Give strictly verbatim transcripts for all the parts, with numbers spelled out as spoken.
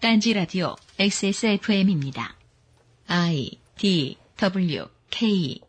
딴지라디오 엑스에스에프엠입니다. 아이디더블유케이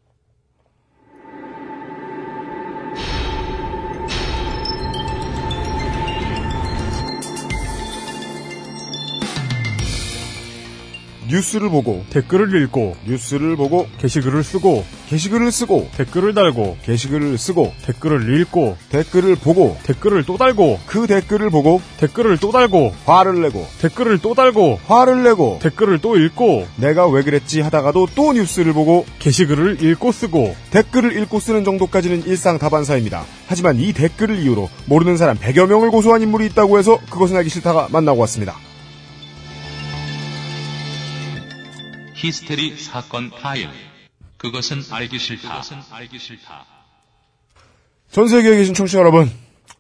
뉴스를 보고 댓글을 읽고 뉴스를 보고 게시글을 쓰고 게시글을 쓰고 댓글을 달고 게시글을 쓰고 댓글을 읽고 댓글을 보고 댓글을 또 달고 그 댓글을 보고 댓글을 또 달고 화를 내고 댓글을 또 달고 화를 내고 댓글을 또 읽고 내가 왜 그랬지 하다가도 또 뉴스를 보고 게시글을 읽고 쓰고 댓글을 읽고 쓰는 정도까지는 일상 다반사입니다. 하지만 이 댓글을 이유로 모르는 사람 백여 명을 고소한 인물이 있다고 해서 그것은 알기 싫다가 만나고 왔습니다. 히스테리 사건 파일. 그것은 알기 싫다. 전 세계에 계신 청취자 여러분,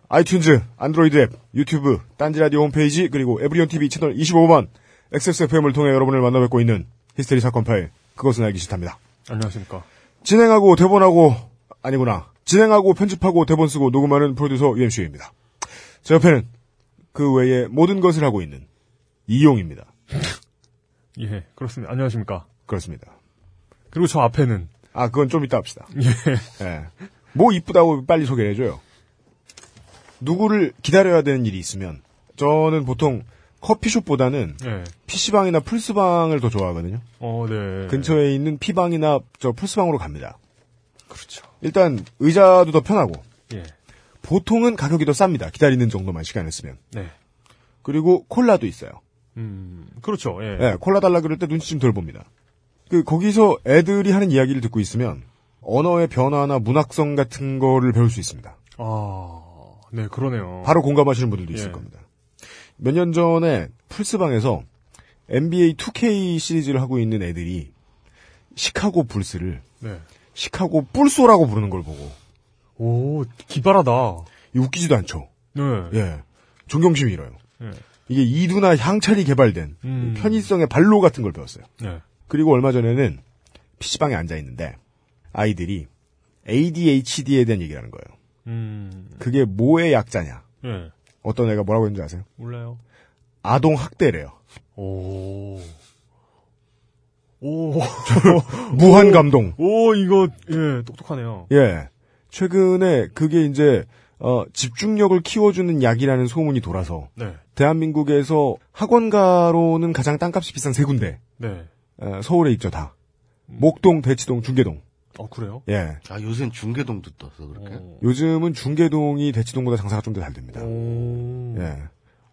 아이튠즈, 안드로이드 앱, 유튜브, 딴지라디오 홈페이지, 그리고 에브리온티비 채널 이십오번, 엑스에스에프엠을 통해 여러분을 만나뵙고 있는 히스테리 사건 파일. 그것은 알기 싫답니다. 안녕하십니까. 진행하고 대본하고, 아니구나. 진행하고 편집하고 대본 쓰고 녹음하는 프로듀서 유엠씨입니다. 제 옆에는 그 외에 모든 것을 하고 있는 이용입니다. 예, 그렇습니다. 안녕하십니까. 그렇습니다. 그리고 저 앞에는. 아, 그건 좀 이따 합시다. 예. 예. 뭐 이쁘다고 빨리 소개를 해줘요. 누구를 기다려야 되는 일이 있으면, 저는 보통 커피숍보다는. 예. 피씨방이나 플스방을 더 좋아하거든요. 어, 네. 근처에 있는 피방이나 저 플스방으로 갑니다. 그렇죠. 일단 의자도 더 편하고. 예. 보통은 가격이 더 쌉니다. 기다리는 정도만 시간을 쓰면. 네. 그리고 콜라도 있어요. 음, 그렇죠. 예. 예, 콜라 달라 그럴 때 눈치 좀 덜 봅니다. 그 거기서 애들이 하는 이야기를 듣고 있으면 언어의 변화나 문학성 같은 거를 배울 수 있습니다. 아, 네, 그러네요. 바로 공감하시는 분들도 있을 예. 겁니다. 몇 년 전에 플스방에서 엔비에이 투케이 시리즈를 하고 있는 애들이 시카고 불스를 네. 시카고 뿔소라고 부르는 걸 보고 오, 기발하다. 웃기지도 않죠. 네. 예, 존경심이 일어요. 예. 이게 이두나 향찰이 개발된 음. 편의성의 발로 같은 걸 배웠어요. 네. 그리고 얼마 전에는 피씨방에 앉아있는데 아이들이 에이디에이치디에 대한 얘기를 하는 거예요. 음. 그게 뭐의 약자냐. 네. 어떤 애가 뭐라고 했는지 아세요? 몰라요. 아동학대래요. 오. 오. 무한감동. 오, 이거 예 똑똑하네요. 예. 최근에 그게 이제 어, 집중력을 키워주는 약이라는 소문이 돌아서 네. 대한민국에서 학원가로는 가장 땅값이 비싼 세 군데 네. 에, 서울에 있죠 다. 음. 목동, 대치동, 중계동. 어 그래요? 예. 아 요새는 중계동도 떠서 그렇게? 오. 요즘은 중계동이 대치동보다 장사가 좀 더 잘 됩니다. 오. 예.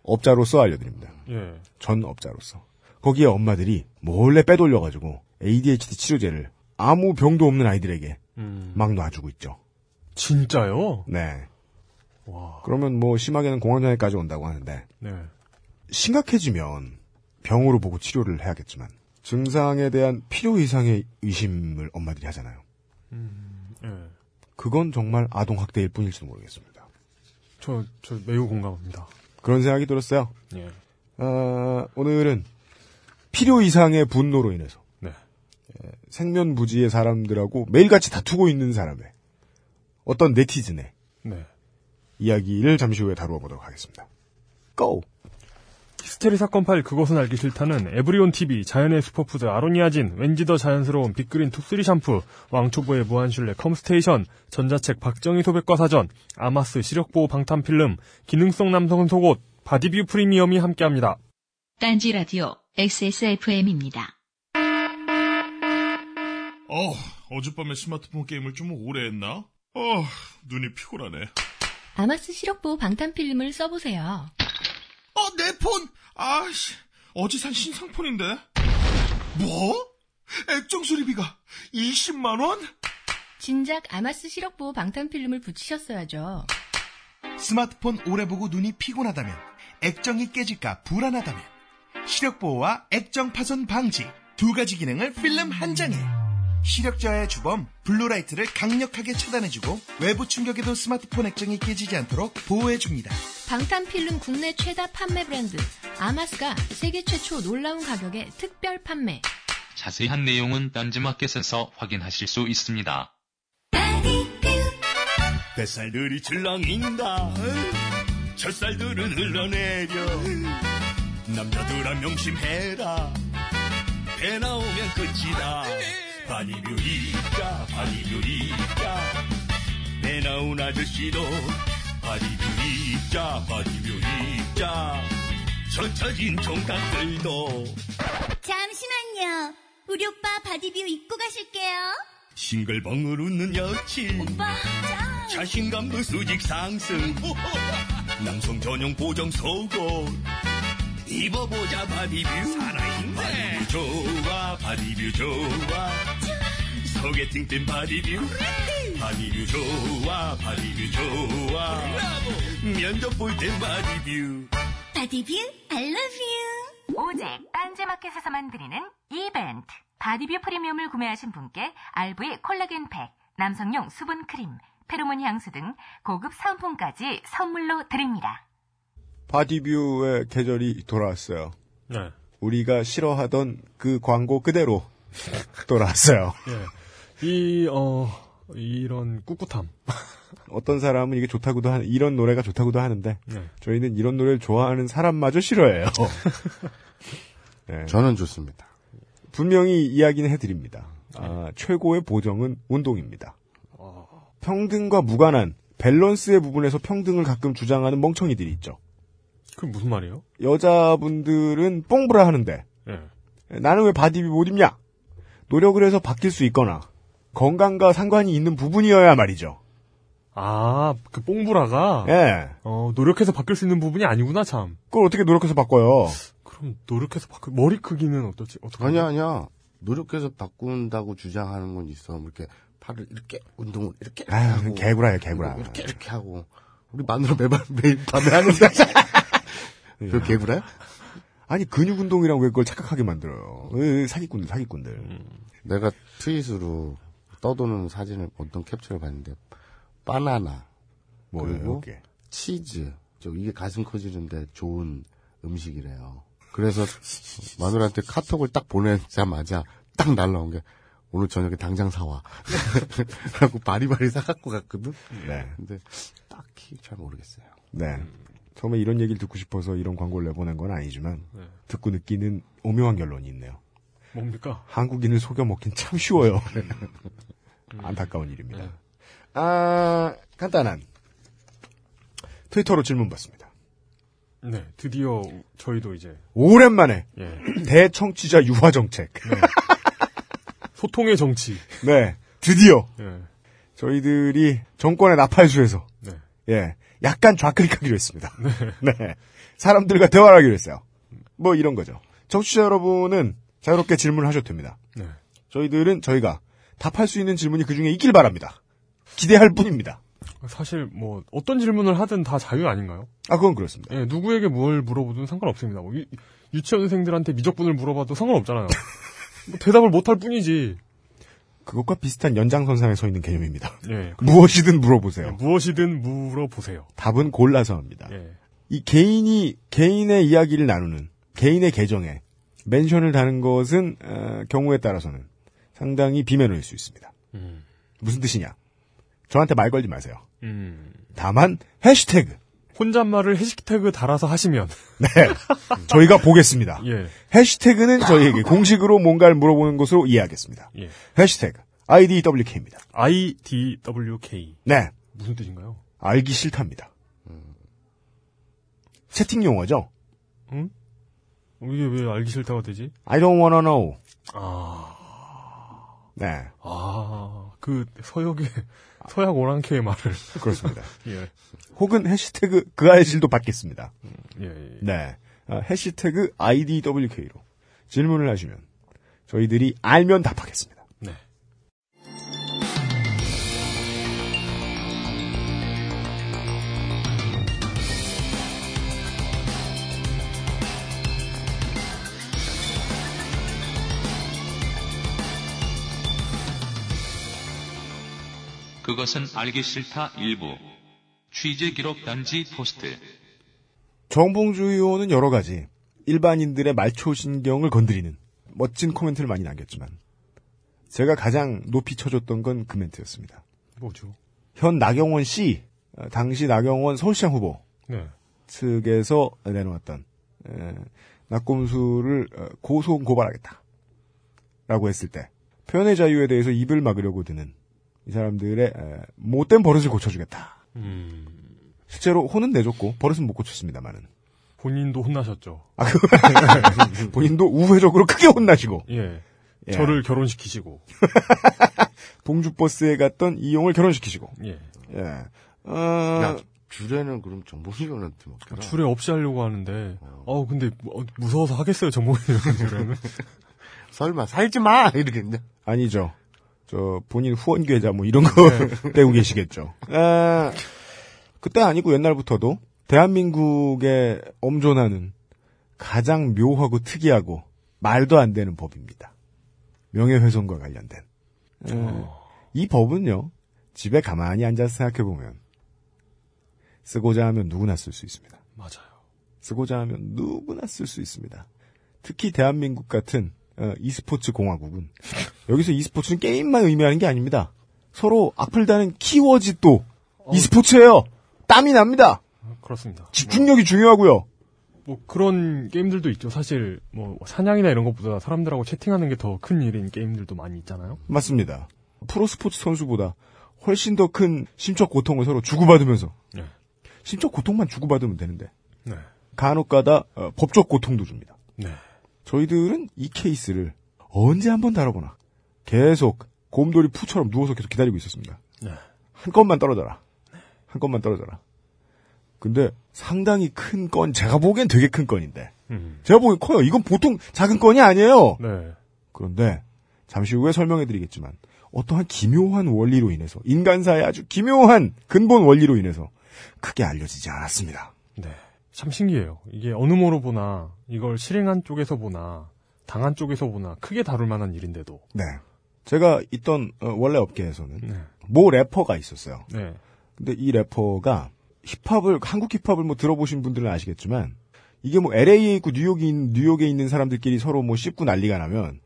업자로서 알려드립니다. 예. 전 업자로서. 거기에 엄마들이 몰래 빼돌려가지고 에이디에이치디 치료제를 아무 병도 없는 아이들에게 음. 막 놔주고 있죠. 진짜요? 네. 와. 그러면 뭐 심하게는 공황장애까지 온다고 하는데 네. 심각해지면 병으로 보고 치료를 해야겠지만 증상에 대한 필요 이상의 의심을 엄마들이 하잖아요. 음, 네. 그건 정말 아동학대일 뿐일지도 모르겠습니다. 저, 저 매우 공감합니다. 그런 생각이 들었어요. 예. 아, 오늘은 필요 이상의 분노로 인해서 네. 생면부지의 사람들하고 매일같이 다투고 있는 사람의 어떤 네티즌의 네. 이야기를 잠시 후에 다루어 보도록 하겠습니다. 고! 히스테리 사건 파일 그것은 알기 싫다는 에브리온티비, 자연의 슈퍼푸드 아로니아진, 왠지 더 자연스러운 빅그린 톱쓰리 샴푸, 왕초보의 무한실내 컴스테이션, 전자책 박정희 소백과 사전, 아마스 시력보호 방탄필름, 기능성 남성 속옷, 바디뷰 프리미엄이 함께합니다. 딴지라디오 엑스에스에프엠입니다. 어, 어젯밤에 스마트폰 게임을 좀 오래 했나? 어, 눈이 피곤하네. 아마스 시력보호 방탄필름을 써보세요. 어, 내 폰! 아씨, 어제 산 신상폰인데? 뭐? 액정 수리비가 이십만 원? 진작 아마스 시력보호 방탄필름을 붙이셨어야죠. 스마트폰 오래 보고 눈이 피곤하다면, 액정이 깨질까 불안하다면, 시력보호와 액정 파손 방지 두 가지 기능을 필름 한 장에. 시력 저하의 주범 블루라이트를 강력하게 차단해주고 외부 충격에도 스마트폰 액정이 깨지지 않도록 보호해줍니다. 방탄필름 국내 최다 판매 브랜드 아마스가 세계 최초 놀라운 가격에 특별 판매. 자세한 내용은 딴지마켓에서 확인하실 수 있습니다. 뱃살들이 질렁인다. 젖살들은 흘러내려 남녀들아 명심해라. 배 나오면 끝이다. 바디뷰이자 바디뷰이자 배 나온 아저씨도 바디뷰이자 바디뷰이자 저 처진 종닭들도. 잠시만요. 우리 오빠 바디뷰 입고 가실게요. 싱글벙글 웃는 여친 오빠 짱. 자신감도 수직 상승. 남성 전용 보정 속옷 입어보자. 바디뷰 살아있네. 바디뷰 좋아 바디뷰 좋아 소개팅 땐 바디뷰 바디뷰 좋아 바디뷰 좋아 면접 볼 땐 바디뷰 바디뷰 I love you. 오직 딴지마켓에서만 드리는 이벤트 바디뷰 프리미엄을 구매하신 분께 알브이 콜라겐 팩, 남성용 수분 크림, 페로몬 향수 등 고급 사은품까지 선물로 드립니다. 바디뷰의 계절이 돌아왔어요. 네. 우리가 싫어하던 그 광고 그대로 돌아왔어요. 네. 이, 어, 이런 꿋꿋함. 어떤 사람은 이게 좋다고도 하는, 이런 노래가 좋다고도 하는데, 네. 저희는 이런 노래를 좋아하는 사람마저 싫어해요. 네. 저는 좋습니다. 분명히 이야기는 해드립니다. 아, 최고의 보정은 운동입니다. 평등과 무관한 밸런스의 부분에서 평등을 가끔 주장하는 멍청이들이 있죠. 그게 무슨 말이에요? 여자분들은 뽕부라 하는데 네. 나는 왜 바디뷰 못 입냐? 노력을 해서 바뀔 수 있거나 건강과 상관이 있는 부분이어야 말이죠. 아, 그 뽕부라가 네. 어, 노력해서 바뀔 수 있는 부분이 아니구나 참. 그걸 어떻게 노력해서 바꿔요? 그럼 노력해서 바꾸 머리 크기는 어떻지? 어떻게 아니야 아니야 노력해서 바꾼다고 주장하는 건 있어. 이렇게 팔을 이렇게 운동을 이렇게 아유 개구라야 개구라 이렇게 이렇게 하고 우리 마누라 매번 매일 밤에 하는데 그 개구라야? 아니 근육 운동이라고 왜 그걸 착각하게 만들어요? 으, 사기꾼들 사기꾼들. 음. 내가 트윗으로 떠도는 사진을 어떤 캡처를 봤는데 바나나 뭐 그리고 이렇게. 치즈 저 이게 가슴 커지는데 좋은 음식이래요. 그래서 마누라한테 카톡을 딱 보내자마자 딱 날라온 게 오늘 저녁에 당장 사와 하고 바리바리 사갖고 갔거든. 네. 근데 딱히 잘 모르겠어요. 네. 처음에 이런 얘기를 듣고 싶어서 이런 광고를 내보낸 건 아니지만 네. 듣고 느끼는 오묘한 결론이 있네요. 뭡니까? 한국인을 속여 먹긴 참 쉬워요. 안타까운 일입니다. 네. 아 간단한 트위터로 질문 받습니다. 네, 드디어 저희도 이제 오랜만에 예. 대청취자 유화 정책, 네. 소통의 정치. 네, 드디어 예. 저희들이 정권의 나팔수에서 네. 예 약간 좌클릭하기로 했습니다. 네. 네, 사람들과 대화를 하기로 했어요. 뭐 이런 거죠. 청취자 여러분은 자유롭게 질문을 하셔도 됩니다. 네, 저희들은 저희가 답할 수 있는 질문이 그 중에 있길 바랍니다. 기대할 뿐입니다. 사실 뭐 어떤 질문을 하든 다 자유 아닌가요? 아 그건 그렇습니다. 예, 누구에게 뭘 물어보든 상관없습니다. 뭐 유, 유치원생들한테 미적분을 물어봐도 상관없잖아요. 뭐 대답을 못할 뿐이지. 그것과 비슷한 연장선상에 서 있는 개념입니다. 예, 무엇이든 물어보세요. 예, 무엇이든 물어보세요. 답은 골라서 합니다. 예. 이 개인이 개인의 이야기를 나누는 개인의 계정에 멘션을 다는 것은 어, 경우에 따라서는 상당히 비매너일 수 있습니다. 음. 무슨 뜻이냐? 저한테 말 걸지 마세요. 음. 다만 해시태그 혼잣말을 해시태그 달아서 하시면 네 저희가 보겠습니다. 예. 해시태그는 저희에게 공식으로 뭔가를 물어보는 것으로 이해하겠습니다. 예. 해시태그 아이디더블유케이입니다. 아이디더블유케이 네 무슨 뜻인가요? 알기 싫답니다. 음. 채팅 용어죠? 응? 이게 왜 알기 싫다가 되지? I don't wanna know. 아 네 아 그 서역의 서양 오랑캐의 말을 그렇습니다. 예. 혹은 해시태그 그알실도 받겠습니다. 예, 예. 네, 아, 해시태그 아이디더블유케이로 질문을 하시면 저희들이 알면 답하겠습니다. 네. 그것은 알기 싫다 일부 취재 기록 단지 포스트. 정봉주 의원은 여러 가지 일반인들의 말초신경을 건드리는 멋진 코멘트를 많이 남겼지만 제가 가장 높이 쳐줬던 건 그 멘트였습니다. 뭐죠? 현 나경원 씨 당시 나경원 서울시장 후보 네. 측에서 내놓았던 에, 나꼼수를 고소 고발하겠다라고 했을 때 표현의 자유에 대해서 입을 막으려고 드는 이 사람들의 못된 버릇을 고쳐주겠다. 음. 실제로 혼은 내줬고 버릇은 못 고쳤습니다만은. 본인도 혼나셨죠. 아, 본인도 우회적으로 크게 혼나시고. 예. 예. 저를 결혼시키시고. 동주버스에 갔던 이용을 결혼시키시고. 예. 예. 어... 야, 주례는 그럼 정봉이한테 맡겨라. 주례 없이 하려고 하는데, 어, 어 근데 무서워서 하겠어요, 정봉이는. 설마, 살지 마! 이러겠냐? 아니죠. 저, 본인 후원계좌 뭐 이런 거 네. 떼고 계시겠죠. 아, 그때 아니고 옛날부터도 대한민국에 엄존하는 가장 묘하고 특이하고 말도 안 되는 법입니다. 명예훼손과 관련된. 어. 이 법은요, 집에 가만히 앉아서 생각해보면 쓰고자 하면 누구나 쓸 수 있습니다. 맞아요. 쓰고자 하면 누구나 쓸 수 있습니다. 특히 대한민국 같은 어, e스포츠 공화국은 여기서 e스포츠는 게임만 의미하는 게 아닙니다. 서로 앞을 다는 키워지 또 어. e스포츠예요. 땀이 납니다. 그렇습니다. 집중력이 뭐, 중요하고요. 뭐 그런 게임들도 있죠. 사실 뭐 사냥이나 이런 것보다 사람들하고 채팅하는 게 더 큰 일인 게임들도 많이 있잖아요. 맞습니다. 프로스포츠 선수보다 훨씬 더 큰 심적 고통을 서로 주고받으면서 네. 심적 고통만 주고받으면 되는데 네. 간혹가다 어, 법적 고통도 줍니다. 네. 저희들은 이 케이스를 언제 한번 다뤄보나 계속 곰돌이 푸처럼 누워서 계속 기다리고 있었습니다. 네. 한 건만 떨어져라. 한 건만 떨어져라. 근데 상당히 큰 건, 제가 보기엔 되게 큰 건인데 음. 제가 보기엔 커요. 이건 보통 작은 건이 아니에요. 네. 그런데 잠시 후에 설명해드리겠지만 어떠한 기묘한 원리로 인해서 인간사의 아주 기묘한 근본 원리로 인해서 크게 알려지지 않았습니다. 네, 참 신기해요. 이게 어느 모로 보나 이걸 실행한 쪽에서 보나 당한 쪽에서 보나 크게 다룰 만한 일인데도 네, 제가 있던 어, 원래 업계에서는 네. 모 래퍼가 있었어요. 네. 근데 이 래퍼가 힙합을 한국 힙합을 뭐 들어보신 분들은 아시겠지만 이게 뭐 엘에이에 있고 뉴욕이, 뉴욕에 있는 사람들끼리 서로 뭐 씹고 난리가 나면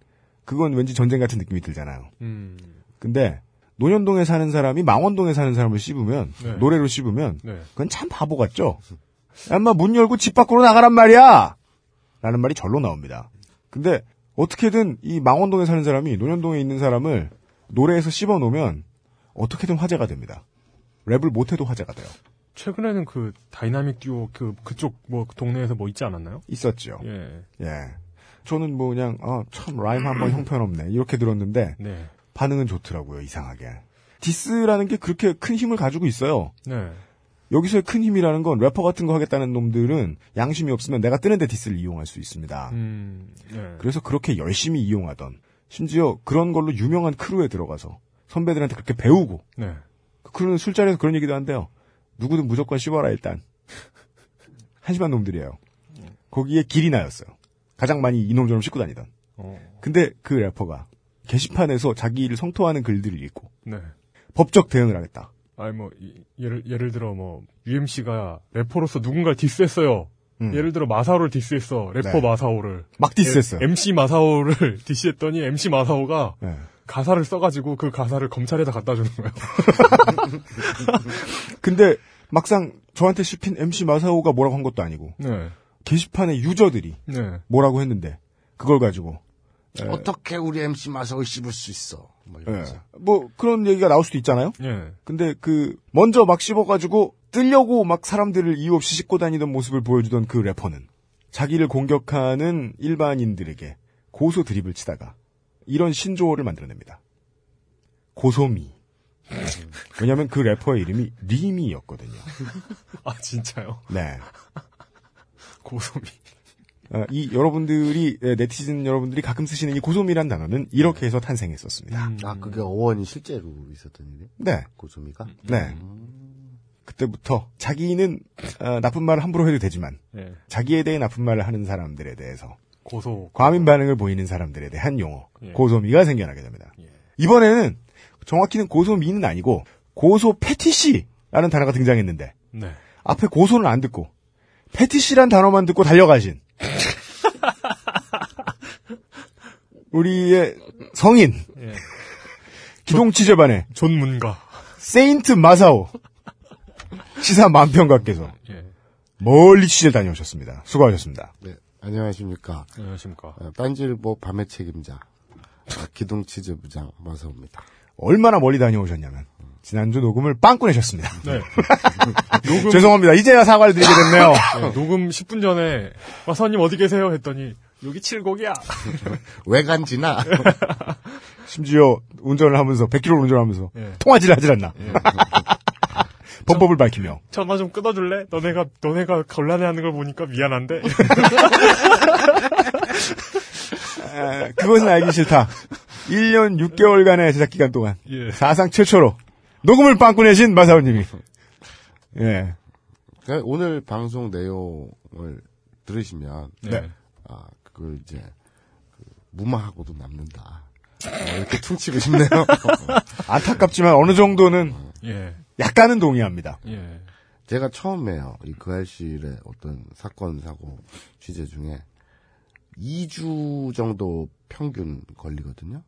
그건 왠지 전쟁 같은 느낌이 들잖아요. 음. 근데 논현동에 사는 사람이 망원동에 사는 사람을 씹으면 네. 노래로 씹으면 네. 그건 참 바보 같죠. 아마 문 열고 집 밖으로 나가란 말이야 라는 말이 절로 나옵니다. 근데 어떻게든 이 망원동에 사는 사람이 논현동에 있는 사람을 노래에서 씹어놓으면 어떻게든 화제가 됩니다. 랩을 못해도 화제가 돼요. 최근에는 그 다이나믹 듀오 그 그쪽 뭐 그 동네에서 뭐 있지 않았나요? 있었죠. 예. 예. 저는 뭐 그냥 아, 참 라임 한번 형편없네 이렇게 들었는데 네. 반응은 좋더라고요. 이상하게 디스라는 게 그렇게 큰 힘을 가지고 있어요. 네. 여기서의 큰 힘이라는 건 래퍼 같은 거 하겠다는 놈들은 양심이 없으면 내가 뜨는데 디스를 이용할 수 있습니다. 음, 네. 그래서 그렇게 열심히 이용하던 심지어 그런 걸로 유명한 크루에 들어가서 선배들한테 그렇게 배우고 네. 그 크루는 술자리에서 그런 얘기도 한대요. 누구든 무조건 씹어라 일단. 한심한 놈들이에요. 거기에 길이나였어요. 가장 많이 이놈처럼 씹고 다니던. 어. 근데 그 래퍼가 게시판에서 자기를 성토하는 글들을 읽고 네. 법적 대응을 하겠다. 아니 뭐 이, 예를 예를 들어 뭐 유엠씨가 래퍼로서 누군가를 디스했어요. 음. 예를 들어 마사오를 디스했어. 래퍼 네. 마사오를 막 디스했어요. 예, 엠씨 마사오를 디스했더니 엠씨 마사오가 네. 가사를 써가지고 그 가사를 검찰에다 갖다 주는 거예요. 근데 막상 저한테 씹힌 엠씨 마사오가 뭐라고 한 것도 아니고 네. 게시판의 유저들이 네. 뭐라고 했는데 그걸 가지고 네. 어떻게 우리 엠씨 마사오 씹을 수 있어? 뭐, 네. 뭐 그런 얘기가 나올 수도 있잖아요. 네. 근데 그 먼저 막 씹어가지고 뜨려고 막 사람들을 이유 없이 씹고 다니던 모습을 보여주던 그 래퍼는 자기를 공격하는 일반인들에게 고소 드립을 치다가 이런 신조어를 만들어냅니다. 고소미. 왜냐하면 그 래퍼의 이름이 리미였거든요. 아 진짜요? 네. 고소미. 아, 이 여러분들이 네티즌 여러분들이 가끔 쓰시는 이 고소미란 단어는 이렇게 해서 탄생했었습니다. 음. 아 그게 어원이 실제로 있었던 일이에요? 네. 고소미가? 네. 음. 그때부터 자기는 어, 나쁜 말을 함부로 해도 되지만 네. 자기에 대해 나쁜 말을 하는 사람들에 대해서 고소 과민 반응을 보이는 사람들에 대한 용어 예. 고소미가 생겨나게 됩니다. 예. 이번에는 정확히는 고소미는 아니고 고소 패티시라는 단어가 등장했는데 네. 앞에 고소는 안 듣고 패티시란 단어만 듣고 달려가신 우리의 성인 예. 기동취재반의 존문가 세인트 마사오 시사 만평가께서 예. 멀리 취재 다녀오셨습니다. 수고하셨습니다. 네. 안녕하십니까. 안녕하십니까. 딴지일보 밤의 책임자, 기동치즈 부장 마사오입니다. 얼마나 멀리 다녀오셨냐면 지난주 녹음을 빵꾸 내셨습니다. 네. 녹음... 죄송합니다. 이제야 사과를 드리게 됐네요. 네, 녹음 십 분 전에 마사오님 어디 계세요? 했더니 여기 칠곡이야. 왜 간지나? 심지어 운전을 하면서 백 킬로미터를 운전하면서 네. 통화질 하질 않나. 네. 범법을 밝히며. 전화 좀 끊어줄래? 너네가 너네가 곤란해하는 걸 보니까 미안한데. 아, 그것은 알기 싫다. 일 년 육 개월간의 제작 기간 동안 예. 사상 최초로 녹음을 빵꾸 내신 마사오님이. 예. 오늘 방송 내용을 들으시면 네. 아 그걸 이제 그 무마하고도 남는다. 어, 이렇게 퉁치고 싶네요. 안타깝지만 어느 정도는 예. 약간은 동의합니다. 예. 제가 처음에요. 이 그할실의 어떤 사건 사고 취재 중에 이 주 정도 평균 걸리거든요.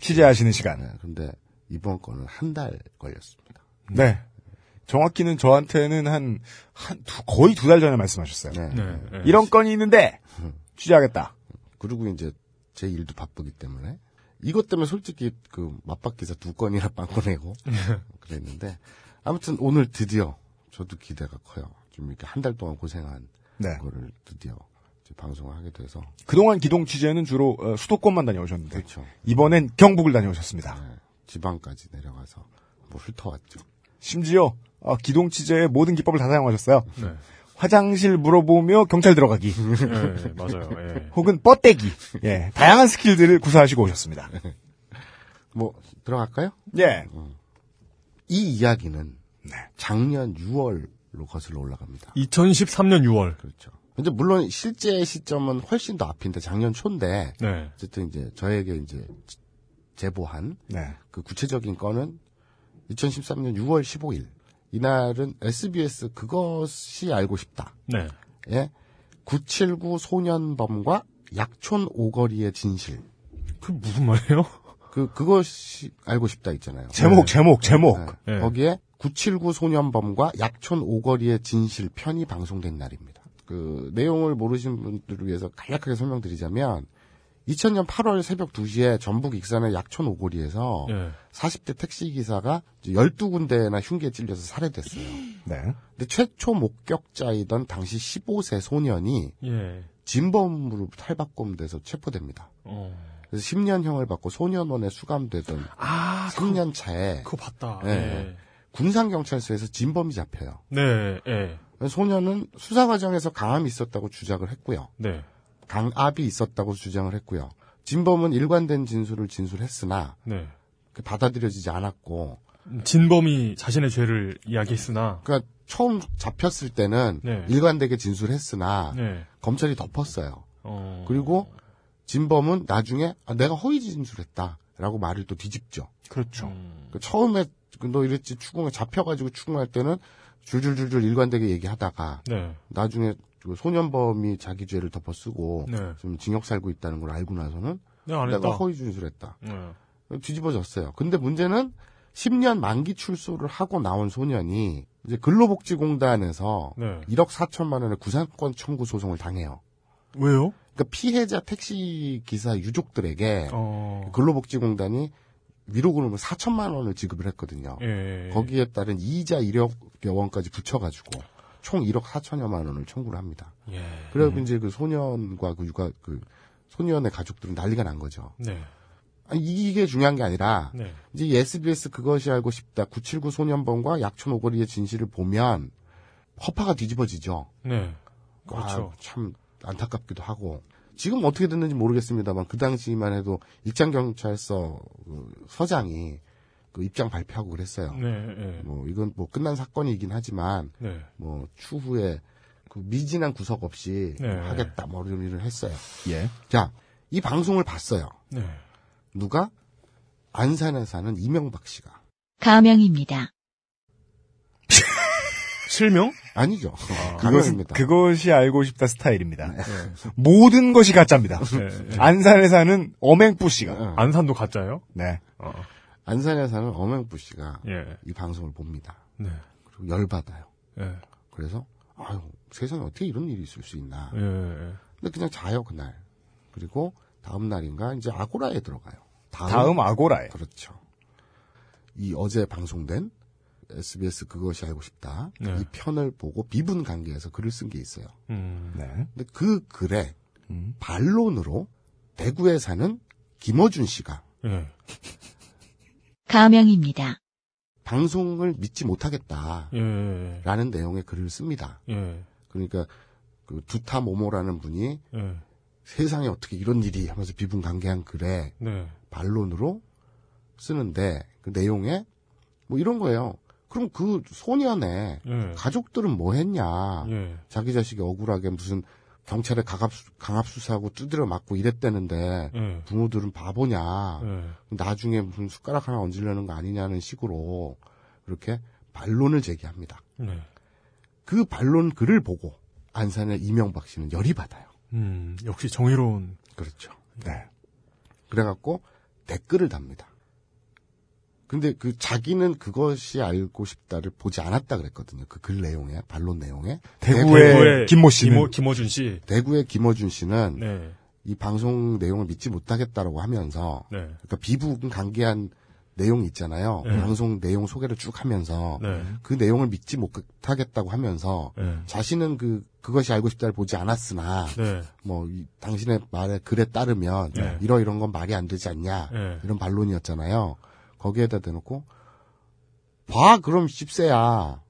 취재하시는 시간. 네, 근데 이번 거는 한 달 걸렸습니다. 네. 정확히는 저한테는 한, 한, 두, 거의 두 달 전에 말씀하셨어요. 네. 네. 네. 이런 건이 있는데, 취재하겠다. 그리고 이제 제 일도 바쁘기 때문에, 이것 때문에 솔직히 그 맞박기사 두 건이나 빵꾸 내고 그랬는데, 아무튼 오늘 드디어 저도 기대가 커요. 좀 이렇게 한 달 동안 고생한 네. 거를 드디어 방송을 하게 돼서. 그동안 기동 취재는 주로 수도권만 다녀오셨는데 그렇죠. 이번엔 경북을 다녀오셨습니다. 네, 지방까지 내려가서 뭐 훑어왔죠. 심지어 기동 취재의 모든 기법을 다 사용하셨어요. 네. 화장실 물어보며 경찰 들어가기. 네, 맞아요. 네. 혹은 뻗대기. 예, 다양한 스킬들을 구사하시고 오셨습니다. 뭐 들어갈까요? 예. 음. 이 이야기는 네. 작년 유월로 거슬러 올라갑니다. 이천십삼 년 유월. 그렇죠. 근데 물론 실제 시점은 훨씬 더 앞인데 작년 초인데 네. 어쨌든 이제 저에게 이제 제보한 네. 그 구체적인 건은 이천십삼 년 유월 십오일 이날은 에스비에스 그것이 알고 싶다. 네. 예. 구칠구 소년범과 약촌 오거리의 진실. 그 무슨 말이에요? 그 그것이 알고 싶다 있잖아요. 제목 네. 제목 제목. 네. 네. 거기에 구칠구 소년범과 약촌 오거리의 진실 편이 방송된 날입니다. 그 내용을 모르신 분들을 위해서 간략하게 설명드리자면 이천 년 팔월 새벽 두 시에 전북 익산의 약촌 오거리에서 네. 사십 대 택시기사가 열두 군데나 흉기에 찔려서 살해됐어요. 네. 근데 최초 목격자이던 당시 십오 세 소년이 네. 진범으로 탈바꿈돼서 체포됩니다. 어. 그래서 십 년형을 받고 소년원에 수감되던 아, 삼 년 차에 그거, 그거 봤다. 네. 네. 군산경찰서에서 진범이 잡혀요. 네. 네. 소년은 수사 과정에서 강압이 있었다고 주장을 했고요. 네. 강압이 있었다고 주장을 했고요. 진범은 일관된 진술을 진술했으나 네. 받아들여지지 않았고 진범이 자신의 죄를 이야기했으나 그러니까 처음 잡혔을 때는 네. 일관되게 진술했으나 네. 검찰이 덮었어요. 어... 그리고 진범은 나중에 아, 내가 허위 진술했다라고 말을 또 뒤집죠. 그렇죠. 음... 그러니까 처음에 너 이랬지 추궁에 잡혀가지고 추궁할 때는 줄줄줄줄 일관되게 얘기하다가 네. 나중에 소년범이 자기 죄를 덮어쓰고 네. 지금 징역 살고 있다는 걸 알고 나서는 네, 안 내가 허위 진술했다. 네. 뒤집어졌어요. 근데 문제는 십 년 만기 출소를 하고 나온 소년이 이제 근로복지공단에서 네. 일억 사천만 원의 구상권 청구 소송을 당해요. 왜요? 그러니까 피해자 택시 기사 유족들에게 어... 근로복지공단이 위로금을 사천만 원을 지급을 했거든요. 예, 예, 예. 거기에 따른 이자 일억여 원까지 붙여가지고 총 일억 사천여만 원을 청구를 합니다. 예, 그래서 음. 이제 그 소년과 그 유가 그 소년의 가족들은 난리가 난 거죠. 네. 아니, 이게 중요한 게 아니라 네. 이제 이 에스비에스 그것이 알고 싶다 구칠구 소년범과 약촌 오거리의 진실을 보면 허파가 뒤집어지죠. 네. 그렇죠. 아, 참 안타깝기도 하고. 지금 어떻게 됐는지 모르겠습니다만 그 당시만 해도 익산경찰서 서장이 그 입장 발표하고 그랬어요. 네, 네. 뭐 이건 뭐 끝난 사건이긴 하지만 네. 뭐 추후에 그 미진한 구석 없이 네. 뭐 하겠다 뭐 이런 일을 했어요. 예. 자, 이 방송을 봤어요. 네. 누가 안산에 사는 이명박 씨가 가명입니다. 실명? 아니죠. 아, 가명입니다. 그것이 알고 싶다 스타일입니다. 네. 모든 것이 가짜입니다. 네, 네. 안산에 사는 어맹뿌 씨가. 네. 안산도 가짜예요? 네. 어. 안산에 사는 어맹뿌 씨가 네. 이 방송을 봅니다. 네. 그리고 열받아요. 네. 그래서 아유 세상에 어떻게 이런 일이 있을 수 있나. 네, 네. 근데 그냥 자요, 그날. 그리고 다음 날인가 이제 아고라에 들어가요. 다음, 다음 아고라에. 그렇죠. 이 어제 방송된 에스비에스 그것이 알고 싶다. 네. 이 편을 보고 비분 관계에서 글을 쓴 게 있어요. 음. 네. 근데 그 글에 음. 반론으로 대구에 사는 김어준 씨가 네. 가명입니다. 방송을 믿지 못하겠다라는 예. 내용의 글을 씁니다. 예. 그러니까 그 두타 모모라는 분이 예. 세상에 어떻게 이런 일이 하면서 비분간개한 글에 네. 반론으로 쓰는데 그 내용에 뭐 이런 거예요. 그럼 그 소년의 예. 가족들은 뭐 했냐. 예. 자기 자식이 억울하게 무슨 경찰에 강압수사하고 두드려 맞고 이랬다는데 네. 부모들은 바보냐. 네. 나중에 무슨 숟가락 하나 얹으려는 거 아니냐는 식으로 그렇게 반론을 제기합니다. 네. 그 반론 글을 보고 안산의 이명박 씨는 열이 받아요. 음, 역시 정의로운. 그렇죠. 네. 그래갖고 댓글을 답니다. 근데 그 자기는 그것이 알고 싶다를 보지 않았다 그랬거든요. 그 글 내용에, 반론 내용에. 대구의, 대구의 김모 씨는. 김호, 김어준 씨. 대구의 김어준 씨는 네. 이 방송 내용을 믿지 못하겠다라고 하면서 네. 그러니까 비분 관계한 내용이 있잖아요. 네. 방송 내용 소개를 쭉 하면서 네. 그 내용을 믿지 못하겠다고 하면서 네. 자신은 그, 그것이 알고 싶다를 보지 않았으나 네. 뭐 이, 당신의 말에 글에 따르면 네. 이러 이런 건 말이 안 되지 않냐 네. 이런 반론이었잖아요. 거기에다 대놓고 봐 그럼 십세야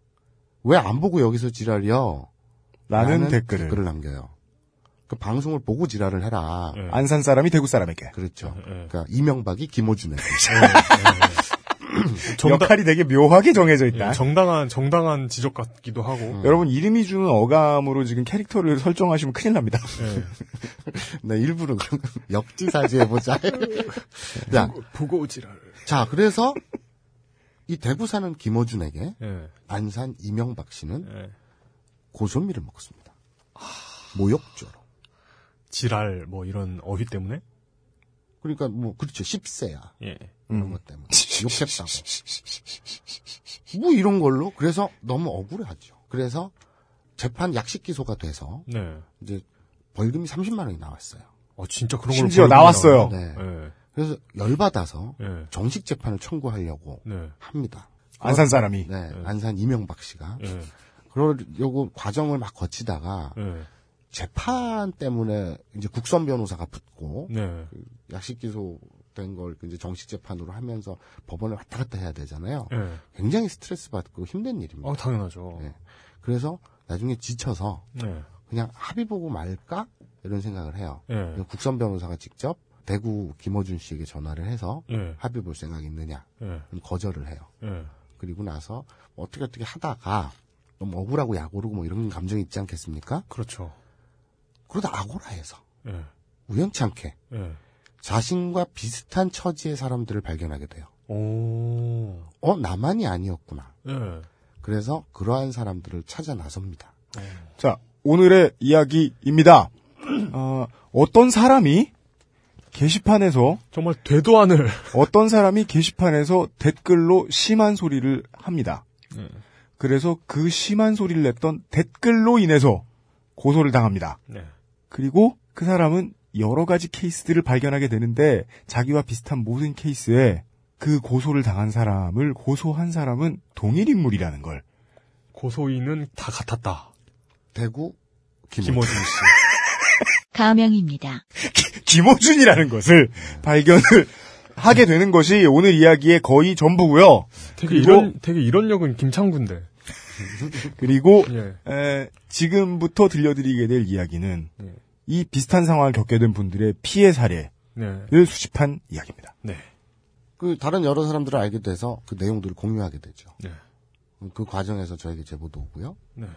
왜 안 보고 여기서 지랄이여 라는, 라는 댓글을. 댓글을 남겨요. 그 방송을 보고 지랄을 해라. 네. 안산 사람이 대구 사람에게. 그렇죠. 네. 그러니까 이명박이 김어준에게. 역할이 되게 묘하게 정해져 있다. 예, 정당한 정당한 지적 같기도 하고. 음. 여러분 이름이 주는 어감으로 지금 캐릭터를 설정하시면 큰일 납니다. 네, 일부러 역지사지해보자. 야, 보고 오지랄. 자, 그래서 이 대구 사는 김어준에게 예. 안산 이명박 씨는 예. 고소미를 먹습니다. 하... 모욕죄로. 지랄 뭐 이런 어휘 때문에? 그러니까 뭐 그렇죠. 십세야. 예. 그런 음. 것 때문에 욕했다고. 뭐 이런 걸로 그래서 너무 억울해하죠. 그래서 재판 약식 기소가 돼서 네. 이제 벌금이 삼십만 원이 나왔어요. 어 진짜 그런 걸로 심지어 나왔어요. 네. 네. 그래서 열받아서 네. 정식 재판을 청구하려고 네. 합니다. 안산 사람이. 네. 네. 안산 이명박 씨가. 네. 그러려고 과정을 막 거치다가 네. 재판 때문에 이제 국선 변호사가 붙고 네. 그 약식 기소 된 걸 이제 정식 재판으로 하면서 법원을 왔다 갔다 해야 되잖아요. 네. 굉장히 스트레스 받고 힘든 일입니다. 아, 당연하죠. 네. 그래서 나중에 지쳐서 네. 그냥 합의 보고 말까 이런 생각을 해요. 네. 국선 변호사가 직접 대구 김어준 씨에게 전화를 해서 네. 합의 볼 생각이 있느냐 네. 거절을 해요. 네. 그리고 나서 어떻게 어떻게 하다가 너무 억울하고 약오르고 뭐 이런 감정이 있지 않겠습니까? 그렇죠. 그러다 아고라에서 네. 우연찮게 네. 자신과 비슷한 처지의 사람들을 발견하게 돼요. 오. 어, 나만이 아니었구나. 네. 그래서 그러한 사람들을 찾아 나섭니다. 네. 자, 오늘의 이야기입니다. 어, 어떤 사람이 게시판에서 정말 되도 않을 어떤 사람이 게시판에서 댓글로 심한 소리를 합니다. 네. 그래서 그 심한 소리를 냈던 댓글로 인해서 고소를 당합니다. 네. 그리고 그 사람은 여러 가지 케이스들을 발견하게 되는데 자기와 비슷한 모든 케이스에 그 고소를 당한 사람을 고소한 사람은 동일 인물이라는 걸. 고소인은 다 같았다. 대구 김어준 씨. 가명입니다. 김어준이라는 것을 발견을 하게 되는 것이 오늘 이야기의 거의 전부고요. 되게 이런 되게 이런 역은 김창군데. 그리고 예. 에, 지금부터 들려드리게 될 이야기는. 예. 이 비슷한 상황을 겪게 된 분들의 피해 사례를 네. 수집한 이야기입니다. 네. 그 다른 여러 사람들을 알게 돼서 그 내용들을 공유하게 되죠. 네. 그 과정에서 저에게 제보도 오고요. 네.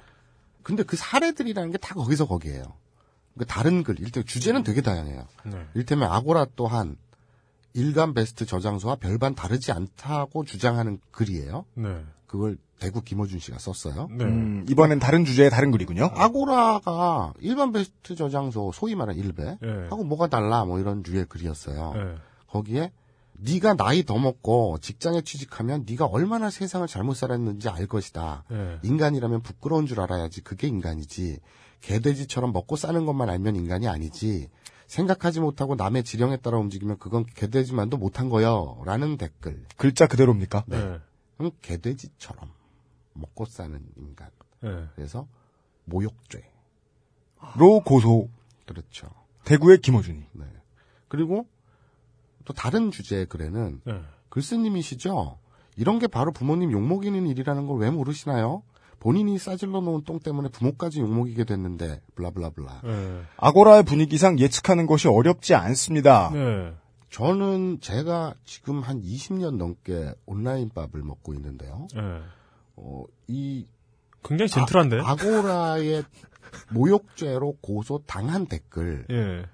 근데 그 사례들이라는 게 다 거기서 거기예요. 그러니까 다른 글, 일단 주제는 되게 다양해요. 네. 일테면 아고라 또한 일간 베스트 저장소와 별반 다르지 않다고 주장하는 글이에요. 네. 그걸 대구 김어준 씨가 썼어요. 네. 음, 이번엔 다른 주제의 다른 글이군요. 아고라가 일반 베스트 저장소, 소위 말하는 일베 네. 하고 뭐가 달라 뭐 이런 류의 글이었어요. 네. 거기에 네가 나이 더 먹고 직장에 취직하면 네가 얼마나 세상을 잘못 살았는지 알 것이다. 네. 인간이라면 부끄러운 줄 알아야지 그게 인간이지. 개돼지처럼 먹고 싸는 것만 알면 인간이 아니지 생각하지 못하고 남의 지령에 따라 움직이면 그건 개돼지만도 못한 거요 라는 댓글. 글자 그대로입니까? 네. 네. 그럼 개돼지처럼 먹고 사는 인간. 네. 그래서 모욕죄로 아... 고소. 그렇죠. 대구의 김어준이. 네. 그리고 또 다른 주제의 글에는 네. 글쓰님이시죠? 이런 게 바로 부모님 욕먹이는 일이라는 걸 왜 모르시나요? 본인이 싸질러 놓은 똥 때문에 부모까지 욕먹이게 됐는데 블라블라블라. 네. 아고라의 분위기상 예측하는 것이 어렵지 않습니다. 네. 저는 제가 지금 한 이십 년 넘게 온라인 밥을 먹고 있는데요. 네. 어, 이 굉장히 젠틀한데. 아, 아고라의 모욕죄로 고소 당한 댓글. 예.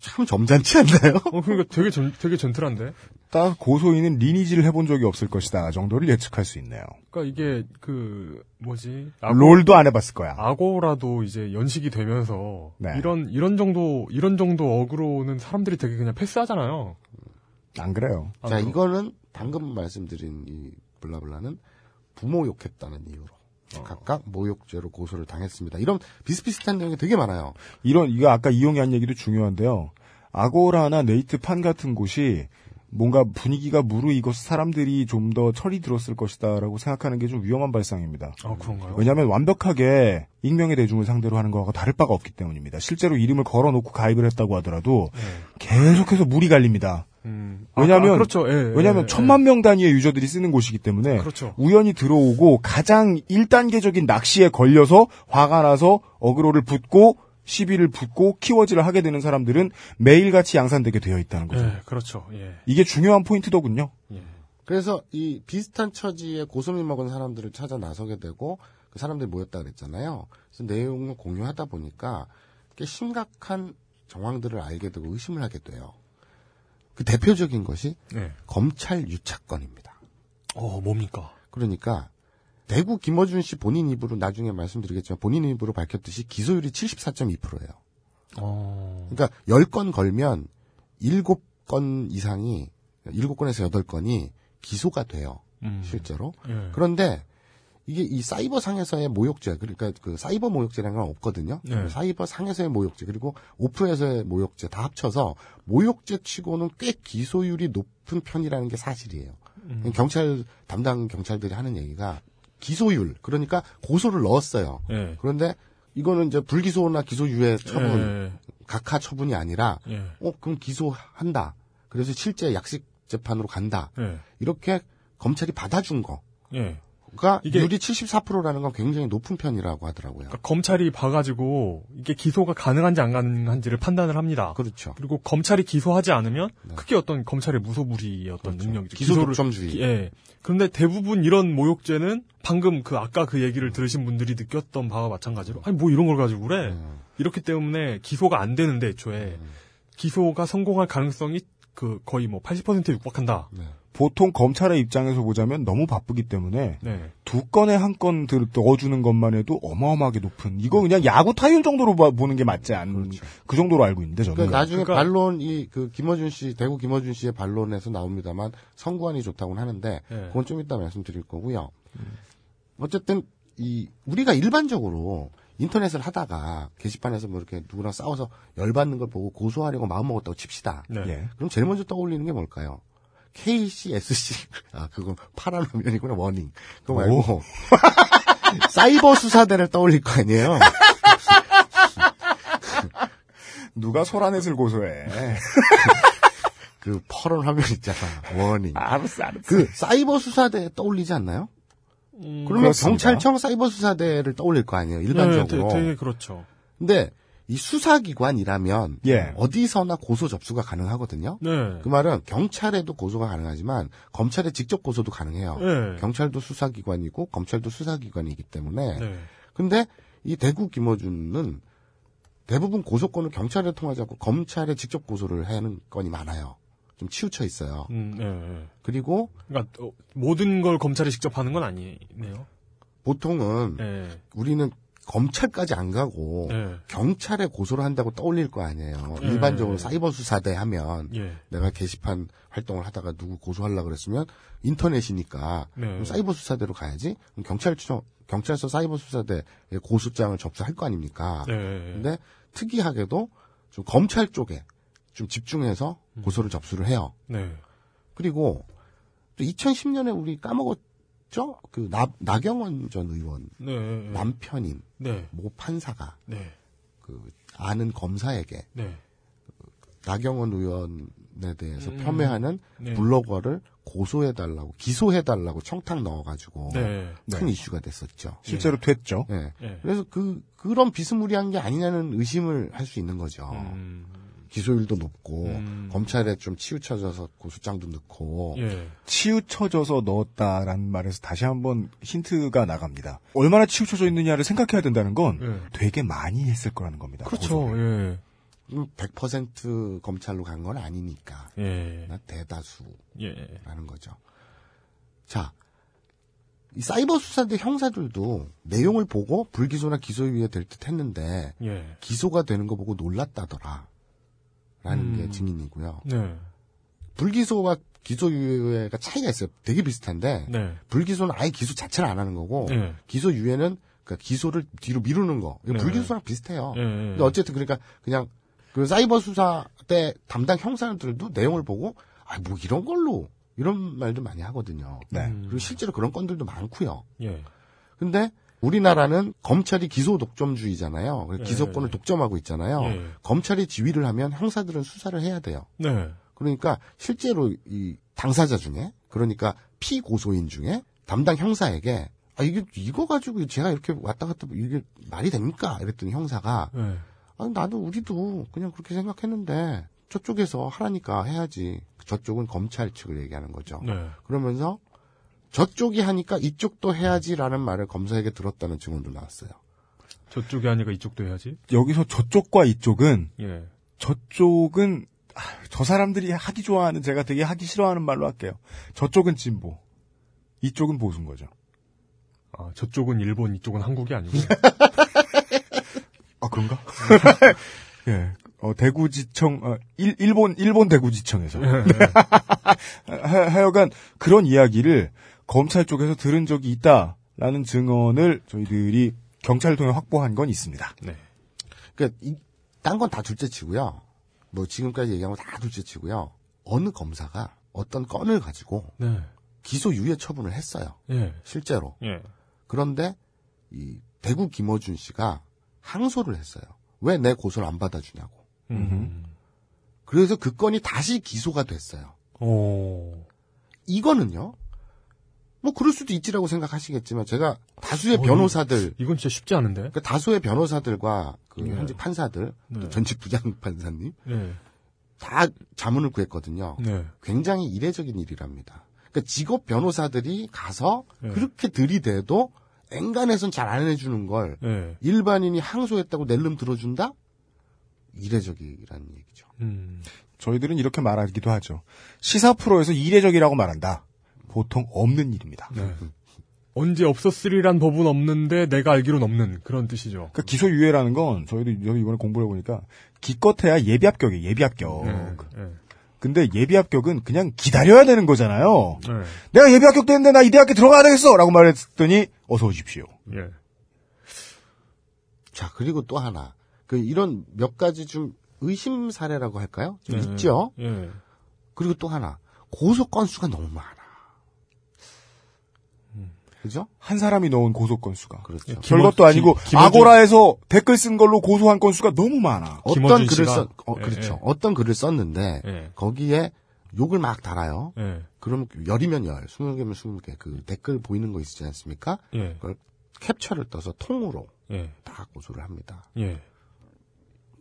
참 점잖지 않나요? 어, 그러니까 되게 점, 되게 젠틀한데. 딱 고소인은 리니지를 해본 적이 없을 것이다 정도를 예측할 수 있네요. 그러니까 이게 그 뭐지? 아고, 롤도 안 해봤을 거야. 아고라도 이제 연식이 되면서 네. 이런 이런 정도 이런 정도 어그로는 사람들이 되게 그냥 패스하잖아요. 안 그래요? 자 안 이거는 방금 말씀드린 이 블라블라는 부모 욕했다는 이유로. 각각 모욕죄로 고소를 당했습니다. 이런 비슷비슷한 내용이 되게 많아요. 이런 이거 아까 이용이 한 얘기도 중요한데요. 아고라나 네이트판 같은 곳이 뭔가 분위기가 무르익어서 사람들이 좀 더 철이 들었을 것이다라고 생각하는 게 좀 위험한 발상입니다. 아 그런가요? 왜냐하면 완벽하게 익명의 대중을 상대로 하는 거하고 다를 바가 없기 때문입니다. 실제로 이름을 걸어놓고 가입을 했다고 하더라도 네. 계속해서 물이 갈립니다. 음. 왜냐하면 아, 아, 그렇죠. 예, 왜냐하면 예, 천만 예. 명 단위의 유저들이 쓰는 곳이기 때문에 그렇죠. 우연히 들어오고 가장 일 단계적인 낚시에 걸려서 화가 나서 어그로를 붓고 시비를 붓고 키워지를 하게 되는 사람들은 매일같이 양산되게 되어 있다는 거죠. 예, 그렇죠. 예. 이게 중요한 포인트더군요. 예. 그래서 이 비슷한 처지에 고소를 먹은 사람들을 찾아 나서게 되고 그 사람들이 모였다 그랬잖아요. 그래서 내용을 공유하다 보니까 꽤 심각한 정황들을 알게 되고 의심을 하게 돼요. 그 대표적인 것이 네. 검찰 유착건입니다. 어, 뭡니까? 그러니까 대구 김어준 씨 본인 입으로 나중에 말씀드리겠지만 본인 입으로 밝혔듯이 기소율이 칠십사 점 이 퍼센트예요. 어... 그러니까 십 건 걸면 일곱 건 이상이 일곱 건에서 여덟 건이 기소가 돼요. 음... 실제로. 네. 그런데 이게 이 사이버 상에서의 모욕죄, 그러니까 그 사이버 모욕죄라는 건 없거든요. 네. 사이버 상에서의 모욕죄, 그리고 오프에서의 모욕죄 다 합쳐서 모욕죄 치고는 꽤 기소율이 높은 편이라는 게 사실이에요. 음. 경찰, 담당 경찰들이 하는 얘기가 기소율, 그러니까 고소를 넣었어요. 네. 그런데 이거는 이제 불기소나 기소유예 처분, 네. 각하 처분이 아니라, 네. 어, 그럼 기소한다. 그래서 실제 약식 재판으로 간다. 네. 이렇게 검찰이 받아준 거. 네. 그러니까 이게 유리 칠십사 퍼센트라는 건 굉장히 높은 편이라고 하더라고요. 그러니까 검찰이 봐가지고 이게 기소가 가능한지 안 가능한지를 판단을 합니다. 그렇죠. 그리고 검찰이 기소하지 않으면 네. 그게 어떤 검찰의 무소불위의 어떤 그렇죠. 능력이죠. 기소독점주의. 예. 그런데 대부분 이런 모욕죄는 방금 그 아까 그 얘기를 들으신 분들이 느꼈던 바와 마찬가지로 아니 뭐 이런 걸 가지고 그래. 음. 이렇기 때문에 기소가 안 되는데 애초에 음. 기소가 성공할 가능성이 그 거의 뭐 팔십 퍼센트에 육박한다. 네. 보통 검찰의 입장에서 보자면 너무 바쁘기 때문에 네. 두 건에 한 건 넣어주는 것만 해도 어마어마하게 높은 이거 그냥 야구 타율 정도로 보는 게 맞지 않은 그렇죠. 그 정도로 알고 있는데 저는 그러니까 나중에 그러니까... 반론이 그 김어준 씨 대구 김어준 씨의 반론에서 나옵니다만 선관이 좋다고는 하는데 네. 그건 좀 이따 말씀드릴 거고요. 음. 어쨌든 이 우리가 일반적으로 인터넷을 하다가 게시판에서 뭐 이렇게 누구랑 싸워서 열받는 걸 보고 고소하려고 마음 먹었다고 칩시다. 네. 네. 그럼 제일 먼저 떠올리는 게 뭘까요? 케이씨에스씨 아 그건 파란 화면이구나 워닝 그거 말고 사이버 수사대를 떠올릴 거 아니에요. 누가 소라넷을 고소해. 그 파란 화면 있잖아 워닝. 아, 알았어 알았어. 그 사이버 수사대 떠올리지 않나요? 음, 그러면 그렇습니다. 경찰청 사이버 수사대를 떠올릴 거 아니에요 일반적으로. 네, 되게, 되게 그렇죠. 근데 이 수사기관이라면 예. 어디서나 고소 접수가 가능하거든요. 네. 그 말은 경찰에도 고소가 가능하지만 검찰에 직접 고소도 가능해요. 네. 경찰도 수사기관이고 검찰도 수사기관이기 때문에. 네. 근데 이 대구 김어준은 대부분 고소권을 경찰에 통하지 않고 검찰에 직접 고소를 하는 건이 많아요. 좀 치우쳐 있어요. 음, 네, 네. 그리고 그러니까 모든 걸 검찰이 직접 하는 건 아니네요. 보통은 네. 우리는 검찰까지 안 가고 네. 경찰에 고소를 한다고 떠올릴 거 아니에요. 네. 일반적으로 사이버 수사대 하면 네. 내가 게시판 활동을 하다가 누구 고소하려고 그랬으면 인터넷이니까 네. 사이버 수사대로 가야지. 그럼 경찰청 경찰서 사이버 수사대 고소장을 접수할 거 아닙니까? 네. 근데 특이하게도 좀 검찰 쪽에 좀 집중해서 고소를 음. 접수를 해요. 네. 그리고 또 이천십 년에 우리 까먹었죠? 그 나, 나경원 전 의원 네. 남편인 네. 모 판사가 네. 그 아는 검사에게 네. 나경원 의원에 대해서 음. 폄훼하는 네. 블로거를 고소해달라고 기소해달라고 청탁 넣어가지고 네. 큰 네. 이슈가 됐었죠. 실제로 네. 됐죠. 네. 네. 그래서 그 그런 비스무리한 게 아니냐는 의심을 할 수 있는 거죠. 음. 기소율도 높고 음. 검찰에 좀 치우쳐져서 고소장도 넣고 예. 치우쳐져서 넣었다라는 말에서 다시 한번 힌트가 나갑니다. 얼마나 치우쳐져 있느냐를 생각해야 된다는 건 예. 되게 많이 했을 거라는 겁니다. 그렇죠. 예. 백 퍼센트 검찰로 간 건 아니니까 예. 대다수라는 예. 거죠. 자, 이 사이버 수사대 형사들도 내용을 보고 불기소나 기소유예 될 듯 했는데 예. 기소가 되는 거 보고 놀랐다더라. 라는 음. 게 증인이고요. 네. 불기소와 기소유예가 차이가 있어요. 되게 비슷한데 네. 불기소는 아예 기소 자체를 안 하는 거고 네. 기소유예는 그러니까 기소를 뒤로 미루는 거. 네. 불기소랑 비슷해요. 네. 근데 어쨌든 그러니까 그냥 그 사이버 수사 때 담당 형사들도 내용을 보고 아, 뭐 이런 걸로 이런 말도 많이 하거든요. 네. 음. 그리고 실제로 그런 건들도 많고요. 네. 근데 우리나라는 검찰이 기소독점주의잖아요. 네. 기소권을 독점하고 있잖아요. 네. 검찰이 지휘를 하면 형사들은 수사를 해야 돼요. 네. 그러니까 실제로 이 당사자 중에 그러니까 피고소인 중에 담당 형사에게 아 이게 이거 가지고 제가 이렇게 왔다 갔다 이게 말이 됩니까? 이랬더니 형사가 네. 아 나도 우리도 그냥 그렇게 생각했는데 저쪽에서 하라니까 해야지. 저쪽은 검찰 측을 얘기하는 거죠. 네. 그러면서 저쪽이 하니까 이쪽도 해야지라는 말을 검사에게 들었다는 증언도 나왔어요. 저쪽이 하니까 이쪽도 해야지? 여기서 저쪽과 이쪽은 예. 저쪽은 아, 저 사람들이 하기 좋아하는 제가 되게 하기 싫어하는 말로 할게요. 저쪽은 진보, 이쪽은 보수인 거죠. 아, 저쪽은 일본, 이쪽은 한국이 아니군요. 아, 그런가? 예. 어, 대구지청, 어, 일, 일본, 일본 대구지청에서. 예, 예. 하, 하여간 그런 이야기를 검찰 쪽에서 들은 적이 있다라는 증언을 저희들이 경찰을 통해 확보한 건 있습니다. 네. 그니까, 딴 건 다 둘째 치고요. 뭐 지금까지 얘기한 건 다 둘째 치고요. 어느 검사가 어떤 건을 가지고 네. 기소유예 처분을 했어요. 예. 실제로. 예. 그런데 이 대구 김어준 씨가 항소를 했어요. 왜 내 고소를 안 받아주냐고. 음. 그래서 그 건이 다시 기소가 됐어요. 오. 이거는요. 뭐 그럴 수도 있지라고 생각하시겠지만 제가 다수의 어, 변호사들 이건 진짜 쉽지 않은데. 그러니까 다수의 변호사들과 그 네. 현직 판사들, 네. 전직 부장 판사님 네. 다 자문을 구했거든요. 네. 굉장히 이례적인 일이랍니다. 그러니까 직업 변호사들이 가서 네. 그렇게 들이대도 앵간해서는 잘 안 해주는 걸 네. 일반인이 항소했다고 낼름 들어준다? 이례적이라는 얘기죠. 음. 저희들은 이렇게 말하기도 하죠. 시사 프로에서 이례적이라고 말한다. 보통 없는 일입니다. 네. 언제 없었으리란 법은 없는데 내가 알기로는 없는 그런 뜻이죠. 그러니까 기소유예라는 건 저희도 이번에 공부를 해보니까 기껏해야 예비합격이에요. 예비합격. 네, 네. 근데 예비합격은 그냥 기다려야 되는 거잖아요. 네. 내가 예비합격 됐는데 나 이 대학에 들어가야 되겠어! 라고 말했더니 어서 오십시오. 예. 자, 그리고 또 하나. 그 이런 몇 가지 좀 의심 사례라고 할까요? 좀 예, 있죠. 예. 그리고 또 하나 고소 건수가 너무 많아. 음. 그죠? 한 사람이 넣은 고소 건수가. 그렇죠. 예, 별것도 아니고 김, 아고라에서 댓글 쓴 걸로 고소한 건수가 너무 많아. 어떤 글을 썼, 어, 예, 그렇죠. 예. 어떤 글을 썼는데 예. 거기에 욕을 막 달아요. 예. 그럼 열이면 열, 스무 개면 스무 개. 그 댓글 보이는 거 있지 않습니까? 예. 그걸 캡처를 떠서 통으로 예. 다 고소를 합니다. 예.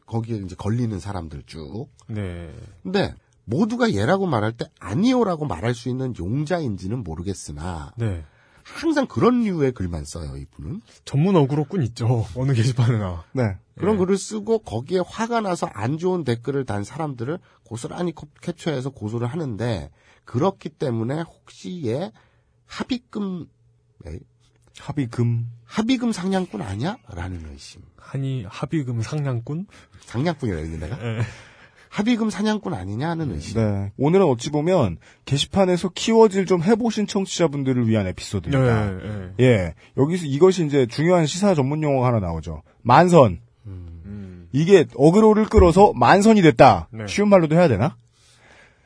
거기에 이제 걸리는 사람들 쭉. 네. 근데 모두가 예라고 말할 때 아니요라고 말할 수 있는 용자인지는 모르겠으나 네. 항상 그런 류의 글만 써요, 이분은. 전문 어그로꾼 있죠. 어느 게시판이나. 네. 그런 네. 글을 쓰고 거기에 화가 나서 안 좋은 댓글을 단 사람들을 고스란히 캡처해서 고소를 하는데 그렇기 때문에 혹시에 합의금 네. 합의금. 합의금 상냥꾼 아니야? 라는 의심. 아니, 합의금 상냥꾼? 상냥꾼이라 했는데, 내가? 네. 합의금 사냥꾼 아니냐 하는 의심. 네. 오늘은 어찌 보면 게시판에서 키워드를 좀 해보신 청취자분들을 위한 에피소드입니다. 네, 네, 네. 예, 여기서 이것이 이제 중요한 시사 전문 용어가 하나 나오죠. 만선. 음, 음. 이게 어그로를 끌어서 만선이 됐다. 네. 쉬운 말로도 해야 되나?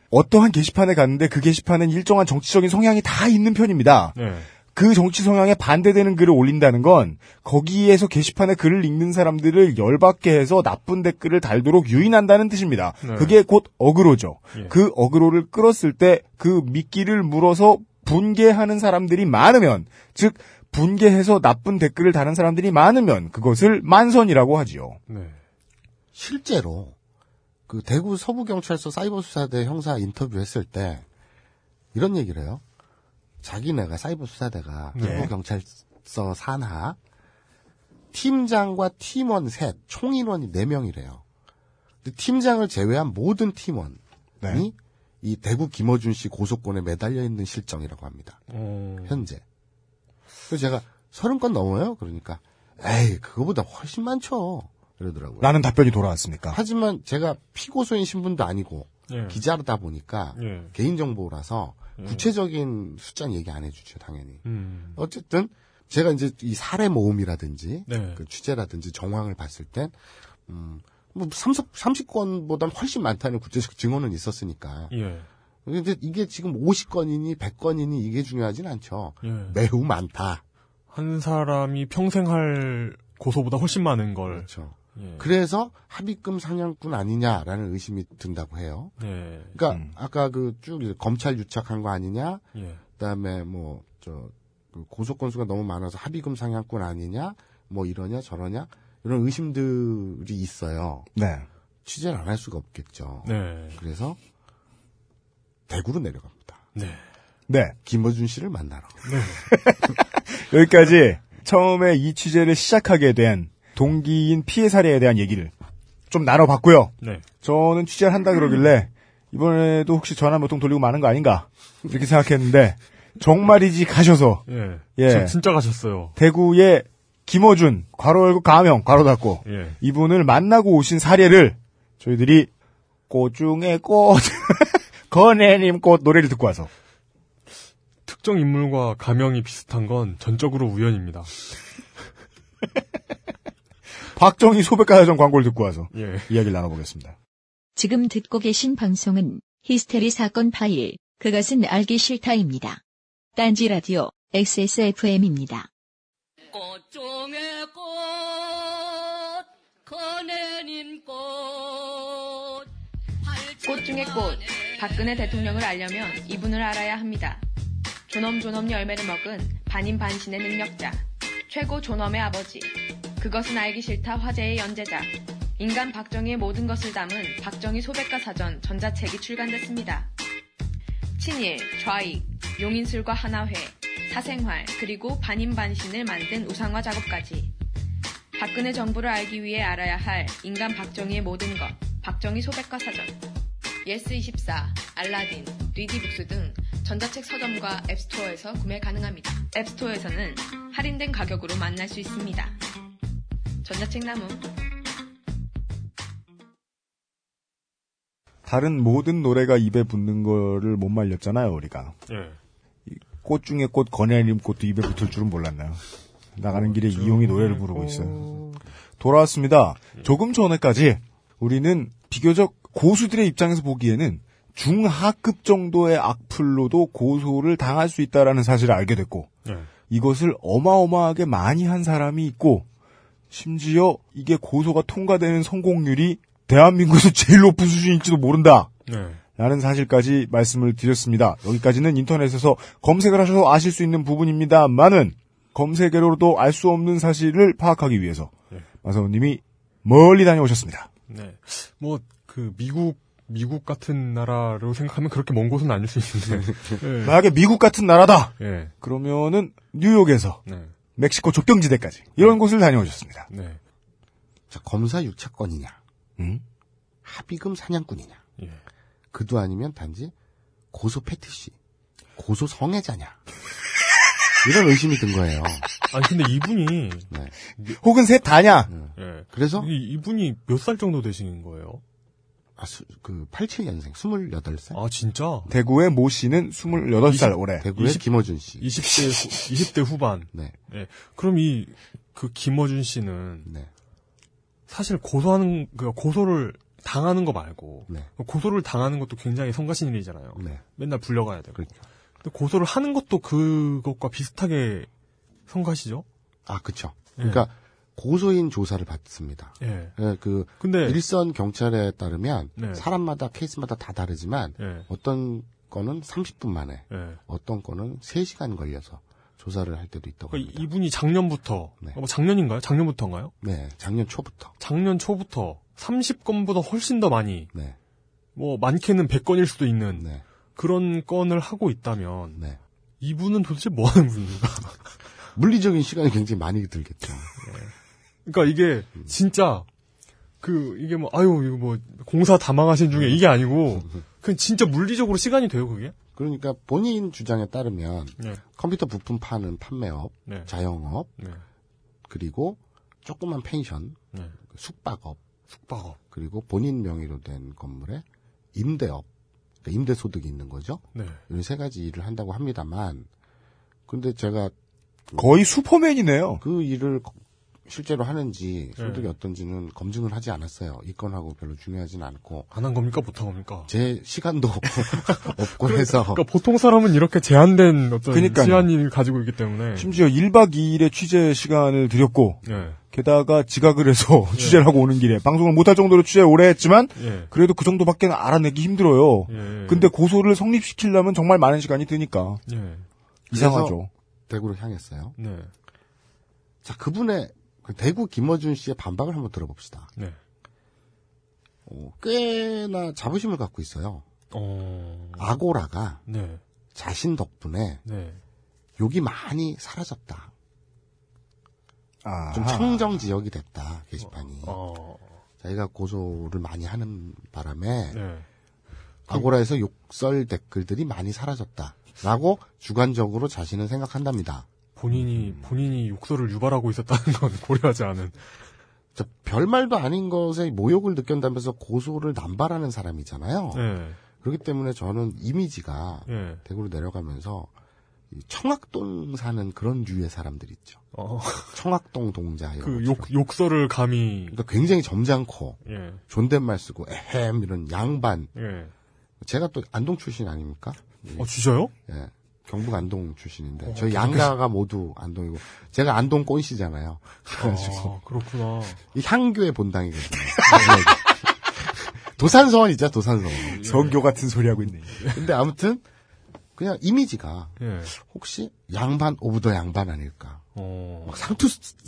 어떠한 게시판에 갔는데 그 게시판은 일정한 정치적인 성향이 다 있는 편입니다. 네. 그 정치 성향에 반대되는 글을 올린다는 건 거기에서 게시판에 글을 읽는 사람들을 열받게 해서 나쁜 댓글을 달도록 유인한다는 뜻입니다. 네. 그게 곧 어그로죠. 예. 그 어그로를 끌었을 때 그 미끼를 물어서 분개하는 사람들이 많으면, 즉 분개해서 나쁜 댓글을 다는 사람들이 많으면 그것을 만선이라고 하지요. 네. 실제로 그 대구 서부경찰서 사이버 수사대 형사 인터뷰했을 때 이런 얘기를 해요. 자기네가 사이버 수사대가 네. 대구 경찰서 산하 팀장과 팀원 셋, 총 인원이 네 명이래요. 근데 팀장을 제외한 모든 팀원이 네. 이 대구 김어준 씨 고소권에 매달려 있는 실정이라고 합니다. 음. 현재. 그래서 제가 서른 건 넘어요. 그러니까 에이 그거보다 훨씬 많죠. 그러더라고요. 라는 답변이 돌아왔습니까? 하지만 제가 피고소인 신분도 아니고 예. 기자다 보니까 예. 개인정보라서 구체적인 숫자는 얘기 안 해주죠, 당연히. 음. 어쨌든, 제가 이제 이 사례 모음이라든지, 네. 그 취재라든지 정황을 봤을 땐, 음, 뭐, 삼십 건보단 훨씬 많다는 구체적 증언은 있었으니까. 예. 근데 이게 지금 오십 건이니, 백 건이니 이게 중요하진 않죠. 예. 매우 많다. 한 사람이 평생 할 고소보다 훨씬 많은 걸. 그렇죠. 예. 그래서 합의금 상향꾼 아니냐라는 의심이 든다고 해요. 예. 그러니까 음. 아까 그 쭉 검찰 유착한 거 아니냐, 예. 그다음에 뭐 저 그 고소 건수가 너무 많아서 합의금 상향꾼 아니냐, 뭐 이러냐 저러냐 이런 의심들이 있어요. 네. 취재를 안 할 수가 없겠죠. 네. 그래서 대구로 내려갑니다. 네. 네. 김어준 씨를 만나러. 네. 여기까지 처음에 이 취재를 시작하게 된. 동기인 피해 사례에 대한 얘기를 좀 나눠봤고요. 네. 저는 취재를 한다 그러길래 이번에도 혹시 전화 몇 통 돌리고 마는 거 아닌가 이렇게 생각했는데 정말이지 가셔서 예, 예. 진짜 가셨어요. 대구의 김어준 괄호 열고 가명 괄호 닫고 예. 이분을 만나고 오신 사례를 저희들이 꽃 중에 꽃 건애님 꽃 노래를 듣고 와서 특정 인물과 가명이 비슷한 건 전적으로 우연입니다. 박정희 소백과사전 광고를 듣고 와서 예. 이야기를 나눠보겠습니다. 지금 듣고 계신 방송은 히스테리 사건 파일, 그것은 알기 싫다입니다. 딴지라디오 엑스에스에프엠입니다. 꽃종의 꽃, 거내님 꽃. 꽃 중의 꽃, 박근혜 대통령을 알려면 이분을 알아야 합니다. 존엄존엄 열매를 먹은 반인반신의 능력자, 최고 존엄의 아버지. 그것은 알기 싫다 화제의 연재자, 인간 박정희의 모든 것을 담은 박정희 소백과 사전 전자책이 출간됐습니다. 친일, 좌익, 용인술과 하나회, 사생활, 그리고 반인반신을 만든 우상화 작업까지. 박근혜 정부를 알기 위해 알아야 할 인간 박정희의 모든 것, 박정희 소백과 사전. 예스이십사, 알라딘, 뉘디북스 등 전자책 서점과 앱스토어에서 구매 가능합니다. 앱스토어에서는 할인된 가격으로 만날 수 있습니다. 전자책 나무. 다른 모든 노래가 입에 붙는 거를 못 말렸잖아요, 우리가. 예. 꽃 중에 꽃, 건애님 꽃도 입에 붙을 줄은 몰랐나요? 나가는 길에 이용이 노래를 부르고 있어요. 돌아왔습니다. 조금 전에까지 우리는 비교적 고수들의 입장에서 보기에는 중하급 정도의 악플로도 고소를 당할 수 있다라는 사실을 알게 됐고, 예. 이것을 어마어마하게 많이 한 사람이 있고, 심지어 이게 고소가 통과되는 성공률이 대한민국에서 제일 높은 수준일지도 모른다. 네. 라는 사실까지 말씀을 드렸습니다. 여기까지는 인터넷에서 검색을 하셔서 아실 수 있는 부분입니다만은 검색으로도 알 수 없는 사실을 파악하기 위해서 네. 마사오님이 멀리 다녀오셨습니다. 네, 뭐 그 미국 미국 같은 나라로 생각하면 그렇게 먼 곳은 아닐 수 있는데 네. 만약에 미국 같은 나라다. 네. 그러면은 뉴욕에서. 네. 멕시코 족경지대까지 이런 곳을 다녀오셨습니다. 네. 자, 검사 유착권이냐, 음? 합의금 사냥꾼이냐, 예. 그도 아니면 단지 고소 패티시, 고소 성애자냐 이런 의심이 든 거예요. 아니 근데 이분이 네. 혹은 셋 다냐. 네. 그래서 이, 이분이 몇 살 정도 되시는 거예요? 아, 수, 그 팔십칠년생 스물여덟 살. 아, 진짜? 대구의 모 씨는 스물여덟 살 이십, 올해. 대구의 이십, 김어준 씨. 이십 대 후, 이십 대 후반. 네. 네. 그럼 이 그 김어준 씨는 네. 사실 고소하는 그 고소를 당하는 거 말고 네. 고소를 당하는 것도 굉장히 성가신 일이잖아요. 네. 맨날 불려가야 되고. 그러니까. 근데 고소를 하는 것도 그것과 비슷하게 성가시죠? 아, 그렇죠. 네. 그러니까 고소인 조사를 받습니다. 예. 예, 그 근데 일선 경찰에 따르면 네. 사람마다 케이스마다 다 다르지만 예. 어떤 거는 삼십 분 만에, 예. 어떤 거는 세 시간 걸려서 조사를 할 때도 있다고 그러니까 합니다. 이분이 작년부터, 네. 어, 작년인가요? 작년부터인가요? 네, 작년 초부터. 작년 초부터 삼십 건보다 훨씬 더 많이, 네. 뭐 많게는 백 건일 수도 있는 네. 그런 건을 하고 있다면 네. 이분은 도대체 뭐 하는 분인가? 물리적인 시간이 굉장히 많이 들겠죠. 예. 그러니까 이게 진짜 그 이게 뭐 아유 이거 뭐 공사 다 망하신 중에 이게 아니고 그냥 진짜 물리적으로 시간이 돼요 그게. 그러니까 본인 주장에 따르면 네. 컴퓨터 부품 파는 판매업, 네. 자영업, 네. 그리고 조그만 펜션, 네. 숙박업, 숙박업 그리고 본인 명의로 된 건물에 임대업, 그러니까 임대 소득이 있는 거죠. 네. 이런 세 가지 일을 한다고 합니다만, 근데 제가 거의 슈퍼맨이네요. 그 일을 실제로 하는지 소득이 네. 어떤지는 검증을 하지 않았어요. 이 건하고 별로 중요하진 않고. 안 한 겁니까? 못 한 겁니까? 제 시간도 없고 해서. 그러니까 보통 사람은 이렇게 제한된 어떤 그러니까요. 시간을 가지고 있기 때문에. 심지어 일박 이일의 취재 시간을 드렸고 네. 게다가 지각을 해서 네. 취재를 하고 오는 길에 방송을 못할 정도로 취재 오래 했지만 네. 그래도 그 정도밖에는 알아내기 힘들어요. 네. 근데 고소를 성립시키려면 정말 많은 시간이 드니까. 네. 이상하죠. 대구로 향했어요. 네. 자, 그분의 대구 김어준 씨의 반박을 한번 들어봅시다. 네. 어, 꽤나 자부심을 갖고 있어요. 어... 아고라가 네. 자신 덕분에 네. 욕이 많이 사라졌다. 아... 좀 청정 지역이 됐다. 게시판이. 어... 어... 자기가 고소를 많이 하는 바람에 네. 아고라에서 욕설 댓글들이 많이 사라졌다. 라고 주관적으로 자신은 생각한답니다. 본인이 본인이 욕설을 유발하고 있었다는 건 고려하지 않은. 저 별말도 아닌 것에 모욕을 느꼈다면서 고소를 남발하는 사람이잖아요. 네. 그렇기 때문에 저는 이미지가 네. 대구로 내려가면서 청학동 사는 그런 유의 사람들 있죠. 어. 청학동 동자 이런. 그 욕, 욕설을 감히. 그러니까 굉장히 점잖고 네. 존댓말 쓰고 에헴 이런 양반. 네. 제가 또 안동 출신 아닙니까? 어, 진짜요? 예. 경북 안동 출신인데 어, 저희 양가가 모두 안동이고 제가 안동 꼰씨잖아요. 아, 그렇구나. 이 향교의 본당이거든요. 도산서원 있죠, 도산서원. 성교 같은 소리 하고 있네. 근데 아무튼 그냥 이미지가 예. 혹시 양반 오브 더 양반 아닐까? 어... 막 상투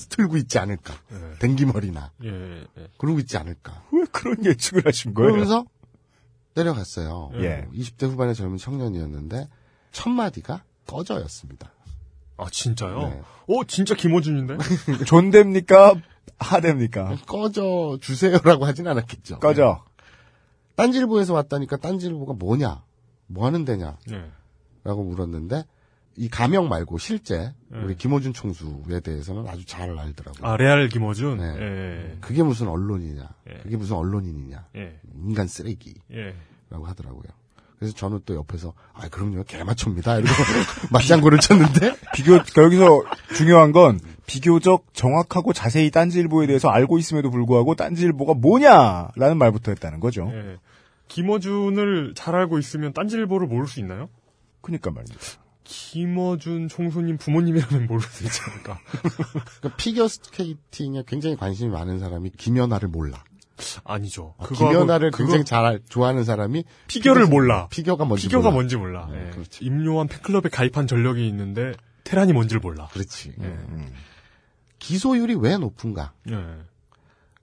틀고 있지 않을까? 예. 댕기머리나 예, 예, 예. 그러고 있지 않을까? 왜 그런 예측을 하신 거예요? 그러면서 내려갔어요. 예. 이십 대 후반의 젊은 청년이었는데 첫 마디가 꺼져였습니다. 아 진짜요? 네. 어 진짜 김어준인데? 존댑니까? 하댑니까? 꺼져 주세요라고 하진 않았겠죠. 꺼져. 네. 딴지일보에서 왔다니까 딴지일보가 뭐냐? 뭐 하는 데냐? 네. 라고 물었는데 이 가명 말고 실제 네. 우리 김어준 총수에 대해서는 아주 잘 알더라고요. 아 레알 김어준? 네. 네. 그게 무슨 언론이냐? 네. 그게 무슨 언론인이냐? 네. 인간 쓰레기라고 네. 하더라고요. 그래서 저는 또 옆에서 아 그럼요 개맞춥니다 이러고 맞장구를 쳤는데 비교 여기서 중요한 건 비교적 정확하고 자세히 딴지일보에 대해서 알고 있음에도 불구하고 딴지일보가 뭐냐라는 말부터 했다는 거죠. 네. 김어준을 잘 알고 있으면 딴지일보를 모를 수 있나요? 그러니까 말이죠. 김어준 총수님 부모님이라면 모를 수 있지 않을까. 그러니까 피겨 스케이팅에 굉장히 관심이 많은 사람이 김연아를 몰라. 아니죠. 아, 김연아를 굉장히 그거... 잘 좋아하는 사람이 피겨를 피겨, 몰라. 피겨가 뭔지 피겨가 몰라. 뭔지 몰라. 네, 네. 그렇지. 임요한 팬클럽에 가입한 전력이 있는데 테란이 뭔지를 몰라. 그렇지. 네. 음. 기소율이 왜 높은가? 네.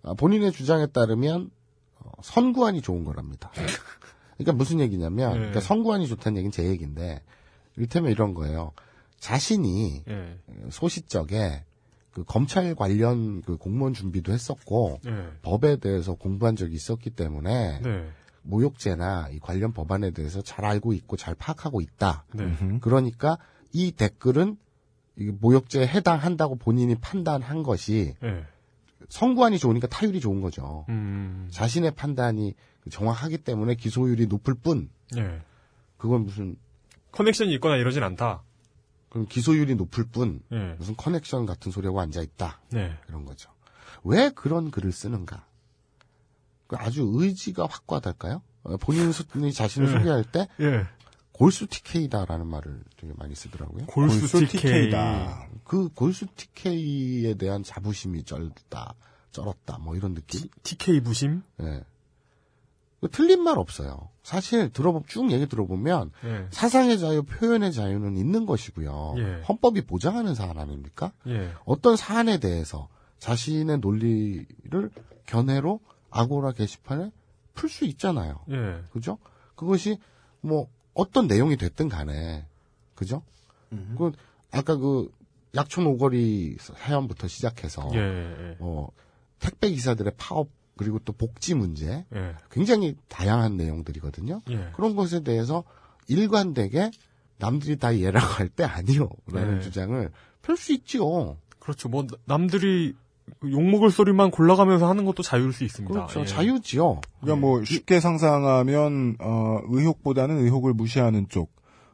아, 본인의 주장에 따르면 선구안이 좋은 거랍니다. 그러니까 무슨 얘기냐면 네. 그러니까 선구안이 좋다는 얘기는 제 얘기인데 이를테면 이런 거예요. 자신이 네. 소시적에 그 검찰 관련 그 공무원 준비도 했었고 네. 법에 대해서 공부한 적이 있었기 때문에 네. 모욕죄나 이 관련 법안에 대해서 잘 알고 있고 잘 파악하고 있다. 네. 그러니까 이 댓글은 모욕죄에 해당한다고 본인이 판단한 것이 네. 선구안이 좋으니까 타율이 좋은 거죠. 음. 자신의 판단이 정확하기 때문에 기소율이 높을 뿐. 네. 그건 무슨 커넥션이 있거나 이러진 않다. 그럼 기소율이 높을 뿐. 네. 무슨 커넥션 같은 소리하고 앉아 있다. 네. 이런 거죠. 왜 그런 글을 쓰는가? 아주 의지가 확고하달까요? 본인이 자신을 네. 소개할 때 네. 골수 티케이다라는 말을 되게 많이 쓰더라고요. 골수, 골수 티케이다. 그 골수 티케이에 대한 자부심이 쩔다, 쩔었다, 뭐 이런 느낌? 티케이 부심? 네. 틀린 말 없어요. 사실 들어보 쭉 얘기 들어보면 예. 사상의 자유, 표현의 자유는 있는 것이고요. 예. 헌법이 보장하는 사안 아닙니까? 예. 어떤 사안에 대해서 자신의 논리를 견해로 아고라 게시판에 풀 수 있잖아요. 예. 그죠? 그것이 뭐 어떤 내용이 됐든 간에 그죠? 음. 그 아까 그 약촌 오거리 사연부터 시작해서 예, 예. 어, 택배 기사들의 파업 그리고 또 복지 문제 예. 굉장히 다양한 내용들이거든요. 예. 그런 것에 대해서 일관되게 남들이 다 얘라고 할 때 아니요라는 예. 주장을 펼 수 있지요. 그렇죠. 뭐 남들이 욕먹을 소리만 골라가면서 하는 것도 자유일 수 있습니다. 그렇죠. 예. 자유지요. 그러니까 뭐 쉽게 상상하면 어, 의혹보다는 의혹을 무시하는 쪽,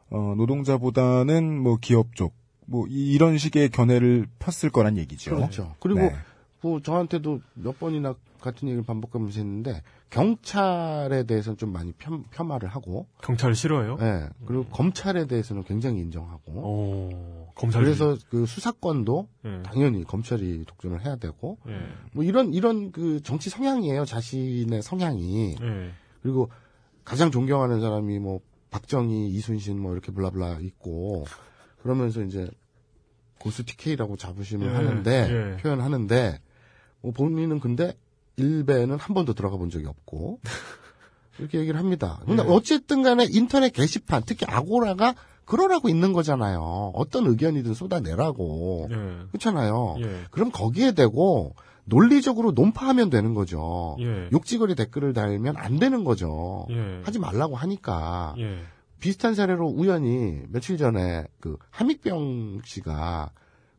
어, 노동자보다는 뭐 기업 쪽, 뭐 이, 이런 식의 견해를 폈을 거란 얘기죠. 그렇죠. 그리고 네. 뭐 저한테도 몇 번이나 같은 얘기를 반복하면서 했는데 경찰에 대해서는 좀 많이 폄, 폄하를 하고 경찰 싫어해요? 네. 그리고 음. 검찰에 대해서는 굉장히 인정하고 오, 검찰 그래서 그 수사권도 예. 당연히 검찰이 독점을 해야 되고 예. 뭐 이런 이런 그 정치 성향이에요. 자신의 성향이 예. 그리고 가장 존경하는 사람이 뭐 박정희, 이순신 뭐 이렇게 블라블라 있고 그러면서 이제 고수 티케이라고 자부심을 예. 하는데 예. 표현하는데 뭐 본인은 근데 일베는 한 번도 들어가 본 적이 없고 이렇게 얘기를 합니다. 근데 네. 어쨌든 간에 인터넷 게시판 특히 아고라가 그러라고 있는 거잖아요. 어떤 의견이든 쏟아내라고. 네. 그렇잖아요. 네. 그럼 거기에 대고 논리적으로 논파하면 되는 거죠. 네. 욕지거리 댓글을 달면 안 되는 거죠. 네. 하지 말라고 하니까. 네. 비슷한 사례로 우연히 며칠 전에 그 함익병 씨가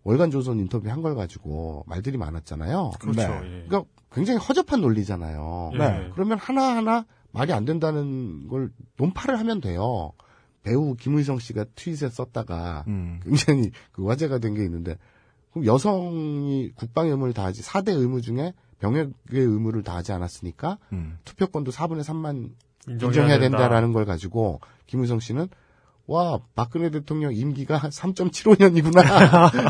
월간조선 인터뷰 한 걸 가지고 말들이 많았잖아요. 그렇죠. 네. 그러니까 굉장히 허접한 논리잖아요. 네. 그러면 하나하나 말이 안 된다는 걸 논파를 하면 돼요. 배우 김의성 씨가 트윗에 썼다가 음. 굉장히 그 화제가 된 게 있는데 그럼 여성이 국방 의무를 다하지 사 대 의무 중에 병역의 의무를 다하지 않았으니까 음. 투표권도 사분의 삼만 인정해야, 인정해야 된다라는 걸 가지고 김의성 씨는 와, 박근혜 대통령 임기가 삼 점 칠오 년이구나.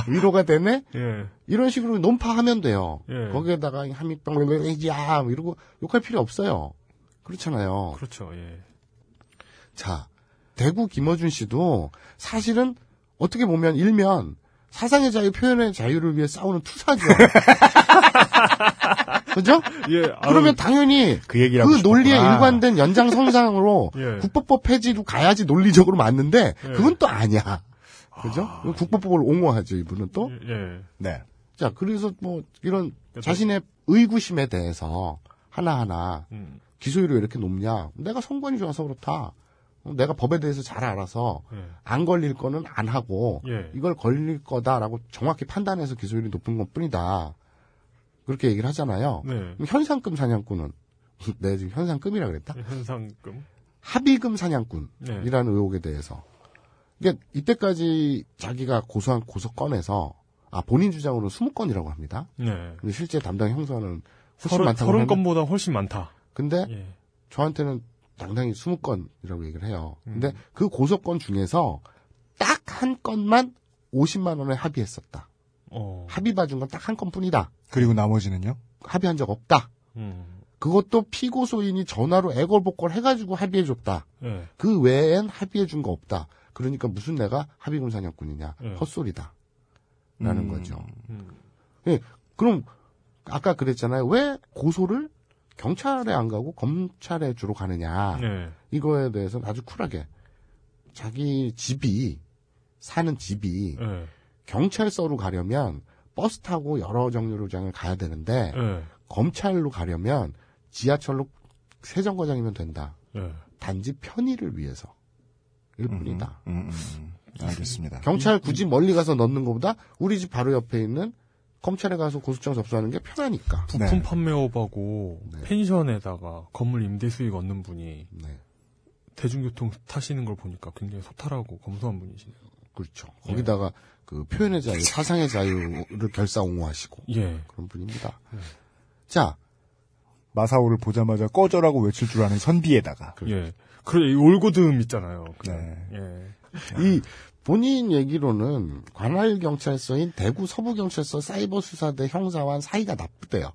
위로가 되네? 예. 이런 식으로 논파하면 돼요. 예. 거기에다가 한미빵, 야, 이러고 욕할 필요 없어요. 그렇잖아요. 그렇죠, 예. 자, 대구 김어준 씨도 사실은 어떻게 보면 일면 사상의 자유, 표현의 자유를 위해 싸우는 투사죠. 그죠? 예, 그러면 당연히 그, 그 논리에 일관된 연장선상으로 예. 국법법 폐지로 가야지 논리적으로 맞는데 예. 그건 또 아니야. 그죠? 아... 국법법을 옹호하죠 이분은 또. 예. 네. 자 그래서 뭐 이런 그래도... 자신의 의구심에 대해서 하나하나 음. 기소율이 왜 이렇게 높냐? 내가 선관이 좋아서 그렇다. 내가 법에 대해서 잘 알아서 예. 안 걸릴 거는 안 하고 예. 이걸 걸릴 거다라고 정확히 판단해서 기소율이 높은 것뿐이다. 그렇게 얘기를 하잖아요. 네. 현상금 사냥꾼은 내 네, 지금 현상금이라 그랬다. 현상금. 합의금 사냥꾼이라는 네. 의혹에 대해서 이게 그러니까 이때까지 자기가 고소한 고소 건에서 아 본인 주장으로 이십 건이라고 합니다. 네. 근데 실제 담당 형사는 훨씬 많다. 삼십 건보다 훨씬 많다. 근데 예. 저한테는 당당히 이십 건이라고 얘기를 해요. 근데 음. 그 고소 건 중에서 딱 한 건만 오십만 원에 합의했었다. 어. 합의 봐준 건 딱 한 건뿐이다. 그리고 나머지는요? 합의한 적 없다. 음. 그것도 피고소인이 전화로 애걸복걸 해가지고 합의해줬다. 예. 그 외엔 합의해준 거 없다. 그러니까 무슨 내가 합의금 사냥꾼이냐. 예. 헛소리다. 라는 음. 거죠. 음. 예. 그럼 아까 그랬잖아요. 왜 고소를 경찰에 안 가고 검찰에 주로 가느냐. 예. 이거에 대해서는 아주 쿨하게 자기 집이 사는 집이 예. 경찰서로 가려면 버스 타고 여러 정류장을 가야 되는데 네. 검찰로 가려면 지하철로 세 정거장이면 된다. 네. 단지 편의를 위해서일 뿐이다. 음, 음, 음, 음. 알겠습니다. 경찰 굳이 멀리 가서 넣는 것보다 우리 집 바로 옆에 있는 검찰에 가서 고소장 접수하는 게 편하니까. 부품 네. 판매업하고 네. 펜션에다가 건물 임대 수익 얻는 분이 네. 대중교통 타시는 걸 보니까 굉장히 소탈하고 검소한 분이시네요. 그렇죠. 예. 거기다가 그 표현의 자유, 사상의 자유를 결사 옹호하시고 예. 그런 분입니다. 예. 자, 마사오를 보자마자 꺼져라고 외칠 줄 아는 선비에다가 예, 그래 올고듬 있잖아요. 그냥. 네, 예. 이 본인 얘기로는 관할 경찰서인 대구 서부 경찰서 사이버 수사대 형사와 사이가 나쁘대요.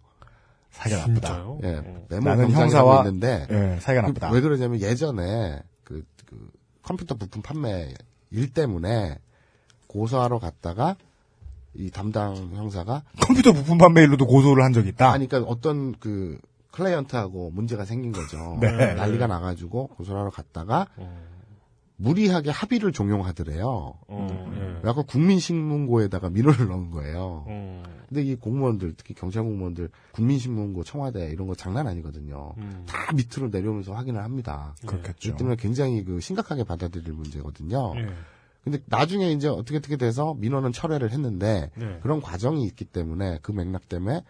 사이가 진짜요? 나쁘다. 예, 네. 나는 형사와 있는데 예, 사이가 나쁘다. 그, 왜 그러냐면 예전에 그, 그 컴퓨터 부품 판매 일 때문에 고소하러 갔다가 이 담당 형사가 컴퓨터 부품 판매일로도 고소를 한 적이 있다. 아니, 그러니까 어떤 그 클라이언트하고 문제가 생긴 거죠. 네. 난리가 나가지고 고소를 하러 갔다가 어. 무리하게 합의를 종용하더래요. 어, 네. 그래서 국민신문고에다가 민원을 넣은 거예요. 어. 근데 이 공무원들, 특히 경찰 공무원들, 국민신문고, 청와대 이런 거 장난 아니거든요. 음. 다 밑으로 내려오면서 확인을 합니다. 네. 그렇겠죠. 그 때문에 굉장히 그 심각하게 받아들일 문제거든요. 네. 근데 나중에 이제 어떻게 어떻게 돼서 민원은 철회를 했는데 네. 그런 과정이 있기 때문에 그 맥락 때문에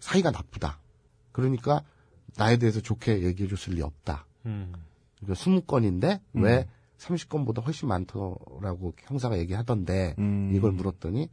사이가 나쁘다. 그러니까 나에 대해서 좋게 얘기해 줬을 리 없다. 음. 그러니까 이십 건인데 음. 왜 삼십 건보다 훨씬 많더라고 형사가 얘기하던데 음. 이걸 물었더니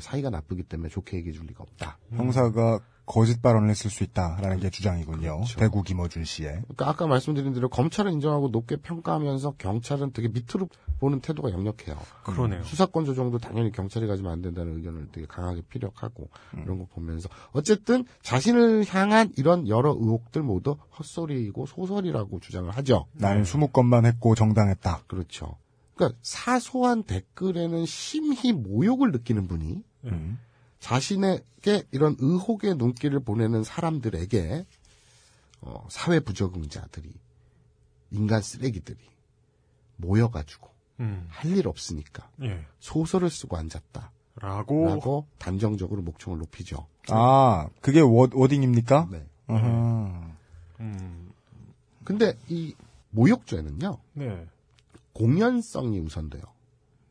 사이가 나쁘기 때문에 좋게 얘기해 줄 리가 없다. 음. 형사가 거짓 발언을 했을 수 있다라는 음. 게 주장이군요. 그렇죠. 대구 김어준 씨의. 그러니까 아까 말씀드린 대로 검찰은 인정하고 높게 평가하면서 경찰은 되게 밑으로 보는 태도가 역력해요. 그러네요. 수사권 조정도 당연히 경찰이 가지면 안 된다는 의견을 되게 강하게 피력하고 음. 이런 거 보면서 어쨌든 자신을 향한 이런 여러 의혹들 모두 헛소리이고 소설이라고 주장을 하죠. 나는 이십 건만 했고 정당했다. 그렇죠. 그러니까 사소한 댓글에는 심히 모욕을 느끼는 분이 음. 자신에게 이런 의혹의 눈길을 보내는 사람들에게 어, 사회 부적응자들이 인간 쓰레기들이 모여가지고 음. 할 일 없으니까 예. 소설을 쓰고 앉았다 라고 라고 단정적으로 목청을 높이죠. 아, 그게 워드, 워딩입니까? 네. 아하. 음. 근데 이 모욕죄는요 네. 공연성이 우선돼요.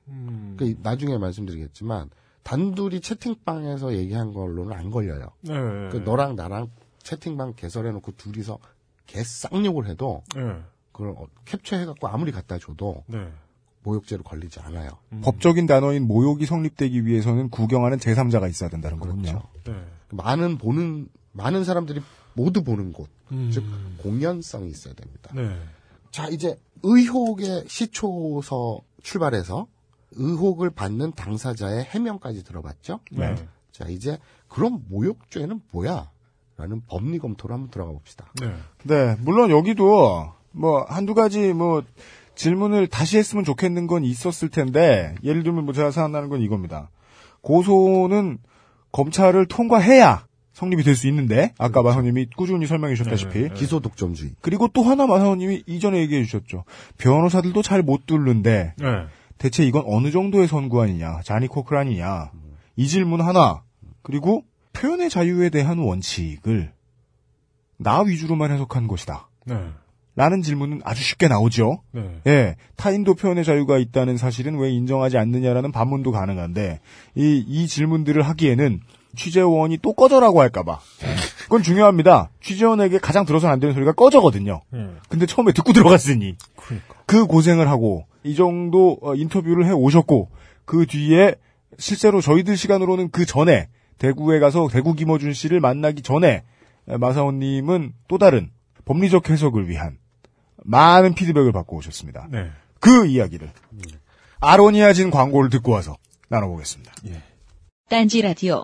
음. 그러니까 나중에 말씀드리겠지만 단둘이 채팅방에서 얘기한 걸로는 안 걸려요. 네. 그러니까 너랑 나랑 채팅방 개설해놓고 둘이서 개 쌍욕을 해도 네. 그걸 캡처해갖고 아무리 갖다 줘도 네. 모욕죄로 걸리지 않아요. 음. 법적인 단어인 모욕이 성립되기 위해서는 구경하는 제삼자가 있어야 된다는 거군요. 그렇죠. 네. 많은 보는 많은 사람들이 모두 보는 곳, 음. 즉 공연성이 있어야 됩니다. 네. 자, 이제 의혹의 시초서 출발해서 의혹을 받는 당사자의 해명까지 들어봤죠? 네. 자, 이제 그럼 모욕죄는 뭐야? 라는 법리 검토로 한번 들어가 봅시다. 네. 네, 물론 여기도 뭐 한두 가지 뭐 질문을 다시 했으면 좋겠는 건 있었을 텐데 예를 들면 뭐 제가 생각나는 건 이겁니다. 고소는 검찰을 통과해야 성립이 될 수 있는데 아까 그렇죠. 마사오님이 꾸준히 설명해 주셨다시피 네, 네. 기소독점주의 그리고 또 하나 마사오님이 이전에 얘기해 주셨죠. 변호사들도 잘 못 뚫는데 네. 대체 이건 어느 정도의 선구안이냐 자니 코크란이냐 이 질문 하나 그리고 표현의 자유에 대한 원칙을 나 위주로만 해석한 것이다 네. 라는 질문은 아주 쉽게 나오죠. 네. 예, 타인도 표현의 자유가 있다는 사실은 왜 인정하지 않느냐라는 반문도 가능한데 이, 이 질문들을 하기에는 취재원이 또 꺼져라고 할까봐. 그건 중요합니다. 취재원에게 가장 들어서는 안 되는 소리가 꺼져거든요. 음. 근데 처음에 듣고 들어갔으니. 그러니까. 그 고생을 하고, 이 정도 인터뷰를 해 오셨고, 그 뒤에, 실제로 저희들 시간으로는 그 전에, 대구에 가서 대구 김어준 씨를 만나기 전에, 마사오님은 또 다른 법리적 해석을 위한 많은 피드백을 받고 오셨습니다. 네. 그 이야기를. 음. 아로니아진 광고를 듣고 와서 나눠보겠습니다. 예. 딴지라디오.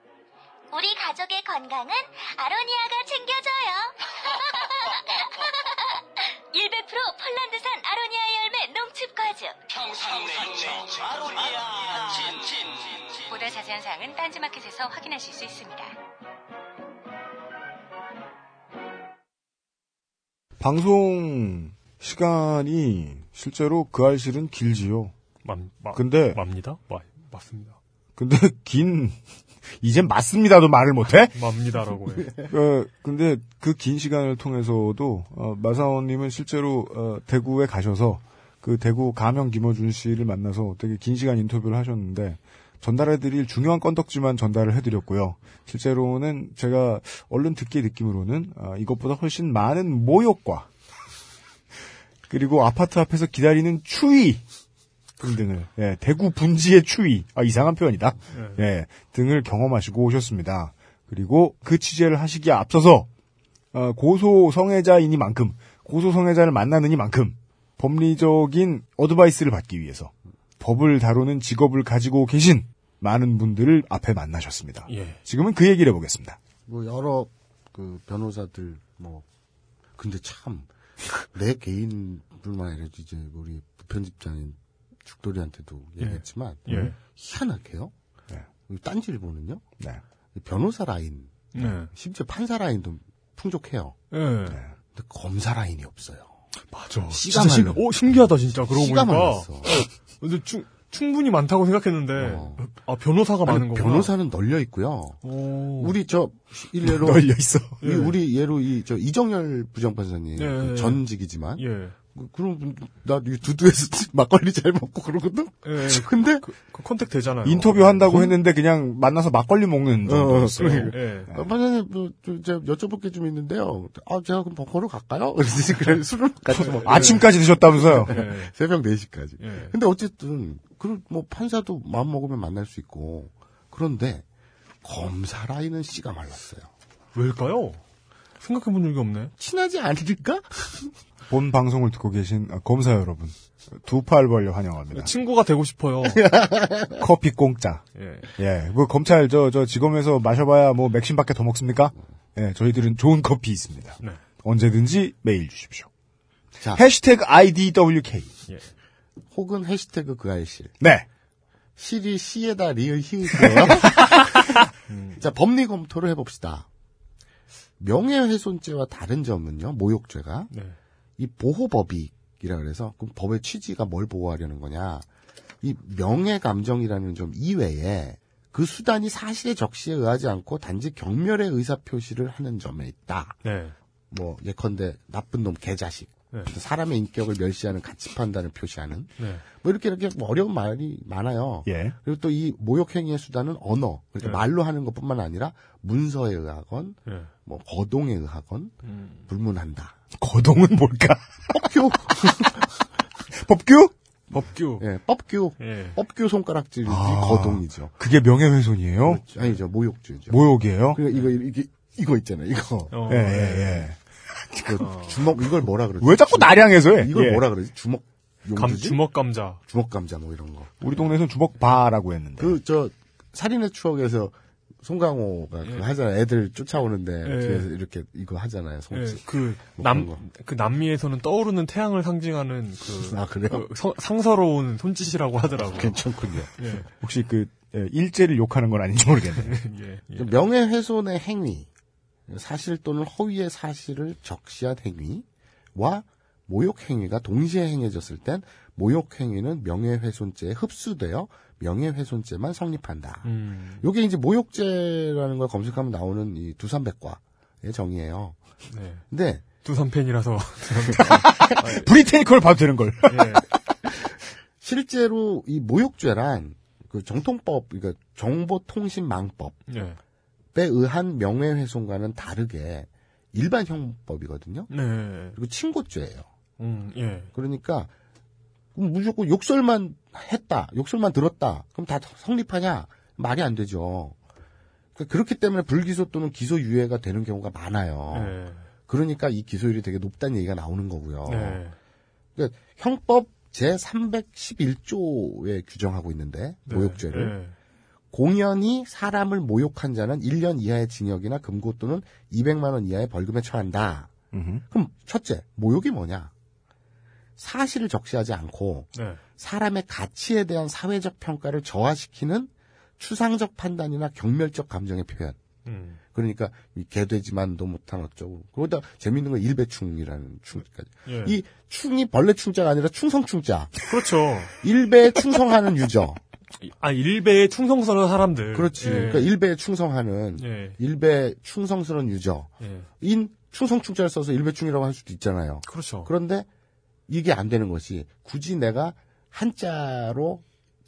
우리 가족의 건강은 아로니아가 챙겨줘요. 일백 퍼센트 폴란드산 아로니아 열매 농축 과즙. 평산냉정 아로니아 진진. 보다 자세한 사항은 딴지마켓에서 확인하실 수 있습니다. 방송 시간이 실제로 그 알실은 길지요. 맞, 맞, 근데 맞습니다. 맞, 맞습니다. 근데 긴 이젠 맞습니다도 말을 못해? 맞습니다라고 해. 어, 근데 그 긴 시간을 통해서도 어, 마사원님은 실제로 어, 대구에 가셔서 그 대구 가명 김어준 씨를 만나서 되게 긴 시간 인터뷰를 하셨는데 전달해드릴 중요한 건덕지만 전달을 해드렸고요. 실제로는 제가 얼른 듣기 느낌으로는 아, 이것보다 훨씬 많은 모욕과 그리고 아파트 앞에서 기다리는 추위 등등을 예, 대구 분지의 추위 아 이상한 표현이다 네. 예, 등을 경험하시고 오셨습니다. 그리고 그 취재를 하시기에 앞서서 어, 고소성애자이니만큼 고소성애자를 만나느니만큼 법리적인 어드바이스를 받기 위해서 법을 다루는 직업을 가지고 계신 많은 분들을 앞에 만나셨습니다. 예. 지금은 그 얘기를 해보겠습니다. 뭐 여러 그 변호사들 뭐 근데 참 내 개인뿐만 아니라 이제 우리 편집장인 죽돌이한테도 예. 얘기했지만 예. 희한하게요. 네. 딴지일보는요. 네. 변호사 라인, 네. 심지어 판사 라인도 풍족해요. 네. 네. 근데 검사 라인이 없어요. 맞아. 시가 많아. 오 신기하다 진짜. 그러고 시가 보니까. 근데 충, 충분히 많다고 생각했는데, 어. 아, 변호사가 아니, 많은 거구나. 변호사는 널려 있고요. 오. 우리 저, 일례로. 널려 있어. 예. 우리 예로 이, 저, 이정열 부장판사님. 예. 그 전직이지만. 예. 그런 분, 나 두두에서 막걸리 잘 먹고 그러거든? 예. 근데. 그, 그 컨택 되잖아요. 인터뷰 한다고 어. 했는데 그냥 만나서 막걸리 먹는 정도였어요. 어, 그래. 예. 아, 판사님, 뭐, 좀, 제가 여쭤볼 게 좀 있는데요. 아, 제가 그럼 버거로 갈까요? 그래서 그래, 술을 같이 먹고. 아침까지 드셨다면서요? 예. 새벽 네 시까지. 예. 근데 어쨌든, 그, 뭐, 판사도 마음 먹으면 만날 수 있고. 그런데, 검사 라인은 씨가 말랐어요. 왜일까요? 생각해본 적이 없네. 친하지 않을까? 본 방송을 듣고 계신 검사 여러분 두 팔 벌려 환영합니다. 친구가 되고 싶어요. 커피 공짜. 예. 예. 뭐 검찰 저 저 지검에서 마셔봐야 뭐 맥심밖에 더 먹습니까? 예. 저희들은 좋은 커피 있습니다. 네. 언제든지 메일 주십시오. 자. 해시태그 아이디더블유케이. 예. 혹은 해시태그 그 알실. 네. 실이 씨에다 리을 히읗이에요. 음. 자 법리 검토를 해봅시다. 명예훼손죄와 다른 점은요. 모욕죄가. 네. 이 보호법익이라 그래서 그럼 법의 취지가 뭘 보호하려는 거냐? 이 명예 감정이라는 점 이외에 그 수단이 사실의 적시에 의하지 않고 단지 경멸의 의사 표시를 하는 점에 있다. 네. 뭐 예컨대 나쁜 놈 개자식, 네. 사람의 인격을 멸시하는 가치 판단을 표시하는 네. 뭐 이렇게 이렇게 어려운 말이 많아요. 예. 그리고 또 이 모욕 행위의 수단은 언어, 그러니까 네. 말로 하는 것뿐만 아니라 문서에 의하건, 네. 뭐 거동에 의하건 음. 불문한다. 거동은 뭘까? 법규. 법규? 법규. 예, 법규. 예. 법규 손가락질이 아, 거동이죠. 그게 명예훼손이에요? 그렇지. 아니죠, 모욕죄죠. 모욕이에요? 그러니까 이거 이게 이거 있잖아요, 이거. 어. 예, 예, 예. 이거 어. 주먹 이걸 뭐라 그러지? 왜 자꾸 나량해서 해? 이걸 예. 뭐라 그러지? 주먹. 감, 주먹 감자. 주먹 감자 뭐 이런 거. 우리 동네에서는 주먹 바라고 했는데. 그 저 살인의 추억에서. 송강호가 예. 하잖아요. 애들 쫓아오는데 예. 뒤에서 이렇게 이거 하잖아요. 손짓. 예. 그 남, 그 남미에서는 떠오르는 태양을 상징하는 그, 아, 그래요? 그 서, 상서로운 손짓이라고 하더라고요. 괜찮군요. 예. 혹시 그 예, 일제를 욕하는 건 아닌지 모르겠네요. 예. 예. 명예훼손의 행위, 사실 또는 허위의 사실을 적시한 행위와 모욕행위가 동시에 행해졌을 땐 모욕행위는 명예훼손죄에 흡수되어 명예훼손죄만 성립한다. 음. 요게 이제 모욕죄라는 걸 검색하면 나오는 이 두산백과의 정의예요. 네. 근데. 두산팬이라서. 브리테니컬 봐도 되는 걸. 네. 실제로 이 모욕죄란 그 정통법, 그러니까 정보통신망법에 네. 의한 명예훼손과는 다르게 일반 형법이거든요. 네. 그리고 친고죄예요. 음, 예. 그러니까 무조건 욕설만 했다, 욕설만 들었다. 그럼 다 성립하냐? 말이 안 되죠. 그러니까 그렇기 때문에 불기소 또는 기소유예가 되는 경우가 많아요. 네. 그러니까 이 기소율이 되게 높다는 얘기가 나오는 거고요. 네. 그러니까 형법 제삼백십일 조에 규정하고 있는데 네. 모욕죄를. 네. 공연히 사람을 모욕한 자는 일 년 이하의 징역이나 금고 또는 이백만 원 이하의 벌금에 처한다. 음흠. 그럼 첫째, 모욕이 뭐냐? 사실을 적시하지 않고 네. 사람의 가치에 대한 사회적 평가를 저하시키는 추상적 판단이나 경멸적 감정의 표현. 음. 그러니까 개돼지만도 못한 어쩌고. 그러다 재밌는 건 일배충이라는 충까지. 예. 이 충이 벌레 충자가 아니라 충성 충자. 그렇죠. 일배에 충성하는 유저. 아, 일베에 충성스러운 사람들. 그렇지. 예. 그러니까 일베에 충성하는, 예. 일베 충성스러운 유저인 예. 충성충자를 써서 일베충이라고 할 수도 있잖아요. 그렇죠. 그런데 이게 안 되는 것이 굳이 내가 한자로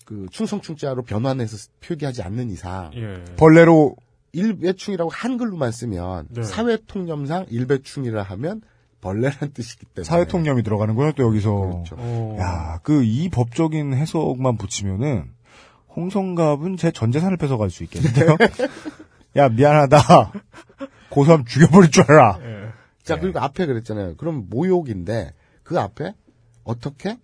그 충성충자로 변환해서 표기하지 않는 이상. 예. 벌레로. 일베충이라고 한글로만 쓰면 네. 사회통념상 일베충이라 하면 벌레란 뜻이기 때문에 사회통념이 들어가는 거예요. 또 여기서 그렇죠. 야, 그 이 법적인 해석만 붙이면은 홍성갑은 제 전 재산을 뺏어갈 수 있겠는데요. 야, 미안하다. 고삼 죽여버릴 줄 알아. 네. 자, 그리고 네. 앞에 그랬잖아요. 그럼 모욕인데 그 앞에 어떻게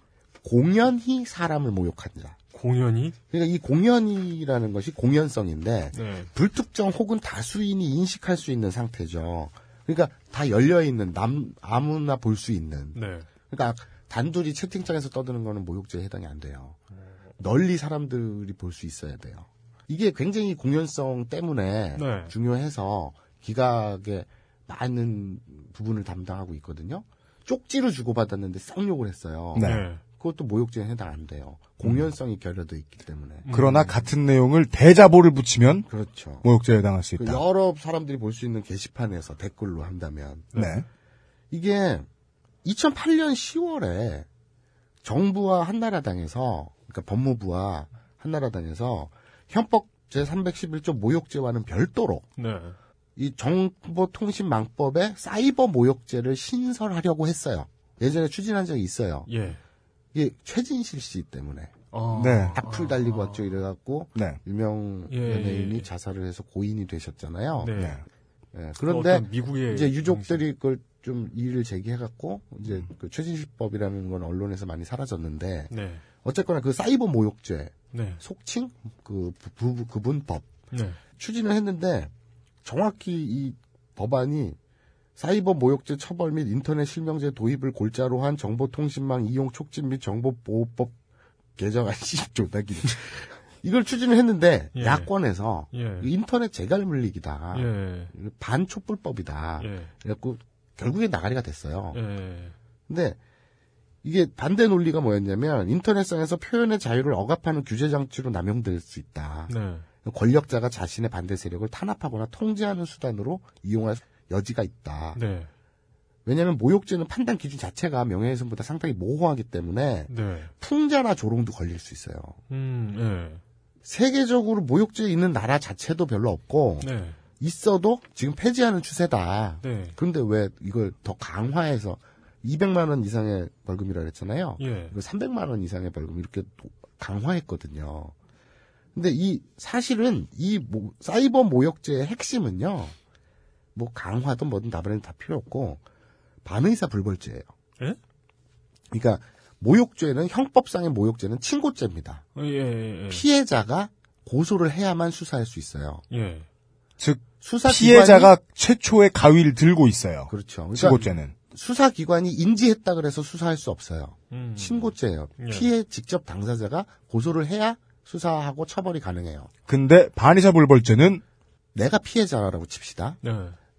공연히 사람을 모욕한다. 공연이? 그러니까 이 공연이라는 것이 공연성인데 네. 불특정 혹은 다수인이 인식할 수 있는 상태죠. 그러니까 다 열려있는 남 아무나 볼 수 있는. 네. 그러니까 단둘이 채팅창에서 떠드는 거는 모욕죄에 해당이 안 돼요. 널리 사람들이 볼 수 있어야 돼요. 이게 굉장히 공연성 때문에 네. 중요해서 기각의 많은 부분을 담당하고 있거든요. 쪽지를 주고받았는데 쌍욕을 했어요. 네. 그것도 모욕죄에 해당 안 돼요. 공연성이 결여되어 있기 때문에. 그러나 같은 내용을 대자보를 붙이면 그렇죠. 모욕죄에 해당할 수 있다. 여러 사람들이 볼 수 있는 게시판에서 댓글로 한다면. 네. 이게 이천팔년 시월에 정부와 한나라당에서 그러니까 법무부와 한나라당에서 형법 제삼백십일조 모욕죄와는 별도로 네. 이 정보통신망법에 사이버 모욕죄를 신설하려고 했어요. 예전에 추진한 적이 있어요. 예. 이게 최진실 씨 때문에 아, 네. 악플 달리고 아, 왔죠 이래갖고 네. 유명 연예인이 예, 예. 자살을 해서 고인이 되셨잖아요. 네. 네. 네. 그런데 미국의 이제 유족들이 그걸 좀 이의를 제기해갖고 이제 음. 그 최진실법이라는 건 언론에서 많이 사라졌는데 네. 어쨌거나 그 사이버 모욕죄 네. 속칭 그 부부 그분법 네. 추진을 했는데 정확히 이 법안이 사이버 모욕죄 처벌 및 인터넷 실명제 도입을 골자로 한 정보통신망 이용 촉진 및 정보보호법 개정안 시조다기 이걸 추진을 했는데 예. 야권에서 예. 인터넷 재갈 물리기다 예. 반촛불법이다 예. 그래갖고 결국에 나가리가 됐어요. 예. 근데 이게 반대 논리가 뭐였냐면 인터넷상에서 표현의 자유를 억압하는 규제 장치로 남용될 수 있다. 네. 권력자가 자신의 반대 세력을 탄압하거나 통제하는 수단으로 이용할 여지가 있다. 네. 왜냐하면 모욕죄는 판단 기준 자체가 명예훼손보다 상당히 모호하기 때문에 네. 풍자나 조롱도 걸릴 수 있어요. 음, 네. 세계적으로 모욕죄 있는 나라 자체도 별로 없고 네. 있어도 지금 폐지하는 추세다. 네. 그런데 왜 이걸 더 강화해서 이백만 원 이상의 벌금이라 그랬잖아요. 예. 삼백만 원 이상의 벌금 이렇게 강화했거든요. 근데 이 사실은 이 모, 사이버 모욕죄의 핵심은요. 뭐 강화든 뭐든 나발에는 다 필요 없고 반의사 불벌죄예요. 예? 그러니까 모욕죄는 형법상의 모욕죄는 친고죄입니다. 예, 예, 예. 피해자가 고소를 해야만 수사할 수 있어요. 예. 즉 수사 피해자가 최초의 가위를 들고 있어요. 그렇죠. 그러니까 친고죄는. 수사기관이 인지했다 그래서 수사할 수 없어요. 음. 신고죄예요. 예. 피해 직접 당사자가 고소를 해야 수사하고 처벌이 가능해요. 근데 반의사 불벌죄는 내가 피해자라고 칩시다. 네.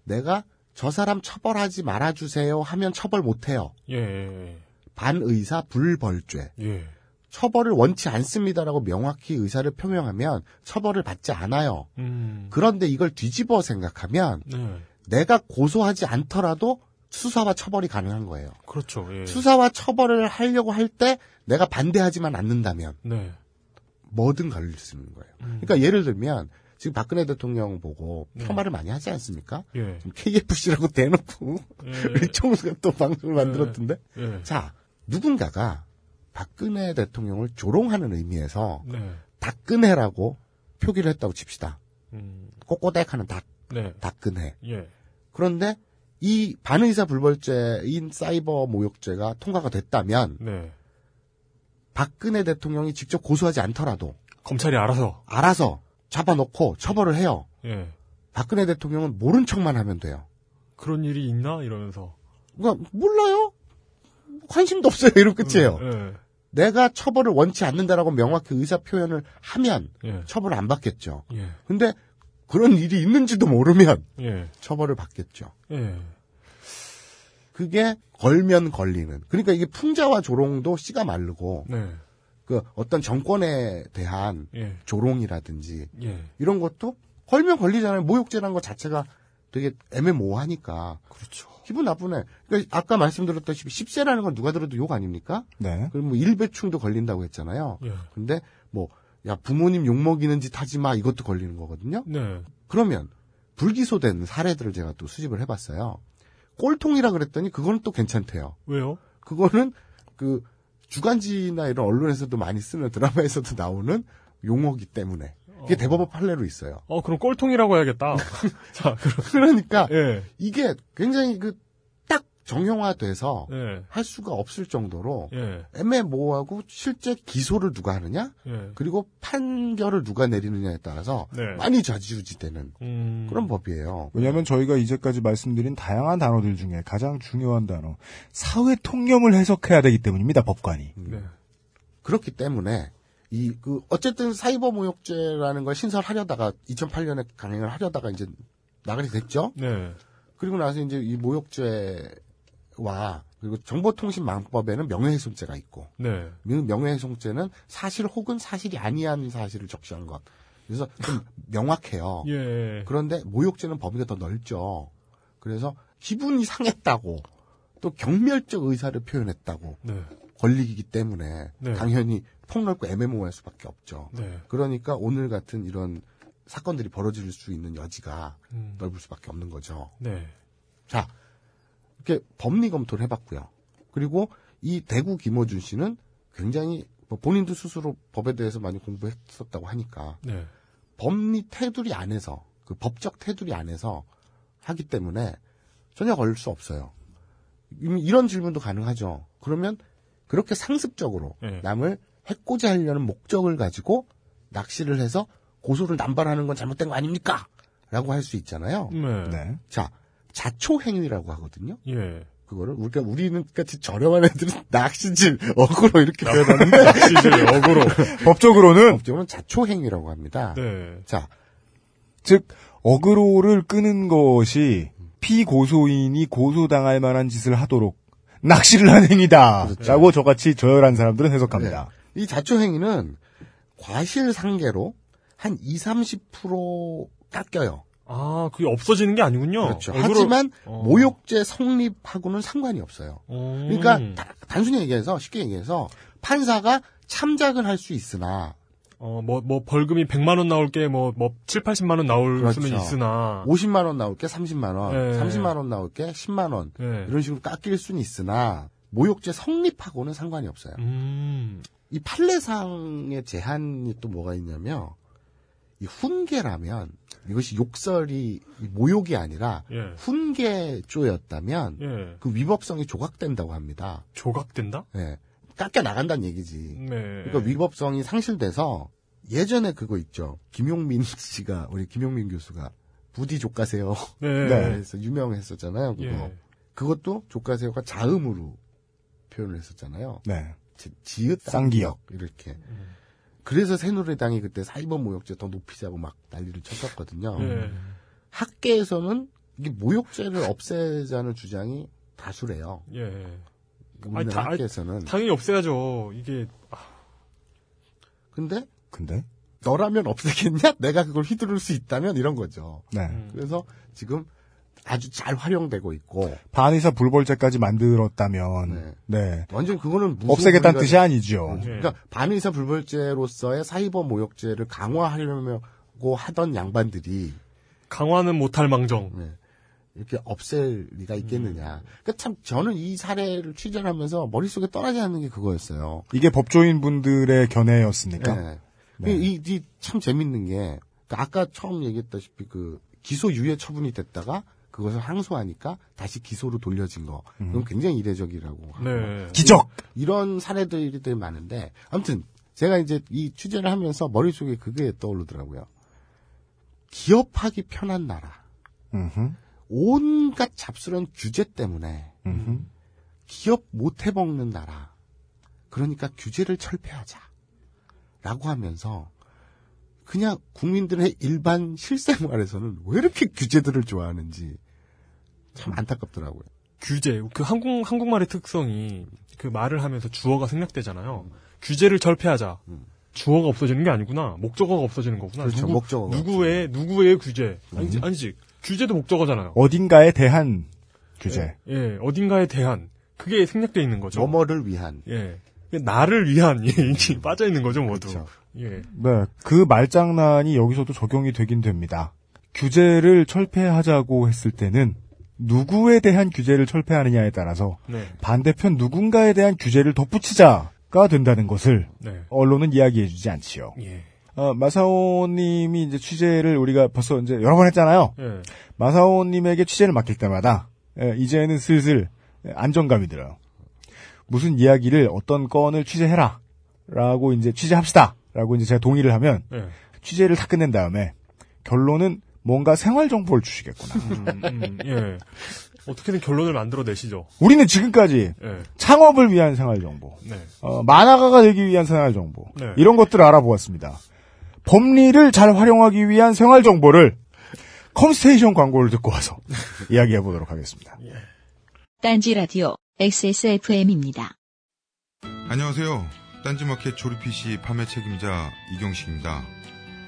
내가 저 사람 처벌하지 말아주세요 하면 처벌 못해요. 예. 반의사 불벌죄. 예. 처벌을 원치 않습니다라고 명확히 의사를 표명하면 처벌을 받지 않아요. 음. 그런데 이걸 뒤집어 생각하면 네. 내가 고소하지 않더라도 수사와 처벌이 가능한 거예요. 그렇죠. 예. 수사와 처벌을 하려고 할 때 내가 반대하지만 않는다면 네. 뭐든 걸릴 수 있는 거예요. 음. 그러니까 예를 들면 지금 박근혜 대통령 보고 네. 폄하를 많이 하지 않습니까? 예. 케이에프씨라고 대놓고 일총수가 예. 또 방송을 만들었던데. 예. 예. 자, 누군가가 박근혜 대통령을 조롱하는 의미에서 네. 닥근혜라고 표기를 했다고 칩시다. 음. 꼬꼬댁하는 닥, 네. 닥근혜. 예. 그런데 이 반의사 불벌죄인 사이버 모욕죄가 통과가 됐다면 네. 박근혜 대통령이 직접 고소하지 않더라도 검찰이 알아서 알아서 잡아놓고 처벌을 해요. 예. 박근혜 대통령은 모른 척만 하면 돼요. 그런 일이 있나? 이러면서. 그러니까 몰라요. 관심도 없어요. 이러면 끝이에요. 음, 예. 내가 처벌을 원치 않는다라고 명확히 의사 표현을 하면 예. 처벌을 안 받겠죠. 예. 근데 그런 일이 있는지도 모르면 예. 처벌을 받겠죠. 예. 그게 걸면 걸리는. 그러니까 이게 풍자와 조롱도 씨가 마르고 네. 그 어떤 정권에 대한 예. 조롱이라든지 예. 이런 것도 걸면 걸리잖아요. 모욕죄라는 것 자체가 되게 애매모호하니까. 그렇죠. 기분 나쁘네. 그러니까 아까 말씀드렸다시피 십 세라는 건 누가 들어도 욕 아닙니까? 네. 그럼 뭐 일배충도 걸린다고 했잖아요. 예. 근데 뭐 야 부모님 욕먹이는 짓 하지 마 이것도 걸리는 거거든요. 네. 그러면 불기소된 사례들을 제가 또 수집을 해봤어요. 꼴통이라 그랬더니 그건 또 괜찮대요. 왜요? 그거는 그 주간지나 이런 언론에서도 많이 쓰는 드라마에서도 나오는 용어기 때문에. 이게 대법원 판례로 있어요. 어, 그럼 꼴통이라고 해야겠다. 자, 그러니까 예. 이게 굉장히 그 딱 정형화돼서 예. 할 수가 없을 정도로 예. 애매모호하고 실제 기소를 누가 하느냐 예. 그리고 판결을 누가 내리느냐에 따라서 네. 많이 좌지우지되는 음... 그런 법이에요. 왜냐하면 저희가 이제까지 말씀드린 다양한 단어들 중에 가장 중요한 단어 사회 통념을 해석해야 되기 때문입니다. 법관이. 음. 네. 그렇기 때문에 이, 그, 어쨌든 사이버 모욕죄라는 걸 신설하려다가, 이천팔 년에 강행을 하려다가 이제 나가게 됐죠? 네. 그리고 나서 이제 이 모욕죄와, 그리고 정보통신망법에는 명예훼손죄가 있고, 네. 명예훼손죄는 사실 혹은 사실이 아니한 사실을 적시한 것. 그래서 좀 명확해요. 예. 그런데 모욕죄는 범위가 더 넓죠. 그래서 기분이 상했다고, 또 경멸적 의사를 표현했다고, 네. 걸리기 때문에, 네. 당연히 폭넓고 애매모호할 수밖에 없죠. 네. 그러니까 오늘 같은 이런 사건들이 벌어질 수 있는 여지가 음. 넓을 수밖에 없는 거죠. 네. 자, 이렇게 법리 검토를 해봤고요. 그리고 이 대구 김어준 씨는 굉장히 뭐 본인도 스스로 법에 대해서 많이 공부했었다고 하니까 네. 법리 테두리 안에서 그 법적 테두리 안에서 하기 때문에 전혀 걸릴 수 없어요. 이런 질문도 가능하죠. 그러면 그렇게 상습적으로 네. 남을 해코지 하려는 목적을 가지고 낚시를 해서 고소를 남발하는 건 잘못된 거 아닙니까? 라고 할 수 있잖아요. 네. 네. 자, 자초행위라고 하거든요. 예. 그거를, 우리가, 우리는 같이 저렴한 애들은 낚시질, 어그로 이렇게 표현하는데. 낚시질, 어그로. 법적으로는? 법적으로는 자초행위라고 합니다. 네. 자. 즉, 어그로를 끄는 것이 피고소인이 고소당할 만한 짓을 하도록 낚시를 한 행위다. 그렇죠. 라고 저같이 저열한 사람들은 해석합니다. 네. 이 자초행위는 과실상계로 한 이십, 삼십 퍼센트 깎여요. 아, 그게 없어지는 게 아니군요. 그렇죠. 얼굴을... 하지만 어. 모욕죄 성립하고는 상관이 없어요. 음. 그러니까 다, 단순히 얘기해서 쉽게 얘기해서 판사가 참작을 할 수 있으나 어, 뭐, 뭐 벌금이 백만 원 나올 게 뭐, 뭐 칠팔십만 원 나올 그렇죠. 수는 있으나 오십만 원 나올 게 삼십만 원, 네. 삼십만 원 나올 게 십만 원 네. 이런 식으로 깎일 수는 있으나 모욕죄 성립하고는 상관이 없어요. 음. 이 판례상의 제한이 또 뭐가 있냐면 이 훈계라면 이것이 욕설이 모욕이 아니라 예. 훈계조였다면 예. 그 위법성이 조각된다고 합니다. 조각된다? 예, 깎여 나간다는 얘기지. 네. 그러니까 위법성이 상실돼서 예전에 그거 있죠. 김용민 씨가 우리 김용민 교수가 부디 족가세요. 네. 네. 그래서 유명했었잖아요. 그거 예. 그것도 족가세요가 자음으로 표현을 했었잖아요. 네. 지읒 쌍기역 이렇게 음. 그래서 새누리당이 그때 사이버 모욕죄 더 높이자고 막 난리를 쳤었거든요. 네. 학계에서는 이게 모욕죄를 없애자는 주장이 다수래요. 예. 아니, 다, 학계에서는 아니, 당연히 없애야죠. 이게 근데 근데 너라면 없애겠냐? 내가 그걸 휘두를 수 있다면 이런 거죠. 네. 음. 그래서 지금 아주 잘 활용되고 있고 반의사 불벌죄까지 만들었다면 네, 네. 완전 그거는 없애겠다는 뜻이 아니죠. 네. 그러니까 반의사 불벌죄로서의 사이버 모욕죄를 강화하려고 하던 양반들이 강화는 못할 망정 네. 이렇게 없앨 리가 있겠느냐. 음. 그러니까 참 저는 이 사례를 취재하면서 머릿속에 떠나지 않는 게 그거였어요. 이게 법조인 분들의 견해였습니까? 네. 네. 이, 이 참 재밌는 게 그러니까 아까 처음 얘기했다시피 그 기소유예 처분이 됐다가 그것을 항소하니까 다시 기소로 돌려진 거. 그럼 음. 굉장히 이례적이라고. 네. 기적! 이런 사례들이 많은데, 아무튼, 제가 이제 이 취재를 하면서 머릿속에 그게 떠오르더라고요. 기업하기 편한 나라. 음흠. 온갖 잡스러운 규제 때문에 음흠. 기업 못 해먹는 나라. 그러니까 규제를 철폐하자라고 하면서 그냥 국민들의 일반 실생활에서는 왜 이렇게 규제들을 좋아하는지 참 안타깝더라고요. 규제, 그 한국, 한국말의 특성이 그 말을 하면서 주어가 생략되잖아요. 음. 규제를 철폐하자. 음. 주어가 없어지는 게 아니구나. 목적어가 없어지는 거구나. 그렇죠. 누구, 목적어가. 누구의, 없어요. 누구의 규제. 아니지, 음. 아니지. 규제도 목적어잖아요. 어딘가에 대한 규제. 예, 예, 어딘가에 대한. 그게 생략되어 있는 거죠. 뭐뭐를 위한. 예. 나를 위한, 예, 빠져 있는 거죠, 모두. 그렇죠. 예. 네. 그 말장난이 여기서도 적용이 되긴 됩니다. 규제를 철폐하자고 했을 때는 누구에 대한 규제를 철폐하느냐에 따라서 네. 반대편 누군가에 대한 규제를 덧붙이자가 된다는 것을 네. 언론은 이야기해주지 않지요. 예. 아, 마사오님이 이제 취재를 우리가 벌써 이제 여러 번 했잖아요. 예. 마사오님에게 취재를 맡길 때마다 예, 이제는 슬슬 안정감이 들어요. 무슨 이야기를 어떤 건을 취재해라. 라고 이제 취재합시다. 라고 이제 제가 동의를 하면 예. 취재를 다 끝낸 다음에 결론은 뭔가 생활 정보를 주시겠구나. 음, 음, 예. 어떻게든 결론을 만들어내시죠. 우리는 지금까지 예. 창업을 위한 생활 정보, 네. 어, 만화가가 되기 위한 생활 정보 네. 이런 것들을 알아보았습니다. 법리를 잘 활용하기 위한 생활 정보를 컴스테이션 광고를 듣고 와서 이야기해 보도록 하겠습니다. 예. 딴지라디오 엑스에스에프엠입니다. 안녕하세요. 딴지마켓 조립 피씨 판매 책임자 이경식입니다.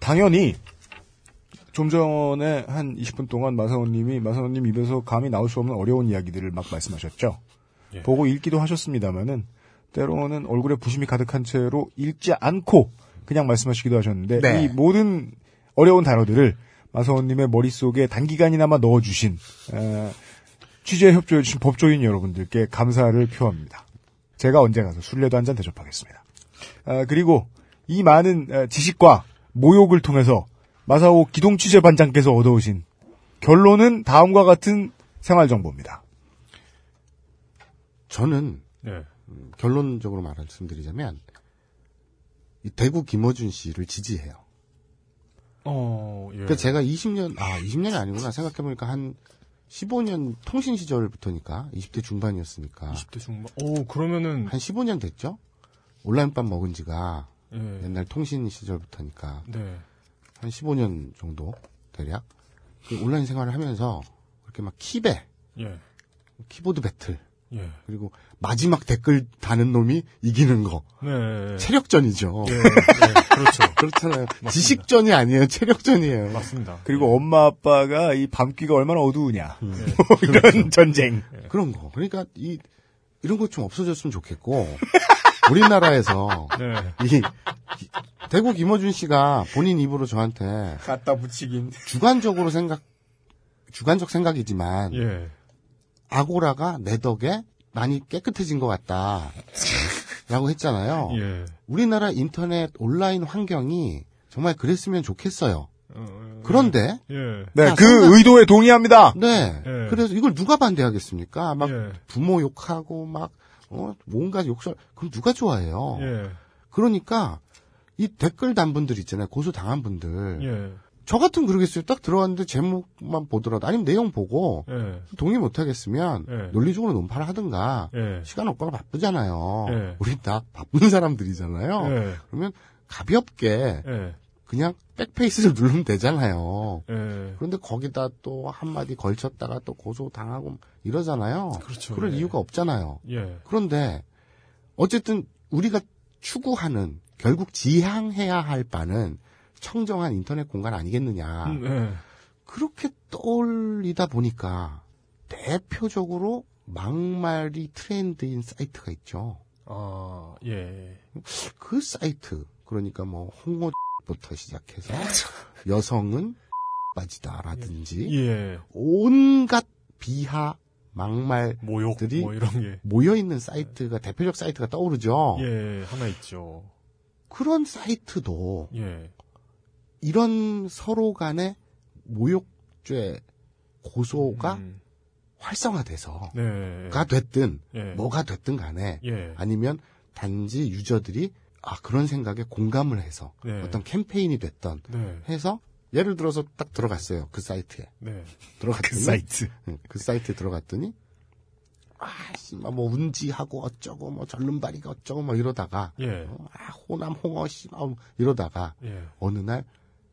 당연히 좀 전에 한 이십 분 동안 마사오님이 마사오님 입에서 감히 나올 수 없는 어려운 이야기들을 막 말씀하셨죠. 예. 보고 읽기도 하셨습니다만은 때로는 얼굴에 부심이 가득한 채로 읽지 않고 그냥 말씀하시기도 하셨는데 네. 이 모든 어려운 단어들을 마사오님의 머릿속에 단기간이나마 넣어주신 에, 취재에 협조해주신 법조인 여러분들께 감사를 표합니다. 제가 언제 가서 술래도 한잔 대접하겠습니다. 아, 그리고 이 많은 지식과 모욕을 통해서 마사오 기동 취재 반장께서 얻어오신 결론은 다음과 같은 생활 정보입니다. 저는 네. 결론적으로 말씀드리자면 이 대구 김어준 씨를 지지해요. 어, 예. 그러니까 제가 이십 년, 아, 이십 년이 아니구나 생각해보니까 한 십오 년 통신 시절부터니까 이십 대 중반이었으니까. 이십 대 중반. 오, 그러면은 한 십오 년 됐죠? 온라인밥 먹은 지가 예. 옛날 통신 시절부터니까 네. 한 십오 년 정도 대략 그 온라인 생활을 하면서 그렇게 막 키배, 예. 키보드 배틀, 예. 그리고 마지막 댓글 다는 놈이 이기는 거. 네. 체력전이죠. 네. 네. 그렇죠. 그렇잖아요. 맞습니다. 지식전이 아니에요. 체력전이에요. 맞습니다. 그리고 네. 엄마 아빠가 이 밤귀가 얼마나 어두우냐. 네. 뭐 이런 그렇죠. 전쟁. 네. 그런 거. 그러니까 이 이런 것 좀 없어졌으면 좋겠고 우리나라에서 네. 이, 이 대구 김어준 씨가 본인 입으로 저한테 갖다 붙이긴 주관적으로 생각 주관적 생각이지만 예. 아고라가 내 덕에 많이 깨끗해진 것 같다. 라고 했잖아요. 예. 우리나라 인터넷 온라인 환경이 정말 그랬으면 좋겠어요. 어, 그런데 예. 네, 그 생각... 의도에 동의합니다. 네. 예. 그래서 이걸 누가 반대하겠습니까? 막 예. 부모 욕하고 막 어, 뭔가 욕설 그럼 누가 좋아해요? 예. 그러니까 이 댓글 단 분들 있잖아요. 고소 당한 분들. 예. 저 같으면 그러겠어요. 딱 들어왔는데 제목만 보더라도 아니면 내용 보고 예. 동의 못하겠으면 예. 논리적으로 논파를 하든가 예. 시간 없거나 바쁘잖아요. 예. 우리 다 바쁜 사람들이잖아요. 예. 그러면 가볍게 예. 그냥 백페이스를 누르면 되잖아요. 예. 그런데 거기다 또 한마디 걸쳤다가 또 고소당하고 이러잖아요. 그렇죠. 그럴 예. 이유가 없잖아요. 예. 그런데 어쨌든 우리가 추구하는 결국 지향해야 할 바는 청정한 인터넷 공간 아니겠느냐. 음, 예. 그렇게 떠올리다 보니까 대표적으로 막말이 트렌드인 사이트가 있죠. 아, 예. 그 사이트, 그러니까 뭐 홍어 부터 시작해서 여성은 빠지다라든지 예. 온갖 비하 막말 모욕들이 뭐 이런 게 모여 있는 사이트가 대표적 사이트가 떠오르죠. 예, 하나 있죠. 그런 사이트도 예. 이런 서로 간의 모욕죄 고소가 음. 활성화돼서가 네. 됐든 예. 뭐가 됐든 간에 예. 아니면 단지 유저들이 아 그런 생각에 공감을 해서 네. 어떤 캠페인이 됐던 네. 해서 예를 들어서 딱 들어갔어요. 그 사이트에 네. 들어갔더니 그 사이트 그 사이트에 들어갔더니 아씨 뭐 운지하고 어쩌고 뭐 절름발이가 어쩌고 뭐 이러다가 예. 어, 아 호남 홍어 씨 뭐 이러다가 예. 어느 날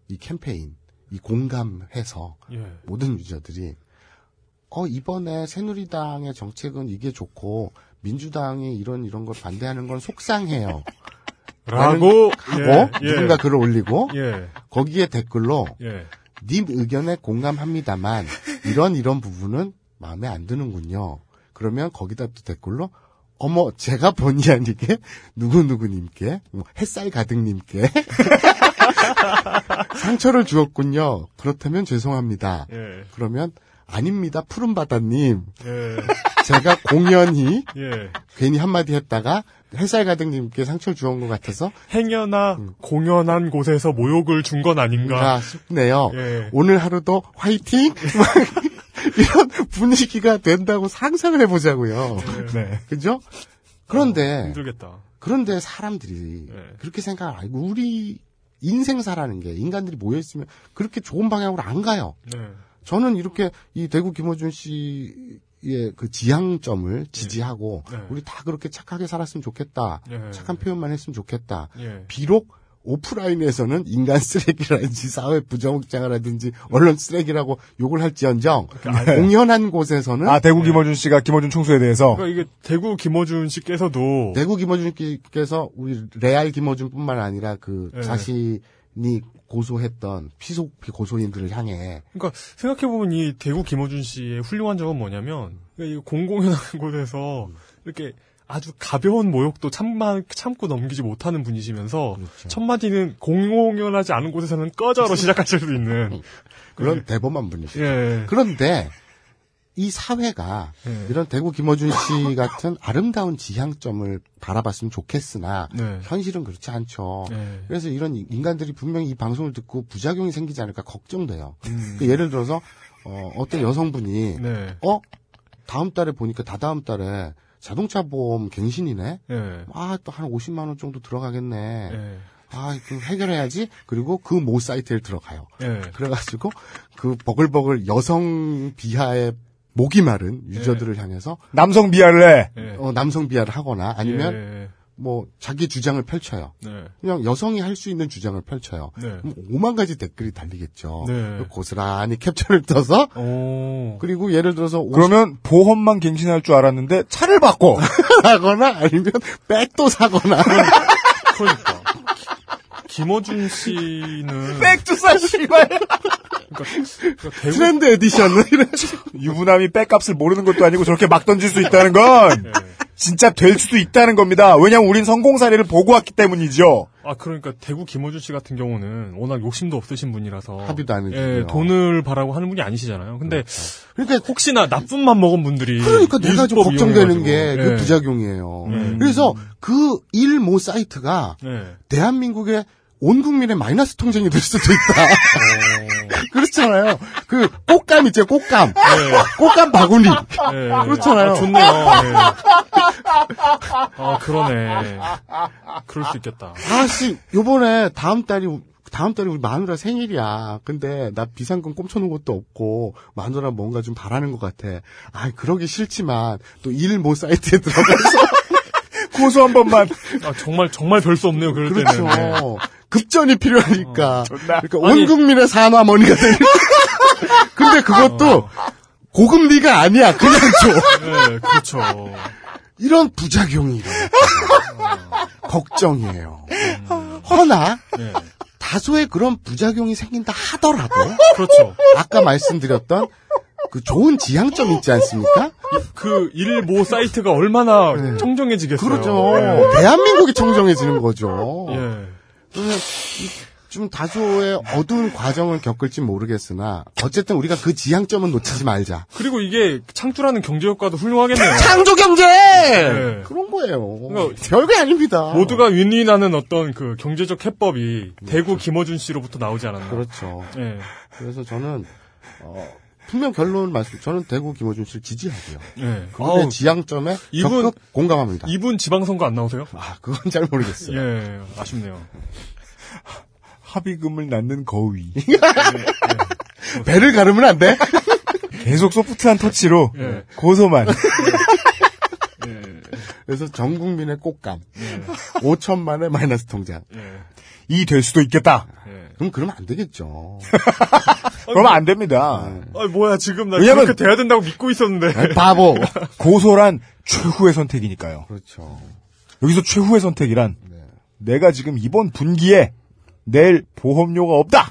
이 캠페인 이 공감해서 예. 모든 유저들이 어 이번에 새누리당의 정책은 이게 좋고 민주당이 이런 이런 걸 반대하는 건 속상해요. 라고 하고 예, 누군가 예. 글을 올리고 예. 거기에 댓글로 예. 님 의견에 공감합니다만 이런 이런 부분은 마음에 안 드는군요. 그러면 거기다 또 댓글로 어머 제가 본의 아니게 누구누구님께 뭐 햇살 가득님께 상처를 주었군요. 그렇다면 죄송합니다. 예. 그러면 아닙니다. 푸른바다님. 예. 제가 공연히 예. 괜히 한마디 했다가 햇살 가득님께 상처를 주온 것 같아서 행여나 음. 공연한 곳에서 모욕을 준 건 아닌가 싶네요. 예. 오늘 하루도 화이팅! 이런 분위기가 된다고 상상을 해보자고요. 예. 네. 그죠? 그런데 어, 힘들겠다. 그런데 사람들이 예. 그렇게 생각을 알고 우리 인생사라는 게 인간들이 모여있으면 그렇게 좋은 방향으로 안 가요. 네. 저는 이렇게 이 대구 김어준 씨의 그 지향점을 지지하고 네. 네. 우리 다 그렇게 착하게 살았으면 좋겠다. 네. 착한 표현만 했으면 좋겠다. 네. 비록 오프라인에서는 인간 쓰레기라든지 사회 부정장이라든지 언론 쓰레기라고 욕을 할지언정 그러니까 공연한 곳에서는 아 대구 김어준 씨가 김어준 총수에 대해서 그러니까 이게 대구 김어준 씨께서도 대구 김어준 씨께서 우리 레알 김어준뿐만 아니라 그 네. 자신이 고소했던 피소 고소인들을 향해 그러니까 생각해 보면 이 대구 김어준 씨의 훌륭한 점은 뭐냐면 그러니까 이 공공연한 곳에서 음. 이렇게 아주 가벼운 모욕도 참마, 참고 넘기지 못하는 분이시면서 그렇죠. 첫 마디는 공공연하지 않은 곳에서는 꺼져로 시작하실 수 있는 그런 네. 대범한 분이시죠. 예. 그런데 이 사회가 예. 이런 대구 김어준 씨 같은 아름다운 지향점을 바라봤으면 좋겠으나 네. 현실은 그렇지 않죠. 예. 그래서 이런 인간들이 분명히 이 방송을 듣고 부작용이 생기지 않을까 걱정돼요. 음. 그러니까 예를 들어서 어, 어떤 여성분이 네. 어 다음 달에 보니까 다다음 달에 자동차 보험 갱신이네. 예. 아, 또 한 오십만 원 정도 들어가겠네. 예. 아, 그 해결해야지. 그리고 그 모 사이트에 들어가요. 예. 그래가지고 그 버글버글 여성 비하의 목이 마른 유저들을 예. 향해서 남성 비하를 해. 예. 어, 남성 비하를 하거나 아니면 예. 뭐 자기 주장을 펼쳐요. 예. 그냥 여성이 할 수 있는 주장을 펼쳐요. 예. 오만 가지 댓글이 달리겠죠. 예. 고스란히 캡처를 떠서 오. 그리고 예를 들어서 오십... 그러면 보험만 갱신할 줄 알았는데 차를 바꿔 하거나 아니면 백도 사거나 그러니까 김어준 씨는 백도 사 씨발 그러니까, 그러니까 대구... 트렌드 에디션은 유부남이 백값을 모르는 것도 아니고 저렇게 막 던질 수 있다는 건 예. 진짜 될 수도 있다는 겁니다. 왜냐면 우린 성공 사례를 보고 왔기 때문이죠. 아 그러니까 대구 김어준 씨 같은 경우는 워낙 욕심도 없으신 분이라서 합의도 안 해주세요. 예, 돈을 바라고 하는 분이 아니시잖아요. 근데 그러니까 혹시나 나쁜만 먹은 분들이 그러니까 내가 좀 걱정되는 게 그 예. 부작용이에요. 음. 그래서 그 일모 사이트가 예. 대한민국의 온 국민의 마이너스 통쟁이 될 수도 있다. 그렇잖아요. 그 꽃감 있죠, 꽃감. 네. 꽃감 바구니. 네. 그렇잖아요. 아, 좋네요. 네. 아 그러네. 그럴 수 있겠다. 아씨, 요번에 다음 달이 다음 달이 우리 마누라 생일이야. 근데 나 비상금 꼼쳐놓은 것도 없고 마누라 뭔가 좀 바라는 것 같아. 아 그러기 싫지만 또 일모 사이트에 들어가서 고소 한 번만. 아 정말 정말 별 수 없네요. 그럴 그렇죠. 때는. 네. 급전이 필요하니까. 어, 그러니까 아니, 온 국민의 산화머니가 되는. 근데 그것도 어. 고금리가 아니야. 그냥 줘. 네, 그렇죠. 이런 부작용이 어. 걱정이에요. 음. 허나 네. 다소의 그런 부작용이 생긴다 하더라도 그렇죠. 아까 말씀드렸던 그 좋은 지향점 있지 않습니까? 그 일모 사이트가 얼마나 네. 청정해지겠어요. 그렇죠. 네. 대한민국이 청정해지는 거죠. 예. 좀 다소의 어두운 과정을 겪을지 모르겠으나 어쨌든 우리가 그 지향점은 놓치지 말자. 그리고 이게 창조라는 경제 효과도 훌륭하겠네요. 창조 경제! 네. 그런 거예요. 그러니까 별거 아닙니다. 모두가 윈윈하는 어떤 그 경제적 해법이 네. 대구 김어준 씨로부터 나오지 않았나. 그렇죠. 네. 그래서 저는 어, 분명 결론을 말씀. 저는 대구 김어준 씨를 지지하고요. 네. 그분의 지향점에 이분, 적극 공감합니다. 이분 지방선거 안 나오세요? 아, 그건 잘 모르겠어요. 예, 아쉽네요. 합의금을 낳는 거위. 네, 네. 배를 가르면 안 돼? 계속 소프트한 터치로 네. 고소만. 네. 네. 그래서 전 국민의 꽃감. 네. 오천만의 마이너스 통장. 네. 이 될 수도 있겠다. 네. 그럼 그러면 안 되겠죠. 그러면 안 됩니다. 네. 아 뭐야 지금 나 왜냐면, 그렇게 돼야 된다고 믿고 있었는데. 아니, 바보. 고소란 최후의 선택이니까요. 그렇죠. 여기서 최후의 선택이란 네. 내가 지금 이번 분기에 내일 보험료가 없다.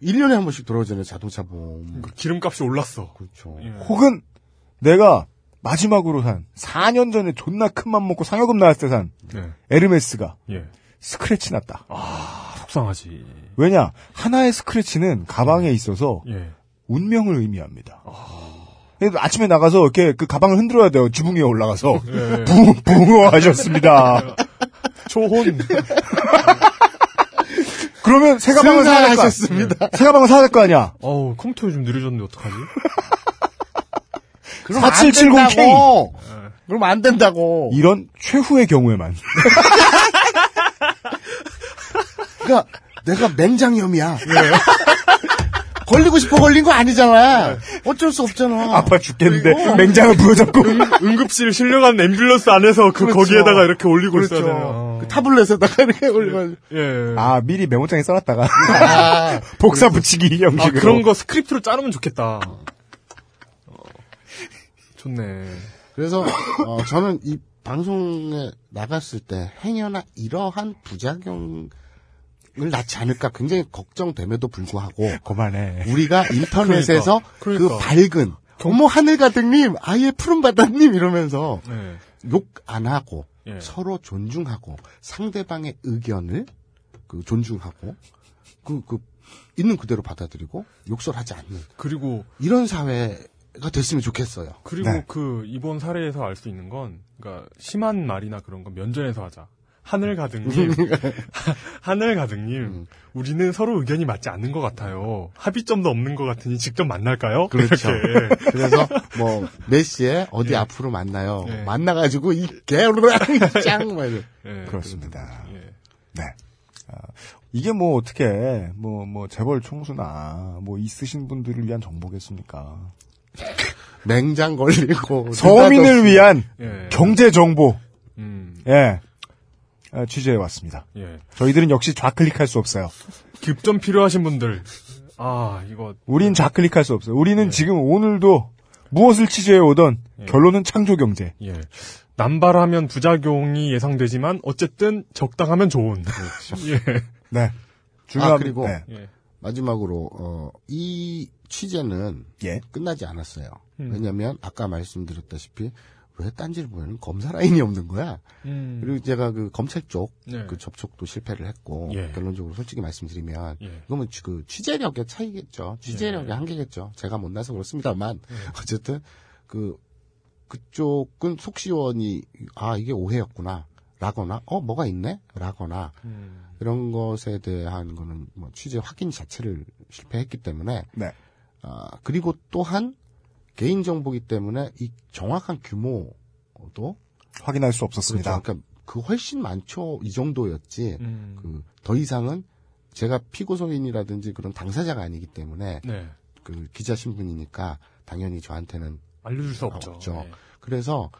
일 년에 한 번씩 돌아오잖아요 자동차 보험. 그 기름값이 올랐어. 그렇죠. 예. 혹은 내가 마지막으로 산 사 년 전에 존나 큰 맘 먹고 상여금 나왔을 때 산 네. 에르메스가 예. 스크래치 났다. 아 속상하지. 왜냐 하나의 스크래치는 가방에 있어서 예. 운명을 의미합니다. 아. 아침에 나가서 이렇게 그 가방을 흔들어야 돼요. 지붕 위에 올라가서 예. 붕 붕어하셨습니다. 초혼. 그러면 새 가방을 사야 될 거 아니야. 새 가방을 사야 될 거 아니야. 어우, 컴퓨터 요즘 느려졌는데 어떡하지? 그럼 사칠칠공 케이. 그럼 안 된다고. 이런 최후의 경우에만. 그러니까 내가 맹장염이야. 걸리고 싶어 걸린 거 아니잖아. 어쩔 수 없잖아. 아파 죽겠는데 맹장을 부여잡고 응급실 실려간 앰뷸런스 안에서 그 그렇죠. 거기에다가 이렇게 올리고 그렇죠. 있어야 돼요. 그 타블렛에다가 이렇게 올리고. 예. 예. 아 미리 메모장에 써놨다가 아, 복사 그렇지. 붙이기 형식으로. 아, 그런 거 스크립트로 자르면 좋겠다. 어, 좋네. 그래서 어, 저는 이 방송에 나갔을 때 행여나 이러한 부작용. 을 낳지 않을까 굉장히 걱정됨에도 불구하고 그만해. 우리가 인터넷에서 그러니까, 그러니까. 그 밝은 경모 하늘가득님 아예 푸른바다님 이러면서 네. 욕 안 하고 네. 서로 존중하고 상대방의 의견을 그 존중하고 그, 그 있는 그대로 받아들이고 욕설하지 않는 그리고 이런 사회가 됐으면 좋겠어요. 그리고 네. 그 이번 사례에서 알 수 있는 건 그러니까 심한 말이나 그런 건 면전에서 하자. 하늘가득님, 하늘가득님, 음. 우리는 서로 의견이 맞지 않는 것 같아요. 합의점도 없는 것 같으니 직접 만날까요? 그렇죠. 그래서 뭐 몇 시에 어디 예. 앞으로 만나요. 예. 만나가지고 이 개로랑 짱 말이에요. 예. 그렇습니다. 예. 네. 아, 이게 뭐 어떻게 뭐뭐 뭐 재벌 총수나 뭐 있으신 분들을 위한 정보겠습니까? 맹장 걸리고 서민을 위한 예. 경제 정보. 음. 예. 취재해 왔습니다. 예. 저희들은 역시 좌클릭할 수 없어요. 급전 필요하신 분들. 아, 이거. 우린 좌클릭할 수 없어요. 우리는 예. 지금 오늘도 무엇을 취재해 오던 예. 결론은 창조 경제. 예. 남발하면 부작용이 예상되지만 어쨌든 적당하면 좋은. 예. 네. 중요한 아, 그리고 네. 예. 마지막으로 어, 이 취재는 예. 끝나지 않았어요. 음. 왜냐면 아까 말씀드렸다시피 왜 딴지를 보면 검사 라인이 없는 거야? 음. 그리고 제가 그 검찰 쪽 네. 그 접촉도 실패를 했고 예. 결론적으로 솔직히 말씀드리면 예. 그러면 그 취재력의 차이겠죠. 취재력의 예. 한계겠죠. 제가 못나서 그렇습니다만 예. 어쨌든 그 그쪽은 속시원히 아 이게 오해였구나 라거나 어 뭐가 있네 라거나 음. 이런 것에 대한 거는 뭐 취재 확인 자체를 실패했기 때문에 네. 아 그리고 또한 개인 정보기 때문에 이 정확한 규모도 확인할 수 없었습니다. 그렇죠. 그러니까 그 훨씬 많죠. 이 정도였지. 음. 그 더 이상은 제가 피고소인이라든지 그런 당사자가 아니기 때문에 네. 그 기자 신분이니까 당연히 저한테는 알려줄 수 없죠. 없죠. 네. 그래서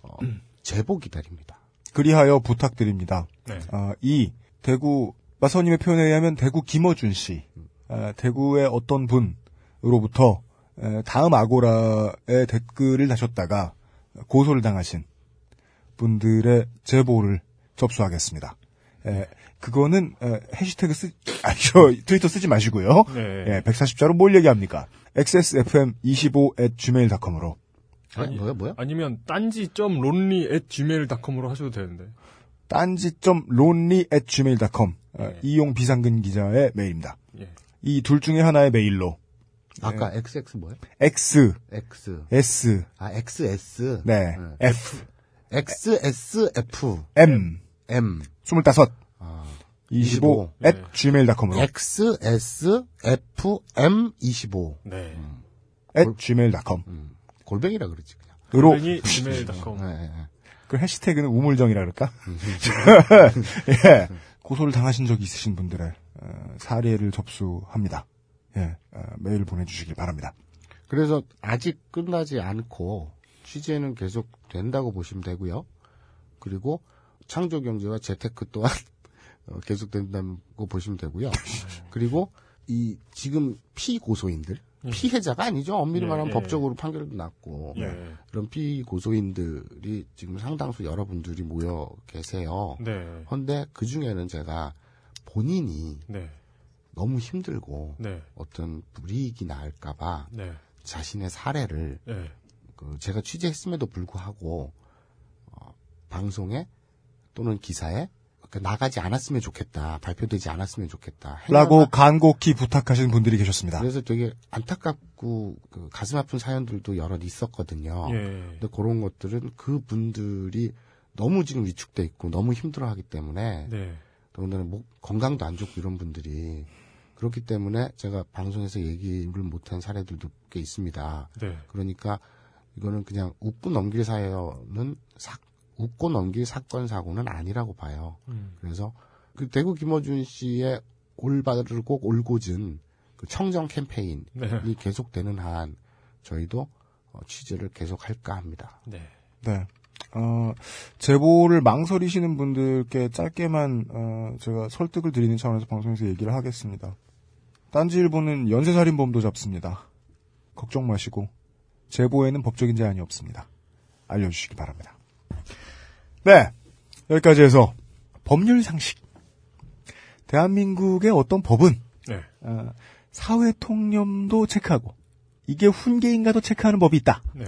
어, 음. 제보 기다립니다. 그리하여 부탁드립니다. 네. 아, 이 대구 마서님의 표현에 의하면 대구 김어준 씨, 아, 대구의 어떤 분으로부터 다음 아고라의 댓글을 다셨다가 고소를 당하신 분들의 제보를 접수하겠습니다. 에, 그거는 에, 해시태그 쓰, 아, 저, 트위터 쓰지 마시고요. 네. 에, 백사십 자로 뭘 얘기합니까? 엑스에스에프엠 이십오 앳 지메일 닷컴으로. 아니, 뭐야, 뭐야? 아니면 딴지 점 론리 앳 지메일 닷컴으로 하셔도 되는데. 딴지 점 론리 앳 지메일 닷컴. 네. 어, 이용 비상근 기자의 메일입니다. 네. 이 둘 중에 하나의 메일로. 아까 네. XX 뭐예요? X. X. S. 아, 엑스에스. 네. 네. F. 엑스에스에프. M. M. 스물다섯. 아, 이십오. 네. 앳 지메일 닷컴으로. 엑스에스에프엠 이십오. 네. 음. 앳 지메일 닷컴. 음. 골뱅이라 그러지, 그냥. 골뱅이 지메일 닷컴. 네, 네. 그 해시태그는 우물정이라 그럴까? 예. 고소를 당하신 적이 있으신 분들의 사례를 접수합니다. 예. 메일 보내주시길 바랍니다. 그래서 아직 끝나지 않고 취재는 계속 된다고 보시면 되고요. 그리고 창조경제와 재테크 또한 계속 된다고 보시면 되고요. 그리고 이 지금 피고소인들, 피해자가 아니죠. 엄밀히 예, 말하면 예. 법적으로 판결도 났고 예. 그런 피고소인들이 지금 상당수 여러분들이 모여 계세요. 그런데 네. 그중에는 제가 본인이 네. 너무 힘들고 네. 어떤 불이익이 나을까 봐 네. 자신의 사례를 네. 그 제가 취재했음에도 불구하고 어, 방송에 또는 기사에 나가지 않았으면 좋겠다. 발표되지 않았으면 좋겠다. 라고 간곡히 부탁하신 분들이 계셨습니다. 그래서 되게 안타깝고 그 가슴 아픈 사연들도 여러 있었거든요. 예. 근데 그런 것들은 그분들이 너무 지금 위축돼 있고 너무 힘들어하기 때문에 네. 더군다나 목, 건강도 안 좋고 이런 분들이 그렇기 때문에 제가 방송에서 얘기를 못한 사례들도 꽤 있습니다. 네. 그러니까 이거는 그냥 웃고 넘길 사연은 싹 웃고 넘길 사건 사고는 아니라고 봐요. 음. 그래서 그 대구 김어준 씨의 올바르고 올고진 그 청정 캠페인이 네. 계속되는 한 저희도 취재를 계속할까 합니다. 네. 네. 어, 제보를 망설이시는 분들께 짧게만 어, 제가 설득을 드리는 차원에서 방송에서 얘기를 하겠습니다. 딴지일보는 연쇄살인범도 잡습니다. 걱정 마시고 제보에는 법적인 제한이 없습니다. 알려주시기 바랍니다. 네, 여기까지 해서 법률 상식. 대한민국의 어떤 법은 네. 어, 사회 통념도 체크하고 이게 훈계인가도 체크하는 법이 있다. 네.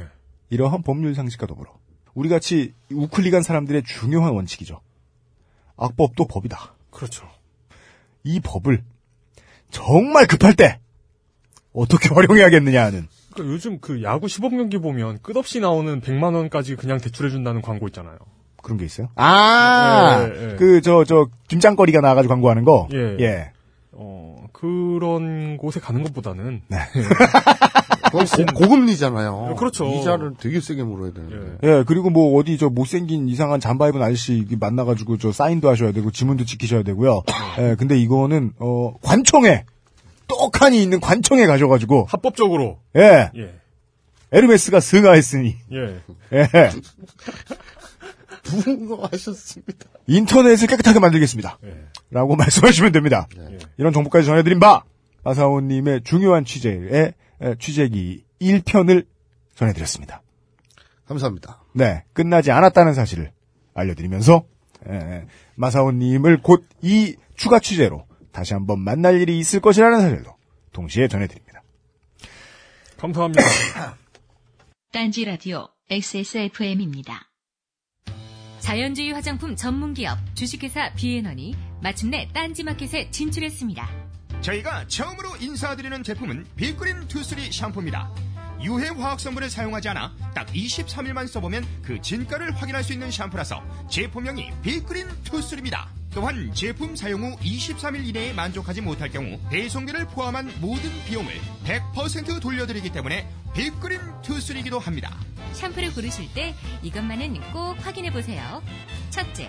이러한 법률 상식과 더불어 우리같이 우클릭한 사람들의 중요한 원칙이죠. 악법도 법이다. 그렇죠. 이 법을 정말 급할 때 어떻게 활용해야겠느냐 하는. 그러니까 요즘 그 야구 시범경기 보면 끝없이 나오는 백만 원까지 그냥 대출해준다는 광고 있잖아요. 그런 게 있어요? 아, 예, 예. 그, 저, 저, 김장거리가 나와가지고 광고하는 거? 예. 예. 어, 그런 곳에 가는 것보다는. 네. 훨씬 고금리잖아요. 그렇죠. 이자를 되게 세게 물어야 되는데. 예. 예, 그리고 뭐, 어디 저 못생긴 이상한 잠바 입은 아저씨 만나가지고 저 사인도 하셔야 되고, 지문도 지키셔야 되고요. 예, 근데 이거는, 어, 관청에! 떡하니 있는 관청에 가셔가지고. 합법적으로. 예. 예. 에르메스가 승하했으니. 예. 예. 분노하셨습니다. 인터넷을 깨끗하게 만들겠습니다. 예. 라고 말씀하시면 됩니다. 예. 이런 정보까지 전해드린 바 아사오님의 중요한 취재의 취재기 일 편을 전해드렸습니다. 감사합니다. 네, 끝나지 않았다는 사실을 알려드리면서 예, 마사오님을 곧 이 추가 취재로 다시 한번 만날 일이 있을 것이라는 사실도 동시에 전해드립니다. 감사합니다. 딴지라디오 엑스에스에프엠입니다. 자연주의 화장품 전문기업 주식회사 비앤원이 마침내 딴지마켓에 진출했습니다. 저희가 처음으로 인사드리는 제품은 빅그린 투쓰리 샴푸입니다. 유해 화학 성분을 사용하지 않아 딱 이십삼 일만 써보면 그 진가를 확인할 수 있는 샴푸라서 제품명이 빅그린 투쓰리입니다. 또한 제품 사용 후 이십삼 일 이내에 만족하지 못할 경우 배송비를 포함한 모든 비용을 백 퍼센트 돌려드리기 때문에 빅그린 투쓰리이기도 합니다. 샴푸를 고르실 때 이것만은 꼭 확인해보세요. 첫째,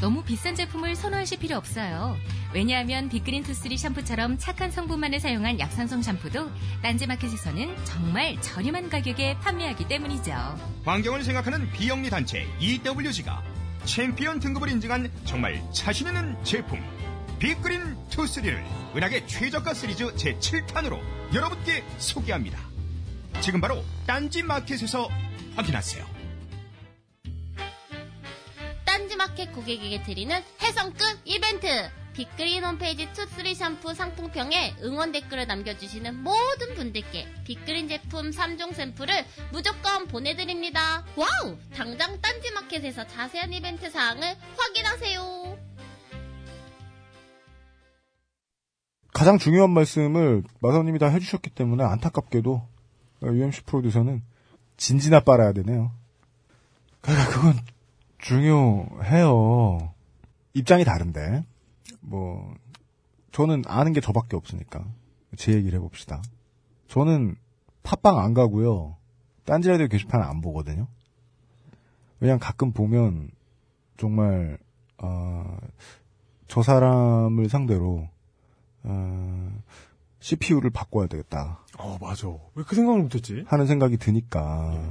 너무 비싼 제품을 선호하실 필요 없어요. 왜냐하면 빅그린 투쓰리 샴푸처럼 착한 성분만을 사용한 약산성 샴푸도 딴지마켓에서는 정말 저렴한 가격에 판매하기 때문이죠. 환경을 생각하는 비영리 단체 이더블유지가 챔피언 등급을 인증한 정말 자신 있는 제품 빅그린 투쓰리를 은하계 최저가 시리즈 제칠 탄으로 여러분께 소개합니다. 지금 바로 딴지마켓에서 확인하세요. 딴지마켓 고객에게 드리는 해성급 이벤트! 빅그린 홈페이지 투쓰리 샴푸 상품평에 응원 댓글을 남겨주시는 모든 분들께 빅그린 제품 삼 종 샘플을 무조건 보내드립니다. 와우! 당장 딴지마켓에서 자세한 이벤트 사항을 확인하세요. 가장 중요한 말씀을 마사오님이 다 해주셨기 때문에 안타깝게도 유엠씨 프로듀서는 진지나 빨아야 되네요. 그러니까 그건 중요해요. 입장이 다른데. 뭐 저는 아는 게 저밖에 없으니까 제 얘기를 해봅시다. 저는 팟빵 안 가고요. 딴지라디오 게시판 안 보거든요. 왜냐면 가끔 보면 정말 어, 저 사람을 상대로 어, 씨피유를 바꿔야 되겠다. 어, 맞아. 왜 그 생각을 못했지? 하는 생각이 드니까. 예.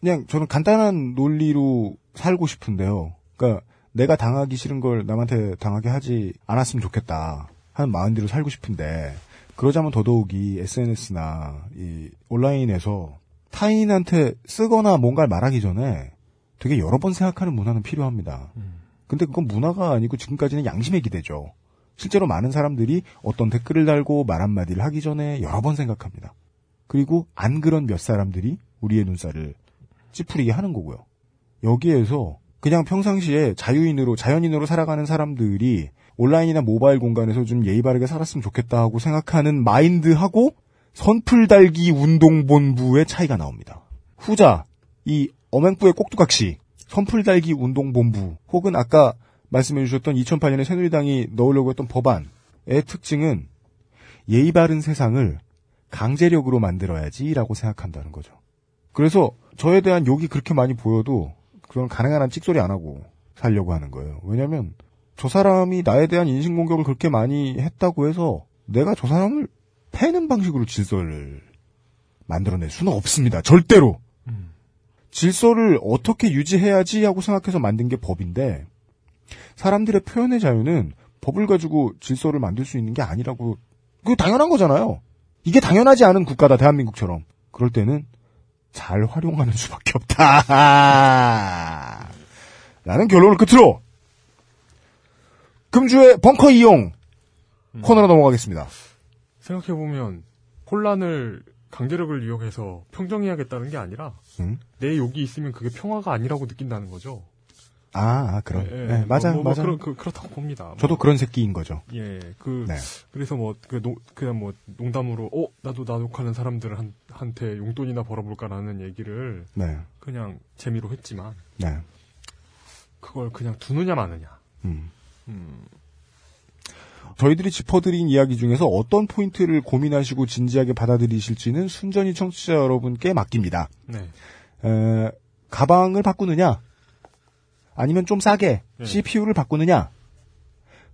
그냥 저는 간단한 논리로 살고 싶은데요. 그러니까 내가 당하기 싫은 걸 남한테 당하게 하지 않았으면 좋겠다 하는 마음대로 살고 싶은데 그러자면 더더욱이 에스엔에스나 이 온라인에서 타인한테 쓰거나 뭔가를 말하기 전에 되게 여러 번 생각하는 문화는 필요합니다. 음. 근데 그건 문화가 아니고 지금까지는 양심의 기대죠. 실제로 많은 사람들이 어떤 댓글을 달고 말 한마디를 하기 전에 여러 번 생각합니다. 그리고 안 그런 몇 사람들이 우리의 눈살을 찌푸리게 하는 거고요. 여기에서 그냥 평상시에 자유인으로, 자연인으로 살아가는 사람들이 온라인이나 모바일 공간에서 좀 예의 바르게 살았으면 좋겠다 하고 생각하는 마인드하고 선풀달기 운동본부의 차이가 나옵니다. 후자, 이 엄행부의 꼭두각시, 선풀달기 운동본부, 혹은 아까 말씀해주셨던 이천팔 년에 새누리당이 넣으려고 했던 법안의 특징은 예의 바른 세상을 강제력으로 만들어야지라고 생각한다는 거죠. 그래서 저에 대한 욕이 그렇게 많이 보여도 그건 가능한 한 찍소리 안 하고 살려고 하는 거예요. 왜냐면 저 사람이 나에 대한 인신공격을 그렇게 많이 했다고 해서 내가 저 사람을 패는 방식으로 질서를 만들어낼 수는 없습니다. 절대로. 음. 질서를 어떻게 유지해야지 하고 생각해서 만든 게 법인데 사람들의 표현의 자유는 법을 가지고 질서를 만들 수 있는 게 아니라고. 그게 당연한 거잖아요. 이게 당연하지 않은 국가다. 대한민국처럼. 그럴 때는 잘 활용하는 수밖에 없다. 라는 결론을 끝으로 금주의 벙커 이용 음. 코너로 넘어가겠습니다. 생각해보면 혼란을 강제력을 이용해서 평정해야겠다는 게 아니라 음? 내 욕이 있으면 그게 평화가 아니라고 느낀다는 거죠. 아, 아 그럼. 예, 예. 네, 맞아요. 뭐, 뭐, 맞아요. 뭐, 그, 그렇다고 봅니다. 저도 뭐, 그런 새끼인 거죠. 예, 그, 네. 그래서 뭐, 그, 노, 그냥 뭐, 농담으로, 어, 나도 나 욕하는 사람들한테 용돈이나 벌어볼까라는 얘기를. 네. 그냥 재미로 했지만. 네. 그걸 그냥 두느냐 마느냐. 음. 음. 저희들이 짚어드린 이야기 중에서 어떤 포인트를 고민하시고 진지하게 받아들이실지는 순전히 청취자 여러분께 맡깁니다. 네. 에, 가방을 바꾸느냐? 아니면 좀 싸게 네. 씨피유를 바꾸느냐.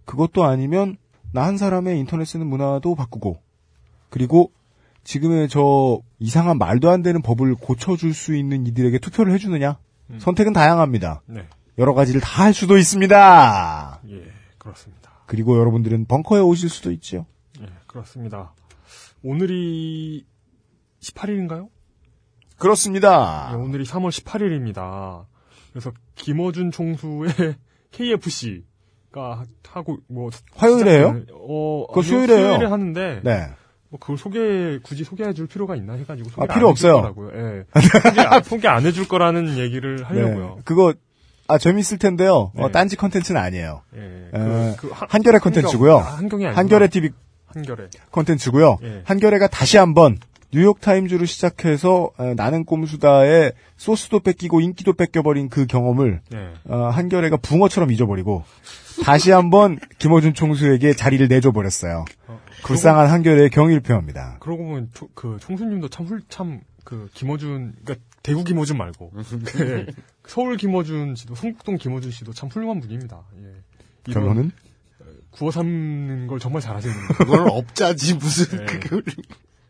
그것도 아니면 나 한 사람의 인터넷 쓰는 문화도 바꾸고 그리고 지금의 저 이상한 말도 안 되는 법을 고쳐줄 수 있는 이들에게 투표를 해주느냐. 음. 선택은 다양합니다. 네. 여러 가지를 다 할 수도 있습니다. 예, 그렇습니다. 그리고 여러분들은 벙커에 오실 수도 있죠. 예, 그렇습니다. 오늘이 십팔 일인가요? 그렇습니다. 예, 오늘이 삼월 십팔일입니다. 그래서 김어준 총수의 케이에프씨가 하고 뭐 화요일에요? 어, 그거 수요일에요. 수요일에 하는데 네. 뭐 그걸 소개 굳이 소개해 줄 필요가 있나 해가지고 소개 아, 필요 안 없어요. 거라고요. 예. 소개, 소개 안 해줄 거라는 얘기를 하려고요. 네. 그거 아 재밌을 텐데요. 네. 어, 딴지 컨텐츠는 아니에요. 예. 그, 그 한, 한겨레 컨텐츠고요. 한겨레 티비 한겨레 컨텐츠고요. 예. 한겨레가 다시 한번 뉴욕타임즈를 시작해서 나는 꼼수다의 소스도 뺏기고 인기도 뺏겨버린 그 경험을 네. 어, 한겨레가 붕어처럼 잊어버리고 다시 한번 김어준 총수에게 자리를 내줘버렸어요. 어, 불쌍한 한겨레의 경의를 표합니다. 그러고 보면 조, 그 총수님도 참 훌, 참 그 김어준, 그러니까 대구 김어준 말고 네. 서울 김어준 씨도 성북동 김어준 씨도 참 훌륭한 분입니다. 예. 결론은? 구워 삶는 걸 정말 잘하시는 거예요. 그걸 업자지 무슨 네. 그걸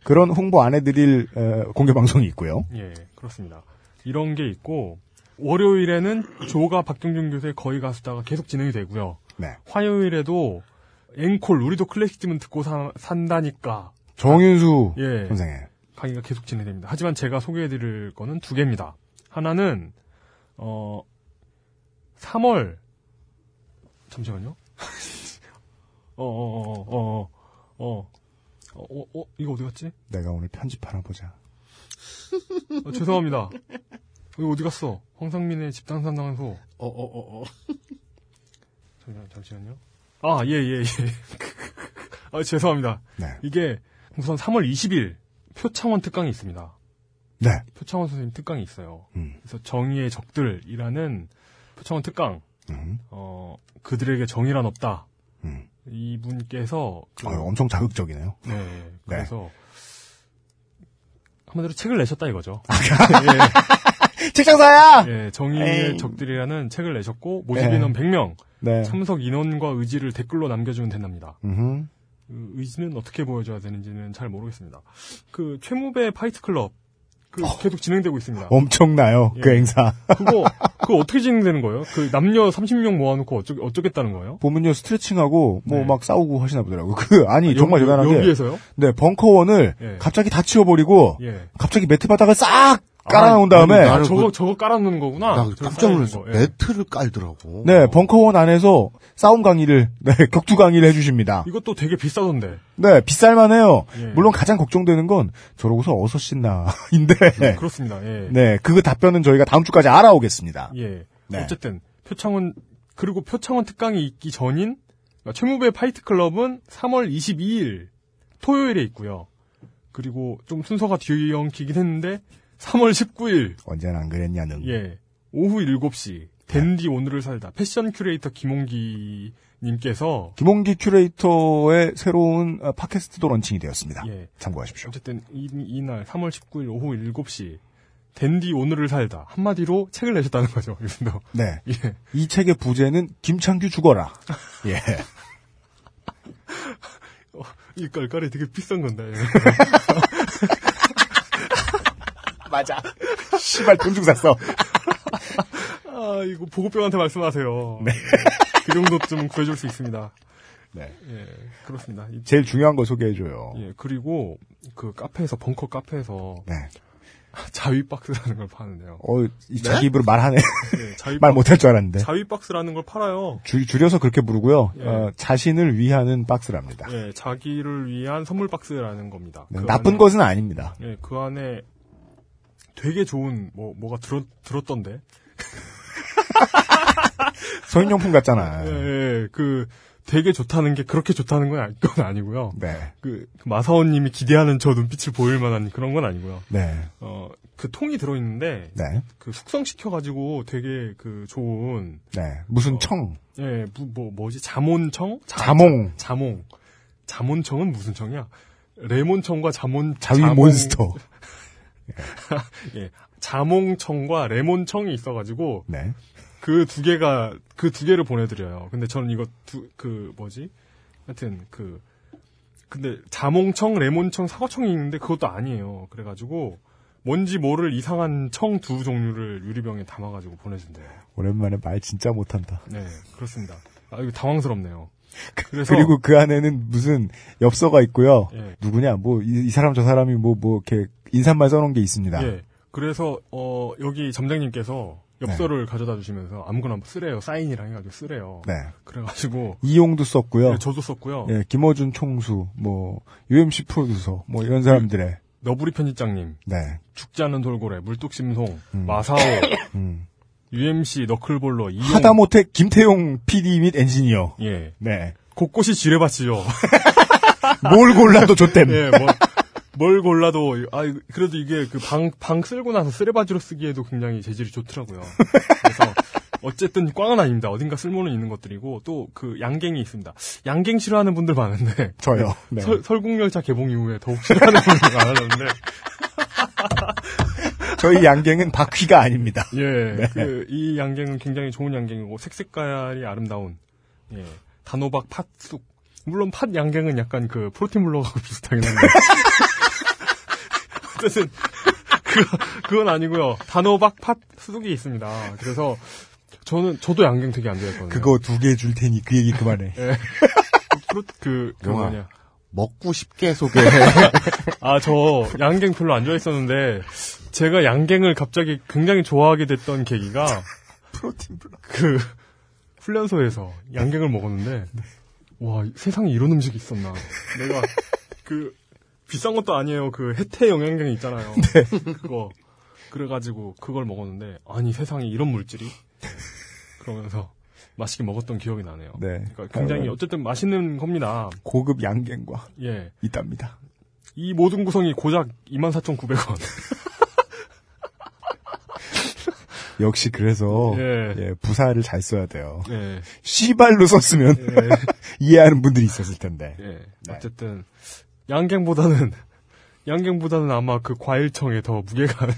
그런 홍보 안 해드릴 공개 방송이 있고요. 예, 그렇습니다. 이런 게 있고 월요일에는 조가 박정준 교수의 거의 가수다가 계속 진행이 되고요. 네. 화요일에도 앵콜 우리도 클래식쯤은 듣고 사, 산다니까 정윤수 아, 예, 선생의 강의가 계속 진행됩니다. 하지만 제가 소개해드릴 거는 두 개입니다. 하나는 어 삼월 잠시만요. 어어어어어어 어, 어, 어, 어. 어, 어, 이거 어디 갔지? 내가 오늘 편집하나 보자. 어, 죄송합니다. 이거 어디 갔어? 황상민의 집단상담소. 어, 어, 어, 어. 잠시만, 잠시만요. 아, 예, 예, 예. 아, 죄송합니다. 네. 이게 우선 삼월 이십일 표창원 특강이 있습니다. 네. 표창원 선생님 특강이 있어요. 음. 그래서 정의의 적들이라는 표창원 특강. 음. 어, 그들에게 정의란 없다. 음. 이분께서 그, 아유, 엄청 자극적이네요. 네, 그래서 네. 한마디로 책을 내셨다 이거죠. 예. 책장사야. 예, 정의의 에이. 적들이라는 책을 내셨고 모집 인원 네. 백 명, 네. 참석 인원과 의지를 댓글로 남겨주면 된답니다. 음흠. 그 의지는 어떻게 보여줘야 되는지는 잘 모르겠습니다. 그 최무배 파이트 클럽 그 어. 계속 진행되고 있습니다. 엄청나요, 예. 그 행사. 그거 그거 어떻게 진행되는 거예요? 그 남녀 삼십 명 모아놓고 어쩌 어쩌겠다는 거예요? 보면요 스트레칭하고 뭐 막 네. 싸우고 하시나 보더라고. 그 아니 아, 정말 여, 대단한 게 여기에서요? 네 벙커원을 예. 갑자기 다 치워버리고 예. 갑자기 매트 바닥을 싹 깔아놓은 아, 다음에 아니, 저거 그, 저거 깔아놓는 거구나. 나 깜짝 놀랐어. 예. 매트를 깔더라고. 네 벙커원 안에서 싸움 강의를 네 격투 강의를 해주십니다. 이것도 되게 비싸던데. 네 비쌀만해요. 예. 물론 가장 걱정되는 건 저러고서 어서 씻나인데. 네, 그렇습니다. 예. 네 그 답변은 저희가 다음 주까지 알아오겠습니다. 예. 네. 어쨌든 표창원 그리고 표창원 특강이 있기 전인 그러니까 최무배 파이트 클럽은 삼월 이십이일 토요일에 있고요. 그리고 좀 순서가 뒤엉키긴 했는데. 삼월 십구일 언제나 안 그랬냐는 예 오후 일곱시 댄디 네. 오늘을 살다 패션 큐레이터 김홍기 님께서 김홍기 큐레이터의 새로운 팟캐스트도 런칭이 되었습니다. 예. 참고하십시오. 어쨌든 이, 이날 삼월 십구일 오후 일곱시 댄디 오늘을 살다 한마디로 책을 내셨다는 거죠. 이분도 네. 예. 이 책의 부제는 김창규 죽어라. 예. 어, 이 깔깔이 되게 비싼 건데. 맞아. 씨발 돈 주고 샀어. 아 이거 보급병한테 말씀하세요. 네. 그 정도쯤 구해줄 수 있습니다. 네. 예, 그렇습니다. 제일 중요한 거 소개해줘요. 예, 그리고 그 카페에서 벙커 카페에서 네. 자위 박스라는 걸 파는데요. 어, 이 자기 네? 입으로 말하네. 네, 말 못할 줄 알았는데. 자위 박스라는 걸 팔아요. 줄 줄여서 그렇게 부르고요. 예. 어, 자신을 위하는 박스랍니다. 예, 자기를 위한 선물 박스라는 겁니다. 네, 그 나쁜 안에, 것은 아닙니다. 예, 그 안에. 되게 좋은 뭐 뭐가 들었 들었던데 소인용품 같잖아. 예, 예, 그 되게 좋다는 게 그렇게 좋다는 건, 아니, 건 아니고요. 네. 그, 그 마사원님이 기대하는 저 눈빛을 보일 만한 그런 건 아니고요. 네. 어 그 통이 들어 있는데 네. 그 숙성시켜 가지고 되게 그 좋은 네 무슨 어, 청? 예, 뭐, 뭐 뭐지 자몬청? 자, 자몽 자몽 자몬청은 무슨 청이야? 레몬청과 자몬 자위 자몽... 몬스터. 예, 자몽청과 레몬청이 있어가지고 네. 그 두 개가 그 두 개를 보내드려요. 근데 저는 이거 두 그 뭐지? 하여튼 그 근데 자몽청, 레몬청, 사과청이 있는데 그것도 아니에요. 그래가지고 뭔지 모를 이상한 청 두 종류를 유리병에 담아가지고 보내준대요. 오랜만에 말 진짜 못한다. 네, 그렇습니다. 아 이거 당황스럽네요. 그래서 그리고 그 안에는 무슨 엽서가 있고요. 예. 누구냐, 뭐 이 이 사람 저 사람이 뭐 뭐 이렇게 인사말 써놓은 게 있습니다. 예. 그래서 어 여기 점장님께서 엽서를 네. 가져다 주시면서 아무거나 쓰래요. 사인이랑 해가지고 쓰래요. 네. 그래가지고 이용도 썼고요. 예, 저도 썼고요. 예. 김어준 총수, 뭐 유엠씨 프로듀서, 뭐 이런 사람들의 너부리 편집장님, 네. 죽지 않는 돌고래, 물뚝심송, 음. 마사오. 음. 유엠씨 너클볼러 이용 하다못해 김태용 피디 및 엔지니어 예. 네. 곳곳이 지뢰밭이죠. 뭘 골라도 좋댐. 예, 뭐 뭘 골라도, 아, 그래도 이게 그 방, 방 쓸고 나서 쓰레바지로 쓰기에도 굉장히 재질이 좋더라고요. 그래서, 어쨌든 꽝은 아닙니다. 어딘가 쓸모는 있는 것들이고, 또 그 양갱이 있습니다. 양갱 싫어하는 분들 많은데. 저요. 네. 서, 설국열차 개봉 이후에 더욱 싫어하는 분들 많았는데. 저희 양갱은 바퀴가 아닙니다. 예. 네. 그, 이 양갱은 굉장히 좋은 양갱이고, 색색깔이 아름다운, 예. 단호박 팥쑥. 물론 팥 양갱은 약간 그 프로틴 물러가고 비슷하긴 한데. 어쨌든 그거, 그건 아니고요. 단호박 팥 수둑이 있습니다. 그래서 저는 저도 양갱 되게 안 좋아했거든요. 그거 두 개 줄 테니 그 얘기 그만해. 네. 프로 그 뭐냐 먹고 싶게 소개해. 아, 저 양갱 별로 안 좋아했었는데 제가 양갱을 갑자기 굉장히 좋아하게 됐던 계기가 프로틴 블럭 그 훈련소에서 양갱을 먹었는데. 네. 와, 세상에 이런 음식이 있었나. 내가, 그, 비싼 것도 아니에요. 그, 해태 영양갱 있잖아요. 네. 그거. 그래가지고, 그걸 먹었는데, 아니, 세상에 이런 물질이? 그러면서, 맛있게 먹었던 기억이 나네요. 네. 그러니까 굉장히, 어쨌든 맛있는 겁니다. 고급 양갱과. 예. 있답니다. 이 모든 구성이 고작 이만 사천구백 원. 역시 그래서 예. 예, 부사를 잘 써야 돼요. 예. 씨발로 썼으면 예. 이해하는 분들이 있었을 텐데. 예. 네. 어쨌든 양갱보다는 양갱보다는 아마 그 과일청에 더 무게가 네.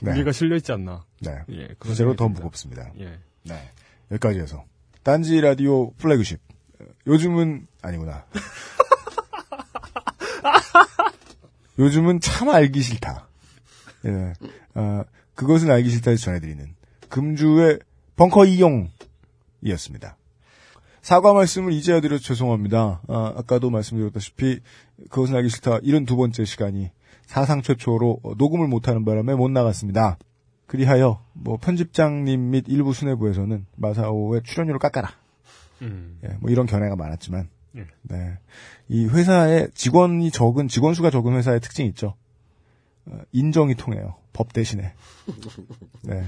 무게가 실려 있지 않나. 네. 예, 실제로 더 무겁습니다. 예. 네. 여기까지 해서 딴지 라디오 플래그십. 요즘은 아니구나. 요즘은 참 알기 싫다. 예. 어, 그것은 알기 싫다에서 전해드리는 금주의 벙커 이용이었습니다. 사과 말씀을 이제야 드려서 죄송합니다. 아, 아까도 말씀드렸다시피 그것은 알기 싫다 칠십이 번째 시간이 사상 최초로 녹음을 못하는 바람에 못 나갔습니다. 그리하여 뭐 편집장님 및 일부 수뇌부에서는 마사오의 출연료를 깎아라. 음. 예, 뭐 이런 견해가 많았지만 음. 네. 이 회사의 직원이 적은 직원 수가 적은 회사의 특징이 있죠. 인정이 통해요. 법 대신에. 네.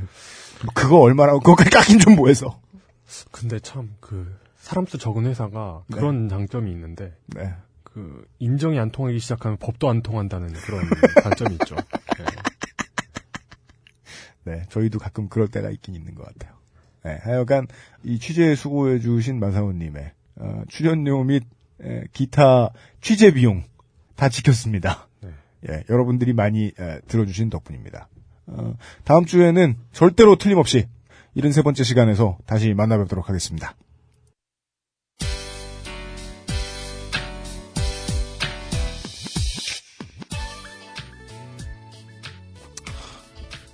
그거 얼마나, 그거까지 깎인 좀 뭐해서. 근데 참, 그, 사람 수 적은 회사가 네. 그런 장점이 있는데, 네. 그, 인정이 안 통하기 시작하면 법도 안 통한다는 그런 단점이 있죠. 네. 네. 저희도 가끔 그럴 때가 있긴 있는 것 같아요. 네. 하여간, 이 취재에 수고해주신 마사오님의, 어, 출연료 및, 에, 기타 취재 비용 다 지켰습니다. 예, 여러분들이 많이 에, 들어주신 덕분입니다. 어, 다음 주에는 절대로 틀림없이 칠십삼 번째 시간에서 다시 만나뵙도록 하겠습니다.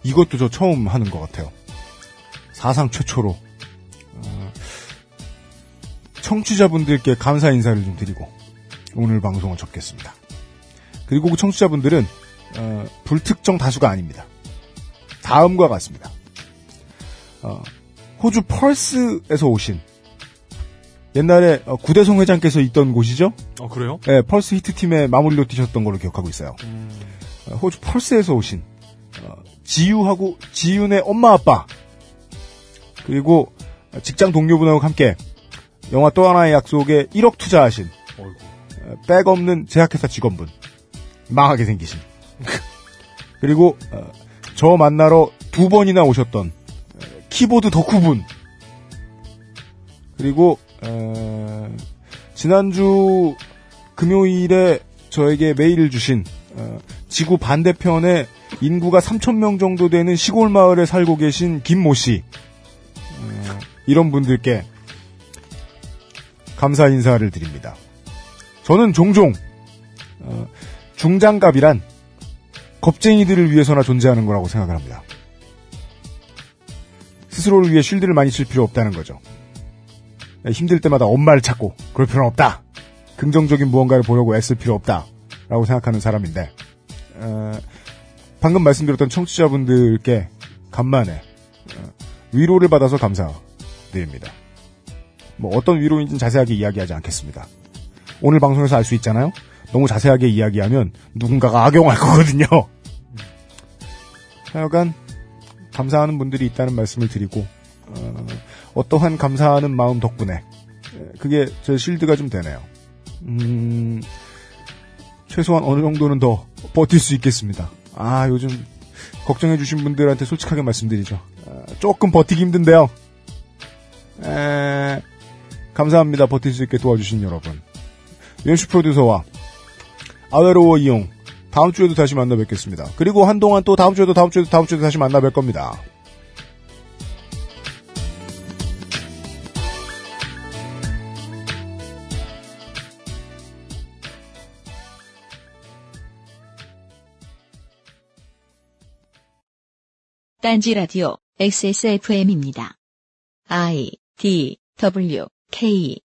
이것도 저 처음 하는 것 같아요. 사상 최초로 어, 청취자분들께 감사 인사를 좀 드리고 오늘 방송을 접겠습니다. 그리고 그 청취자분들은 어, 불특정 다수가 아닙니다. 다음과 같습니다. 어, 호주 펄스에서 오신 옛날에 어, 구대성 회장께서 있던 곳이죠? 아, 그래요? 네, 펄스 히트팀의 마무리로 뛰셨던 걸로 기억하고 있어요. 음... 어, 호주 펄스에서 오신 어, 지유하고 지윤의 엄마 아빠 그리고 직장 동료분하고 함께 영화 또 하나의 약속에 일억 투자하신 어, 백 없는 제약회사 직원분 망하게 생기신 그리고 어, 저 만나러 두 번이나 오셨던 키보드 덕후분 그리고 어, 지난주 금요일에 저에게 메일을 주신 어, 지구 반대편에 인구가 삼천 명 정도 되는 시골 마을에 살고 계신 김모씨 어, 이런 분들께 감사 인사를 드립니다. 저는 종종 어, 중장갑이란 겁쟁이들을 위해서나 존재하는 거라고 생각을 합니다. 스스로를 위해 쉴드를 많이 쓸 필요 없다는 거죠. 힘들 때마다 엄마를 찾고 그럴 필요는 없다. 긍정적인 무언가를 보려고 애쓸 필요 없다. 라고 생각하는 사람인데 어, 방금 말씀드렸던 청취자분들께 간만에 위로를 받아서 감사드립니다. 뭐 어떤 위로인지는 자세하게 이야기하지 않겠습니다. 오늘 방송에서 알 수 있잖아요. 너무 자세하게 이야기하면 누군가가 악용할 거거든요. 하여간 감사하는 분들이 있다는 말씀을 드리고 어, 어떠한 감사하는 마음 덕분에 그게 제 쉴드가 좀 되네요. 음, 최소한 어느 정도는 더 버틸 수 있겠습니다. 아, 요즘 걱정해주신 분들한테 솔직하게 말씀드리죠. 아, 조금 버티기 힘든데요. 에... 감사합니다. 버틸 수 있게 도와주신 여러분. 연출 프로듀서와 아외로워 이용, 다음 주에도 다시 만나 뵙겠습니다. 그리고 한동안 또 다음 주에도 다음 주에도 다음 주에도 다시 만나 뵐 겁니다. 딴지라디오 엑스에스에프엠입니다. 아이, 디, 더블유, 케이